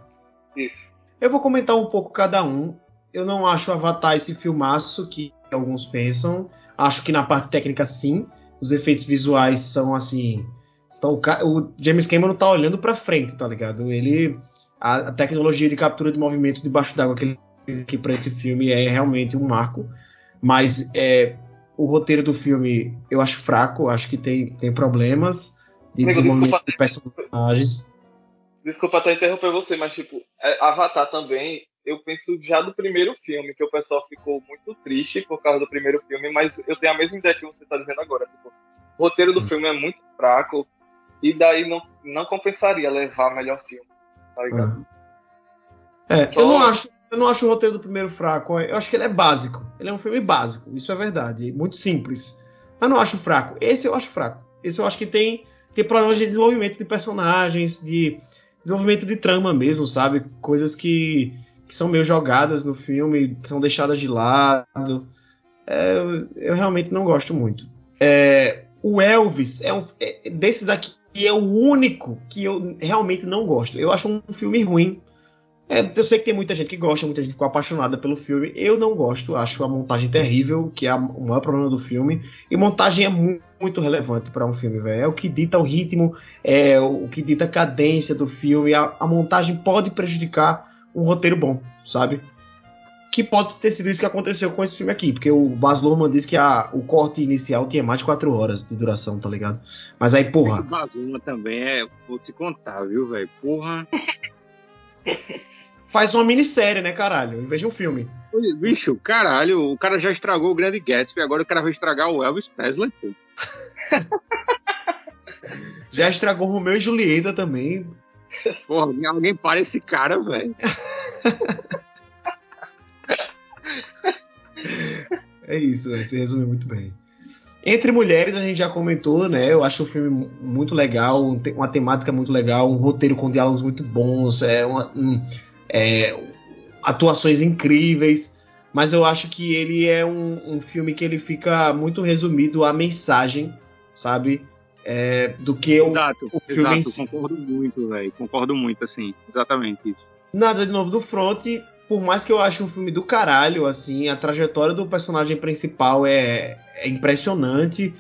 Isso. Eu vou comentar um pouco cada um. Eu não acho o Avatar esse filmaço que alguns pensam. Acho que na parte técnica, sim. Os efeitos visuais são assim... Estão, o James Cameron tá olhando pra frente, tá ligado? Ele... A tecnologia de captura de movimento debaixo d'água que ele fez aqui para esse filme é realmente um marco. Mas é, o roteiro do filme eu acho fraco, acho que tem, tem problemas de Amigo, desenvolvimento desculpa, de personagens. Desculpa até interromper você, mas tipo, Avatar também, eu penso já do primeiro filme, que o pessoal ficou muito triste por causa do primeiro filme, mas eu tenho a mesma ideia que você está dizendo agora. Tipo, o roteiro do hum. filme é muito fraco e daí não, não compensaria levar melhor filme. É, eu não acho, eu não acho o roteiro do primeiro fraco. Eu acho que ele é básico. Ele é um filme básico, isso é verdade. Muito simples. Mas não acho fraco. Esse eu acho fraco. Esse eu acho que tem, tem problemas de desenvolvimento de personagens, de desenvolvimento de trama mesmo, sabe? Coisas que, que são meio jogadas no filme, são deixadas de lado. É, eu, eu realmente não gosto muito. É, o Elvis é um é, desses daqui. E é o único que eu realmente não gosto. Eu acho um filme ruim. É, eu sei que tem muita gente que gosta, muita gente ficou apaixonada pelo filme. Eu não gosto, acho a montagem terrível, que é o maior problema do filme. E montagem é muito, muito relevante para um filme, velho. É o que dita o ritmo, é o que dita a cadência do filme. A, a montagem pode prejudicar um roteiro bom, sabe? Que pode ter sido isso que aconteceu com esse filme aqui, porque o Baz Luhrmann disse que a, o corte inicial tinha mais de quatro horas de duração, tá ligado? Mas aí, porra... O Baz Luhrmann também é... Vou te contar, viu, velho? Porra... Faz uma minissérie, né, caralho? Em vez de um filme. Bicho, caralho, o cara já estragou o Grande Gatsby, agora o cara vai estragar o Elvis Presley, pô. Já estragou o Romeu e Julieta também. Porra, alguém para esse cara, velho. É isso, você resume muito bem. Entre Mulheres, a gente já comentou, né? Eu acho um filme muito legal, uma temática muito legal, um roteiro com diálogos muito bons, é uma, um, é, atuações incríveis, mas eu acho que ele é um, um filme que ele fica muito resumido à mensagem, sabe? É, do que exato, o, o filme exato, em si. Concordo muito, velho. Concordo muito, assim, exatamente isso. Nada de Novo do Front... Por mais que eu ache um filme do caralho, assim, a trajetória do personagem principal é, é impressionante,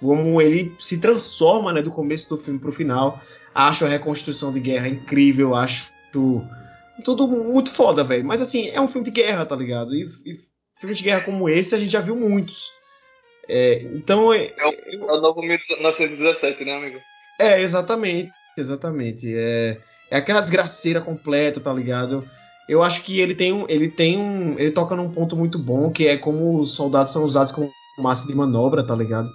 como ele se transforma, né, do começo do filme pro final. Acho a reconstrução de guerra incrível, acho tudo muito foda, velho. Mas, assim, é um filme de guerra, tá ligado? E, e filmes de guerra como esse a gente já viu muitos. É, então... É, é o novo mil novecentos e dezessete, né, amigo? É, exatamente, exatamente. É, é aquela desgraceira completa, tá ligado? Eu acho que ele tem um, ele tem um, ele toca num ponto muito bom, que é como os soldados são usados como massa de manobra, tá ligado?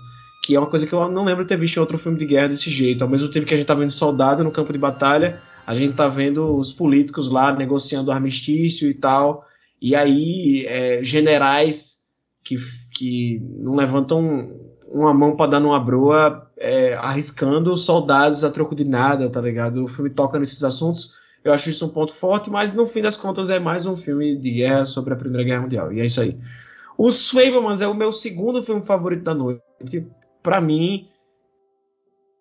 Que é uma coisa que eu não lembro de ter visto em outro filme de guerra desse jeito. Ao mesmo tempo que a gente tá vendo soldado no campo de batalha, a gente tá vendo os políticos lá negociando o armistício e tal. E aí, é, generais que, que não levantam uma mão pra dar numa broa, é, arriscando soldados a troco de nada, tá ligado? O filme toca nesses assuntos. Eu acho isso um ponto forte, mas no fim das contas é mais um filme de guerra sobre a Primeira Guerra Mundial. E é isso aí. Os Fabelmans é o meu segundo filme favorito da noite. Pra mim,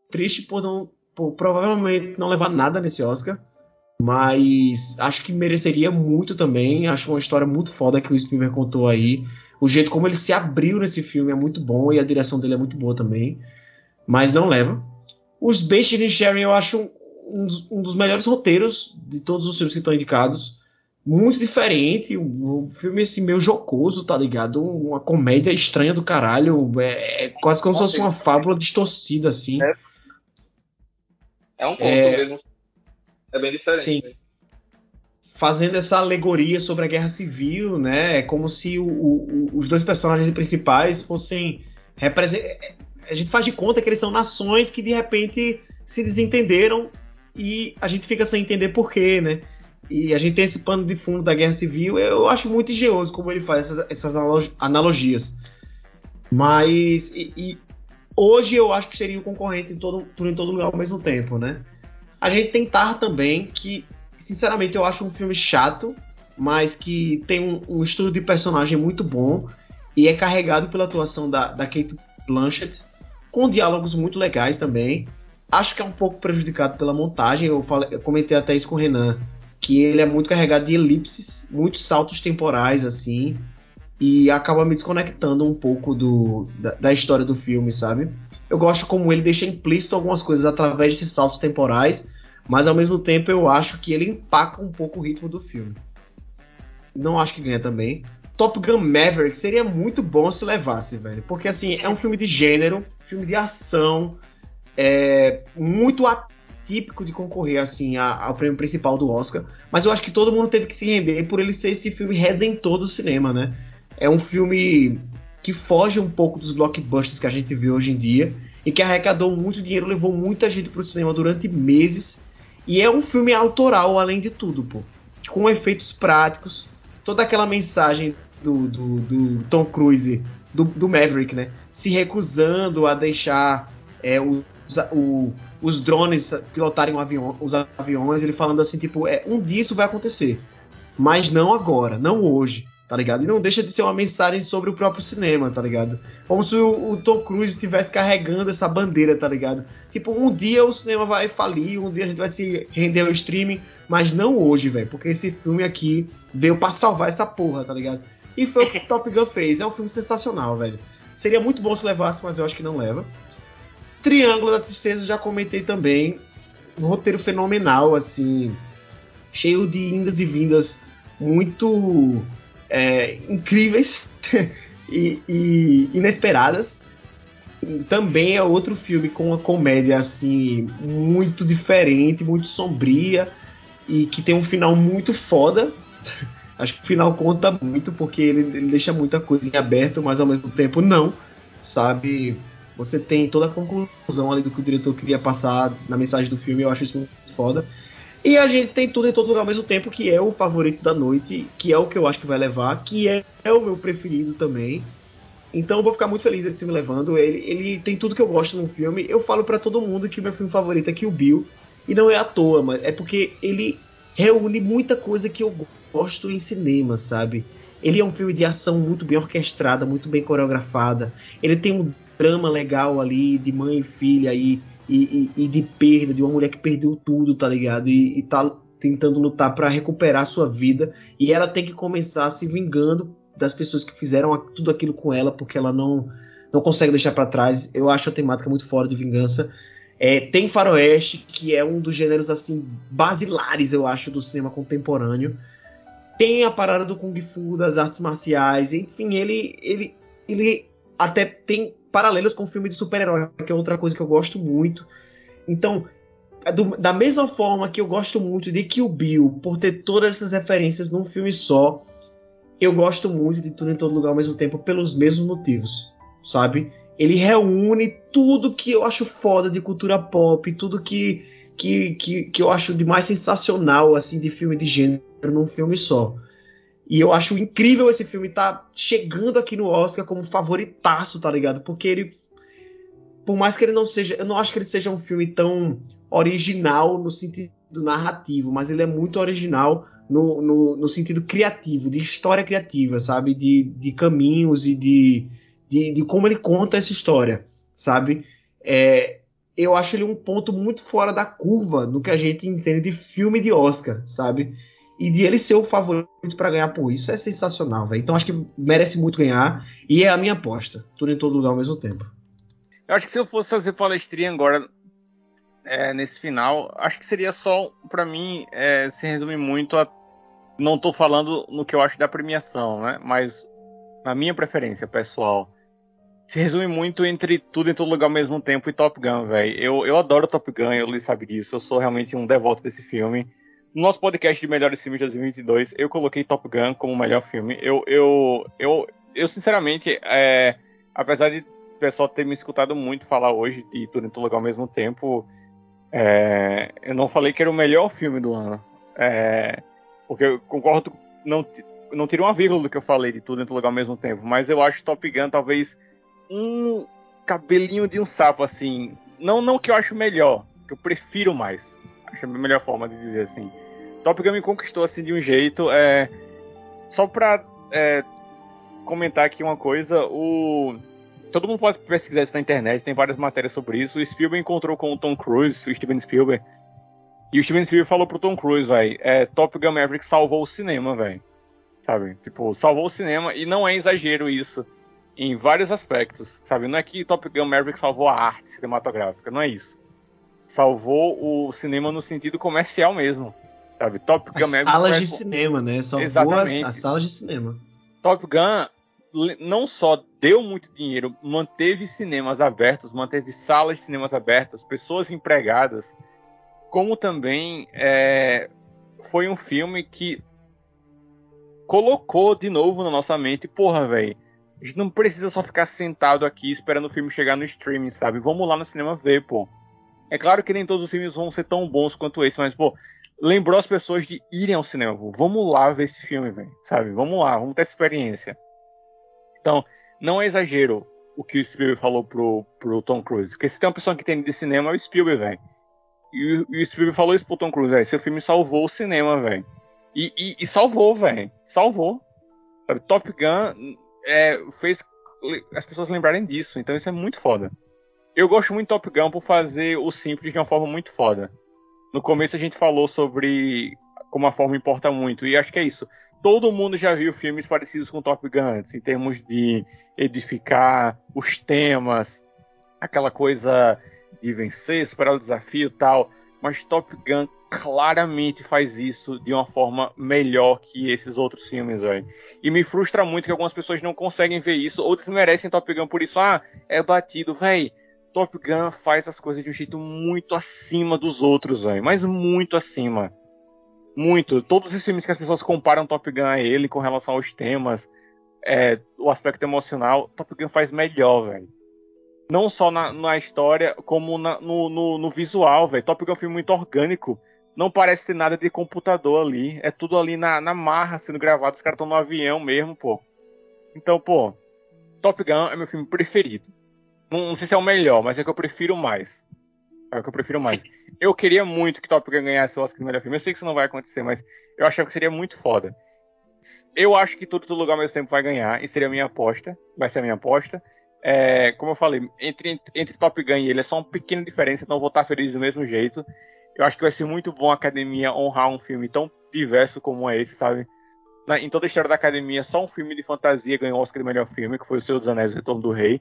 triste por, não, por provavelmente não levar nada nesse Oscar. Mas acho que mereceria muito também. Acho uma história muito foda que o Spielberg contou aí. O jeito como ele se abriu nesse filme é muito bom e a direção dele é muito boa também. Mas não leva. Os Banshees de Inisherin eu acho... Um dos, um dos melhores roteiros de todos os filmes que estão indicados. Muito diferente. Um, um filme assim, meio jocoso, tá ligado? Uma comédia estranha do caralho. É, é quase como se fosse uma fábula distorcida, assim. É, é um ponto é, mesmo. É bem diferente. Sim. fazendo essa alegoria sobre a guerra civil, né? É como se o, o, os dois personagens principais fossem represent... a gente faz de conta que eles são nações que de repente se desentenderam e a gente fica sem entender porquê, né? E a gente tem esse pano de fundo da guerra civil. Eu acho muito engenhoso como ele faz essas, essas analogias. Mas e, e hoje eu acho que seria o concorrente em todo, Tudo em Todo Lugar ao Mesmo Tempo, né? A gente tem Tar também, que sinceramente eu acho um filme chato, mas que tem um, um estudo de personagem muito bom e é carregado pela atuação da, da Cate Blanchett, com diálogos muito legais também. Acho que é um pouco prejudicado pela montagem, eu, falei, eu comentei até isso com o Renan, que ele é muito carregado de elipses, muitos saltos temporais assim, e acaba me desconectando um pouco do, da, da história do filme, sabe? Eu gosto como ele deixa implícito algumas coisas através desses saltos temporais, mas ao mesmo tempo eu acho que ele empaca um pouco o ritmo do filme. Não acho que ganha também. Top Gun Maverick seria muito bom se levasse, velho. Porque assim, é um filme de gênero, filme de ação, é muito atípico de concorrer assim ao prêmio principal do Oscar. Mas eu acho que todo mundo teve que se render por ele ser esse filme redentor do cinema, né? É um filme que foge um pouco dos blockbusters que a gente vê hoje em dia e que arrecadou muito dinheiro, levou muita gente pro cinema durante meses. E é um filme autoral, além de tudo, pô. Com efeitos práticos, toda aquela mensagem do, do, do Tom Cruise, do, do Maverick, né? Se recusando a deixar é, os, o, os drones pilotarem um avião, os aviões, ele falando assim, tipo, é, um dia isso vai acontecer, mas não agora, não hoje, tá ligado? E não deixa de ser uma mensagem sobre o próprio cinema, tá ligado? Como se o, o Tom Cruise estivesse carregando essa bandeira, tá ligado? Tipo, um dia o cinema vai falir, um dia a gente vai se render ao streaming, mas não hoje, velho, porque esse filme aqui veio pra salvar essa porra, tá ligado? E foi o que o Top Gun fez, é um filme sensacional, velho. Seria muito bom se levasse, mas eu acho que não leva. Triângulo da Tristeza, já comentei também, um roteiro fenomenal, assim, cheio de indas e vindas, muito... É, incríveis e, e inesperadas. Também é outro filme com uma comédia assim muito diferente, muito sombria e que tem um final muito foda. Acho que o final conta muito porque ele, ele deixa muita coisa em aberto, mas ao mesmo tempo não, sabe? Você tem toda a conclusão ali do que o diretor queria passar na mensagem do filme. Eu acho isso muito foda. E a gente tem Tudo em Todo Lugar ao Mesmo Tempo, que é o favorito da noite, que é o que eu acho que vai levar, que é, é o meu preferido também. Então eu vou ficar muito feliz desse filme levando. Ele, ele tem tudo que eu gosto num filme. Eu falo pra todo mundo que o meu filme favorito é Kill Bill. E não é à toa, mas é porque ele reúne muita coisa que eu gosto em cinema, sabe? Ele é um filme de ação muito bem orquestrada, muito bem coreografada. Ele tem um drama legal ali, de mãe e filha aí. E, e, e de perda, de uma mulher que perdeu tudo, tá ligado? E, e tá tentando lutar pra recuperar sua vida. E ela tem que começar se vingando das pessoas que fizeram tudo aquilo com ela, porque ela não, não consegue deixar pra trás. Eu acho a temática muito fora de vingança. É, tem faroeste, que é um dos gêneros assim basilares, eu acho, do cinema contemporâneo. Tem a parada do Kung Fu, das artes marciais. Enfim, ele, ele, ele até tem... paralelos com o filme de super-herói, que é outra coisa que eu gosto muito. Então, do, da mesma forma que eu gosto muito de Kill Bill, por ter todas essas referências num filme só, eu gosto muito de Tudo em Todo Lugar ao Mesmo Tempo pelos mesmos motivos, sabe? Ele reúne tudo que eu acho foda de cultura pop, tudo que, que, que, que eu acho de mais sensacional, assim, de filme de gênero num filme só. E eu acho incrível esse filme tá chegando aqui no Oscar como favoritaço, tá ligado? Porque ele, por mais que ele não seja... Eu não acho que ele seja um filme tão original no sentido narrativo, mas ele é muito original no, no, no sentido criativo, de história criativa, sabe? De, de caminhos e de, de, de como ele conta essa história, sabe? É, eu acho ele um ponto muito fora da curva no que a gente entende de filme de Oscar, sabe? E de ele ser o favorito pra ganhar por isso é sensacional, velho. Então acho que merece muito ganhar. E é a minha aposta. Tudo em Todo Lugar ao Mesmo Tempo. Eu acho que se eu fosse fazer palestrinha agora, é, nesse final, acho que seria só, pra mim, é, se resume muito a... Não tô falando no que eu acho da premiação, né? Mas na minha preferência pessoal, se resume muito entre Tudo em Todo Lugar ao Mesmo Tempo e Top Gun, velho. Eu, eu adoro Top Gun, eu lhe sabe disso. Eu sou realmente um devoto desse filme. No nosso podcast de melhores filmes de dois mil e vinte e dois, eu coloquei Top Gun como o melhor filme. Eu, eu, eu, eu sinceramente, é, apesar de o pessoal ter me escutado muito falar hoje de Tudo em Todo Lugar ao Mesmo Tempo, é, eu não falei que era o melhor filme do ano. É, porque eu concordo, não, não tirei uma vírgula do que eu falei de Tudo em Todo Lugar ao Mesmo Tempo, mas eu acho Top Gun talvez um cabelinho de um sapo, assim. Não, não que eu acho melhor, que eu prefiro mais. Acho a melhor forma de dizer, assim. Top Gun me conquistou, assim, de um jeito. É, só pra é, comentar aqui uma coisa, o... todo mundo pode pesquisar isso na internet, tem várias matérias sobre isso. O Spielberg encontrou com o Tom Cruise, o Steven Spielberg, e o Steven Spielberg falou pro Tom Cruise, velho, é, Top Gun Maverick salvou o cinema, velho. Sabe? Tipo, salvou o cinema, e não é exagero isso, em vários aspectos, sabe? Não é que Top Gun Maverick salvou a arte cinematográfica, não é isso. Salvou o cinema no sentido comercial mesmo, sabe? Top Gun Maverick... As salas de cinema, né? Salvou as, as salas de cinema. Top Gun não só deu muito dinheiro, manteve cinemas abertos, manteve salas de cinemas abertas, pessoas empregadas, como também é, foi um filme que colocou de novo na nossa mente, porra, velho, a gente não precisa só ficar sentado aqui esperando o filme chegar no streaming, sabe? Vamos lá no cinema ver, pô. É claro que nem todos os filmes vão ser tão bons quanto esse, mas, pô, lembrou as pessoas de irem ao cinema, pô. Vamos lá ver esse filme, velho, sabe? Vamos lá, vamos ter essa experiência. Então, não é exagero o que o Spielberg falou pro, pro Tom Cruise, porque se tem uma pessoa que entende de cinema é o Spielberg, velho. E, e o Spielberg falou isso pro Tom Cruise, velho, seu filme salvou o cinema, velho. E, e, e salvou, velho, salvou. Sabe? Top Gun é, fez as pessoas lembrarem disso, então isso é muito foda. Eu gosto muito de Top Gun por fazer o simples de uma forma muito foda. No começo a gente falou sobre como a forma importa muito, e acho que é isso. Todo mundo já viu filmes parecidos com Top Gun antes, em termos de edificar os temas, aquela coisa de vencer, superar o desafio e tal. Mas Top Gun claramente faz isso de uma forma melhor que esses outros filmes, velho. E me frustra muito que algumas pessoas não conseguem ver isso ou desmerecem Top Gun por isso. Ah, é batido, velho. Top Gun faz as coisas de um jeito muito acima dos outros, velho. Mas muito acima. Muito. Todos os filmes que as pessoas comparam Top Gun a ele com relação aos temas, é, o aspecto emocional, Top Gun faz melhor, velho. Não só na, na história, como na, no, no, no visual, velho. Top Gun é um filme muito orgânico. Não parece ter nada de computador ali. É tudo ali na, na marra sendo gravado. Os caras estão no avião mesmo, pô. Então, pô, Top Gun é meu filme preferido. Não, não sei se é o melhor, mas é que eu prefiro mais. É o que eu prefiro mais. Eu queria muito que Top Gun ganhasse o Oscar de melhor filme. Eu sei que isso não vai acontecer, mas eu achava que seria muito foda. Eu acho que Tudo em Todo Lugar ao Mesmo Tempo vai ganhar. E seria a minha aposta. Vai ser a minha aposta. É, como eu falei, entre, entre Top Gun e ele é só uma pequena diferença. Então eu vou estar feliz do mesmo jeito. Eu acho que vai ser muito bom a academia honrar um filme tão diverso como é esse, sabe? Na, em toda a história da academia, só um filme de fantasia ganhou o Oscar de melhor filme, que foi O Senhor dos Anéis, O Retorno do Rei.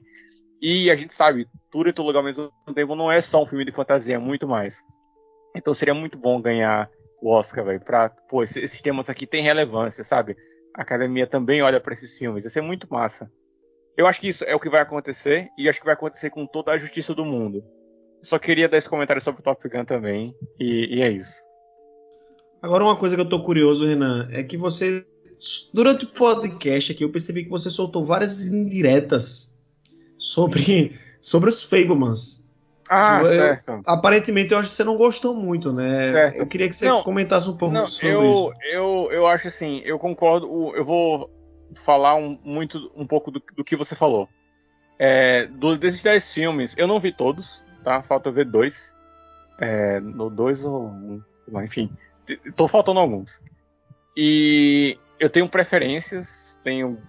E a gente sabe, Tudo em Todo Lugar ao Mesmo Tempo não é só um filme de fantasia, é muito mais. Então seria muito bom ganhar o Oscar, velho, pra... Pô, esses, esses temas aqui têm relevância, sabe? A academia também olha pra esses filmes, ia ser muito massa. Eu acho que isso é o que vai acontecer, e acho que vai acontecer com toda a justiça do mundo. Só queria dar esse comentário sobre o Top Gun também, e, e é isso. Agora uma coisa que eu tô curioso, Renan, é que você... Durante o podcast aqui, eu percebi que você soltou várias indiretas... Sobre, sobre os Fabelmans. Ah, eu, certo. Eu, aparentemente, eu acho que você não gostou muito, né? Certo. Eu queria que você não, comentasse um pouco não, sobre eu, isso. Eu, eu acho assim, eu concordo, eu vou falar um, muito, um pouco do, do que você falou. É, do, desses dez filmes, eu não vi todos, tá? Falta eu ver dois. É, dois ou um, enfim, tô faltando alguns. E eu tenho preferências, tenho...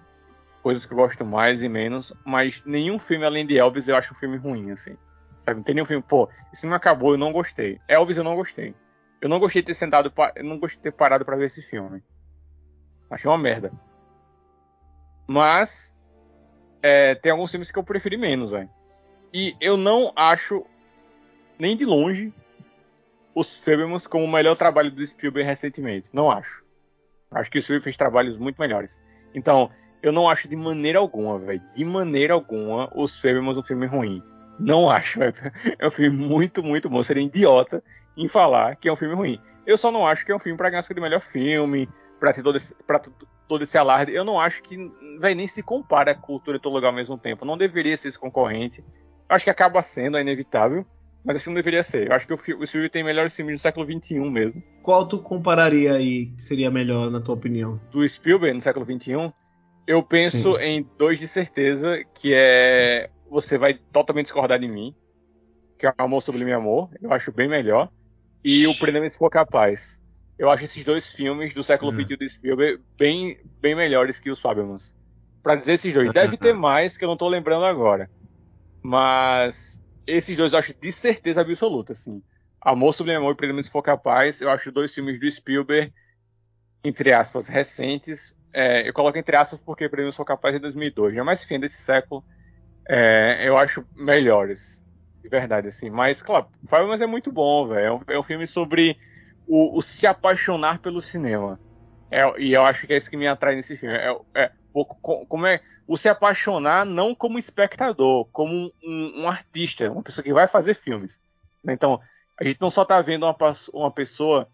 coisas que eu gosto mais e menos, mas nenhum filme além de Elvis eu acho um filme ruim, assim. Sabe? Não tem nenhum filme, pô, esse não acabou, eu não gostei. Elvis eu não gostei. Eu não gostei de ter sentado, pa... eu não gostei de ter parado pra ver esse filme. Achei uma merda. Mas, é, tem alguns filmes que eu preferi menos, velho. E eu não acho, nem de longe, os Fabelmans como o melhor trabalho do Spielberg recentemente. Não acho. Acho que o Spielberg fez trabalhos muito melhores. Então... eu não acho de maneira alguma, velho. De maneira alguma, Os Fabelmans um filme ruim. Não acho, velho. É um filme muito, muito bom. Seria idiota em falar que é um filme ruim. Eu só não acho que é um filme pra ganhar de melhor filme, pra ter todo esse, pra todo esse alarde. Eu não acho que, véio, nem se compara com Tudo em Todo Lugar ao Mesmo Tempo. Não deveria ser esse concorrente. Acho que acaba sendo, é inevitável. Mas esse filme deveria ser. Eu acho que o filme tem melhores filmes do século vinte e um mesmo. Qual tu compararia aí que seria melhor, na tua opinião? Do Spielberg, no século vinte e um? Eu penso Sim. em dois de certeza, que é... Você vai totalmente discordar de mim, que é Amor Sublime Amor. Eu acho bem melhor. E o Prenda-me Se For Capaz. Eu acho esses dois filmes do século vinte e um do Spielberg bem, bem melhores que Os Fabelmans. Pra dizer esses dois. Deve ter mais, que eu não tô lembrando agora. Mas... esses dois eu acho de certeza absoluta, assim. Amor Sublime Amor e Prenda-me Se For Capaz, eu acho dois filmes do Spielberg, entre aspas, recentes. É, eu coloco entre aspas porque Prenda-me Se For Capaz é dois mil e dois, já mais fim desse século. É, eu acho melhores, de verdade, assim. Mas, claro, Fabelmans é muito bom, velho. É, um, é um filme sobre o, o se apaixonar pelo cinema. É, e eu acho que é isso que me atrai nesse filme. É, é como é... o se apaixonar não como espectador, como um, um, um artista, uma pessoa que vai fazer filmes. Então, a gente não só está vendo uma, uma pessoa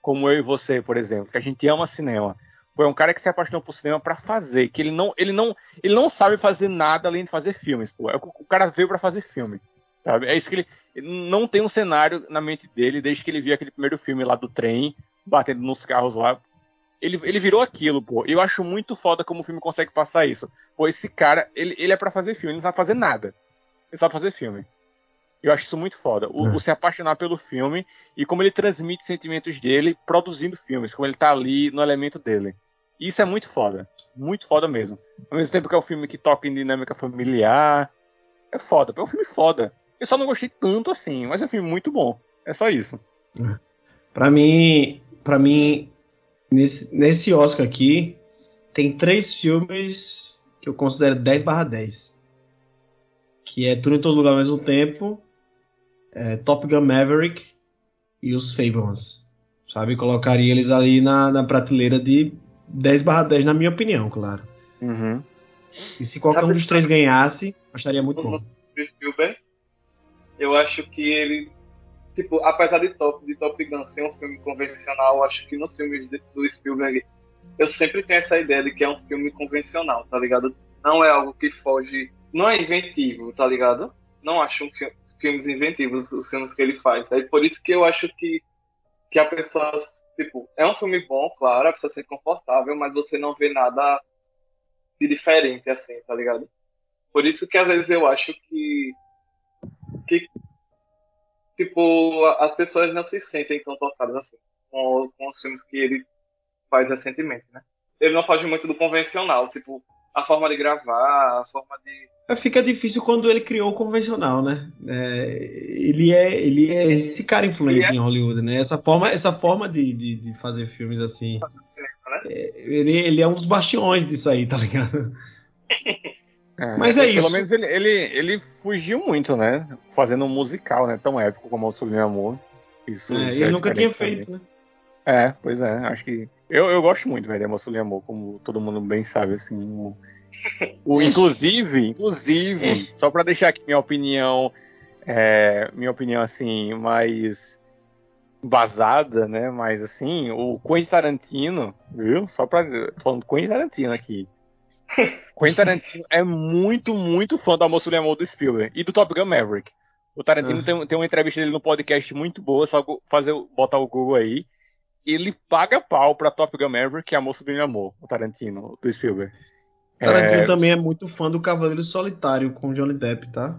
como eu e você, por exemplo, que a gente ama cinema. Foi um cara que se apaixonou por cinema para fazer, que ele não, ele, não, ele não sabe fazer nada além de fazer filmes. Pô. O cara veio para fazer filme. Sabe? É isso que ele, ele não tem um cenário na mente dele desde que ele viu aquele primeiro filme lá do trem, batendo nos carros lá. Ele, ele virou aquilo, pô. Eu acho muito foda como o filme consegue passar isso. Pô, esse cara, ele, ele é pra fazer filme. Ele não sabe fazer nada. Ele sabe fazer filme. Eu acho isso muito foda. O, é. o se apaixonar pelo filme e como ele transmite sentimentos dele produzindo filmes. Como ele tá ali no elemento dele. Isso é muito foda. Muito foda mesmo. Ao mesmo tempo que é um filme que toca em dinâmica familiar. É foda. É um filme foda. Eu só não gostei tanto assim. Mas é um filme muito bom. É só isso. É. Pra mim... Pra mim... Nesse, nesse Oscar aqui, tem três filmes que eu considero dez barra dez. Que é Tudo em Todo Lugar ao Mesmo Tempo, é, Top Gun Maverick e Os Fabelmans. Sabe? Colocaria eles ali na, na prateleira de dez barra dez, na minha opinião, claro. Uhum. E se qualquer um dos três ganhasse, acharia muito bom. Spielberg, eu acho que ele... Tipo, apesar de Top, de Top Gun ser um filme convencional, acho que nos filmes de, do Spielberg, eu sempre tenho essa ideia de que é um filme convencional, tá ligado? Não é algo que foge... Não é inventivo, tá ligado? Não acho um fi, filmes inventivos, os filmes que ele faz. É por isso que eu acho que, que a pessoa... Tipo, é um filme bom, claro, a pessoa se sente confortável, mas você não vê nada de diferente, assim, tá ligado? Por isso que, às vezes, eu acho que... que tipo, as pessoas não se sentem tão tocadas assim com, com os filmes que ele faz recentemente, né? Ele não faz muito do convencional, tipo, a forma de gravar, a forma de... Fica difícil quando ele criou o convencional, né? É, ele, é, ele é esse cara influente é... em Hollywood, né? Essa forma, essa forma de, de, de fazer filmes assim. É, ele, ele é um dos bastiões disso aí, tá ligado? É, mas é, é isso. Pelo menos ele, ele, ele fugiu muito, né? Fazendo um musical, né? Tão épico como o Sublime Amor. Isso é, ele é nunca tinha feito, também, né? É, pois é. Acho que... Eu, eu gosto muito, velho, de Amor Sublime Amor, como todo mundo bem sabe, assim. O, o, inclusive, inclusive, só pra deixar aqui minha opinião, é, minha opinião, assim, mais basada, né? Mas, assim, o Quentin Tarantino, viu? Só pra... Tô falando Quentin Tarantino aqui. Quentin Tarantino é muito, muito fã do Amor Sublime Amor do Spielberg e do Top Gun Maverick. O Tarantino uhum. tem, tem uma entrevista dele no podcast muito boa, só fazer, botar o Google aí. Ele paga pau pra Top Gun Maverick e Amor Sublime Amor, o Tarantino, do Spielberg. O Tarantino é... também é muito fã do Cavaleiro Solitário com Johnny Depp, tá?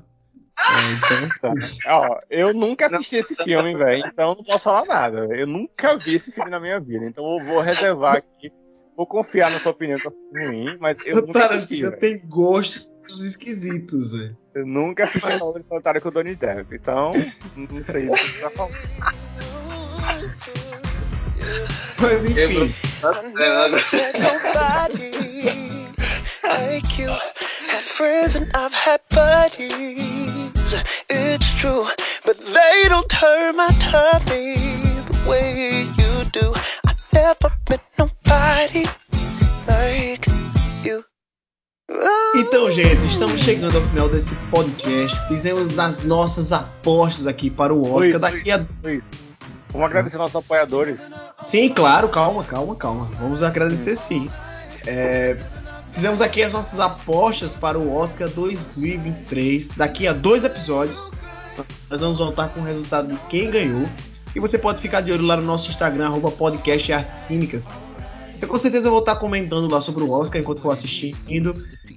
É, então, ó, eu nunca assisti esse filme, velho, então não posso falar nada. Eu nunca vi esse filme na minha vida, então eu vou reservar aqui. Vou confiar na sua opinião, que é ruim, mas eu o nunca assisti. O Tarantino tem gostos esquisitos, velho. Eu nunca assisti mas... a aula de Fantário com o Donnie Depp, então não sei o que tá falando. Mas enfim. Então, gente, estamos chegando ao final desse podcast. Fizemos as nossas apostas aqui para o Oscar. Daqui a... Vamos agradecer nossos apoiadores. Sim, claro, calma, calma, calma. Vamos agradecer sim. É, fizemos aqui as nossas apostas para o Oscar dois mil e vinte e três. Daqui a dois episódios, nós vamos voltar com o resultado de quem ganhou. E você pode ficar de olho lá no nosso Instagram, arroba podcast Arte Cínicas. Eu com certeza vou estar comentando lá sobre o Oscar enquanto for assistindo.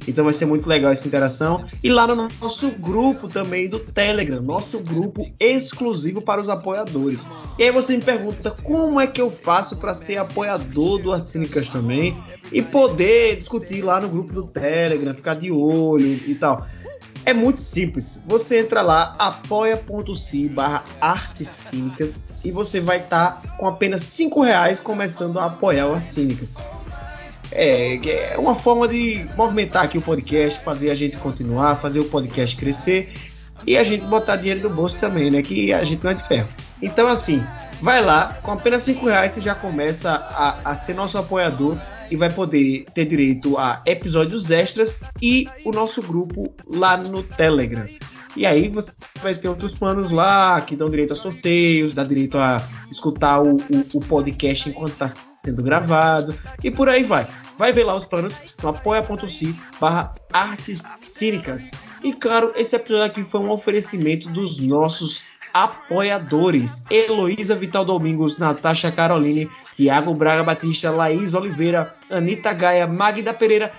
Então vai ser muito legal essa interação. E lá no nosso grupo também do Telegram, nosso grupo exclusivo para os apoiadores. E aí você me pergunta, como é que eu faço para ser apoiador do Arte Cínicas também? E poder discutir lá no grupo do Telegram, ficar de olho e tal. É muito simples. Você entra lá, apoia.se barra Arte Cínicas e você vai estar tá com apenas cinco reais começando a apoiar o Arte Cínicas. É, é uma forma de movimentar aqui o podcast, fazer a gente continuar, fazer o podcast crescer e a gente botar dinheiro no bolso também, né? Que a gente não é de ferro. Então assim, vai lá, com apenas cinco reais você já começa a, a ser nosso apoiador e vai poder ter direito a episódios extras e o nosso grupo lá no Telegram. E aí você vai ter outros planos lá que dão direito a sorteios, dá direito a escutar o, o, o podcast enquanto está sendo gravado e por aí vai. Vai ver lá os planos no apoia.se barra Artes Cínicas. E claro, esse episódio aqui foi um oferecimento dos nossos apoiadores: Heloísa Vital Domingos, Natasha Caroline, Tiago Braga Batista, Laís Oliveira, Anitta Gaia, Magda Pereira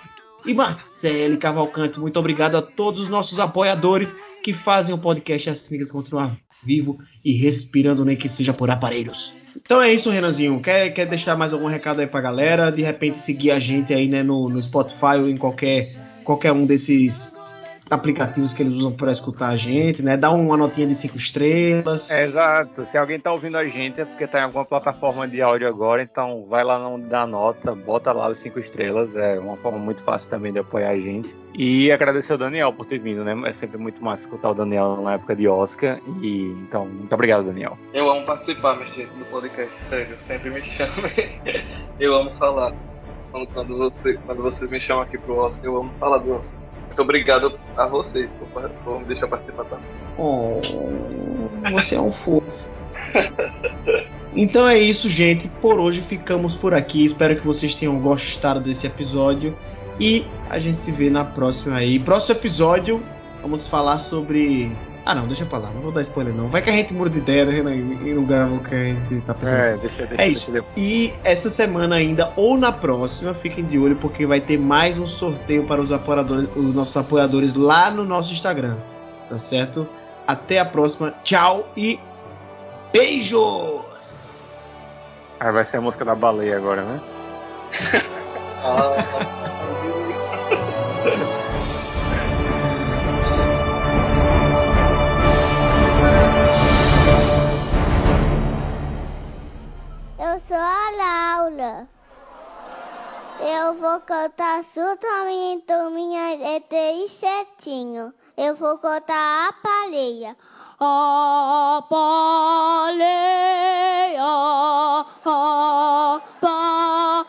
e Marcele Cavalcante. Muito obrigado a todos os nossos apoiadores que fazem o podcast As Cínicas continuar vivo e respirando, nem que seja por aparelhos. Então é isso, Renanzinho. Quer, quer deixar mais algum recado aí pra galera? De repente seguir a gente aí, né, no, no Spotify ou em qualquer, qualquer um desses aplicativos que eles usam para escutar a gente, né? Dá uma notinha de cinco estrelas. É, exato. Se alguém tá ouvindo a gente é porque tá em alguma plataforma de áudio agora, então vai lá não dá nota, bota lá os cinco estrelas, é uma forma muito fácil também de apoiar a gente. E agradecer ao Daniel por ter vindo, né? É sempre muito massa escutar o Daniel na época de Oscar e então, muito obrigado, Daniel. Eu amo participar, minha gente, do podcast, sério, sempre me chamo. Eu amo falar. Quando, você, quando vocês me chamam aqui pro Oscar, eu amo falar do Oscar. Muito obrigado a vocês por, por me deixar participar. Tá? Oh, você é um fofo. Então é isso, gente. Por hoje ficamos por aqui. Espero que vocês tenham gostado desse episódio. E a gente se vê na próxima aí. Próximo episódio, vamos falar sobre... Ah, não, deixa pra lá. Não vou dar spoiler, não. Vai que a gente muda de ideia, né? E não grava o que a gente tá pensando. É, deixa, deixa, é isso. Deixa. E essa semana ainda, ou na próxima, fiquem de olho, porque vai ter mais um sorteio para os apoiadores, os nossos apoiadores lá no nosso Instagram. Tá certo? Até a próxima. Tchau e beijos! Ah, vai ser a música da baleia agora, né? Ah... Eu sou a Laura. Eu vou cantar Surtamente, Turminha E T e Setinho. Eu vou cantar A Baleia. A Baleia, A Baleia.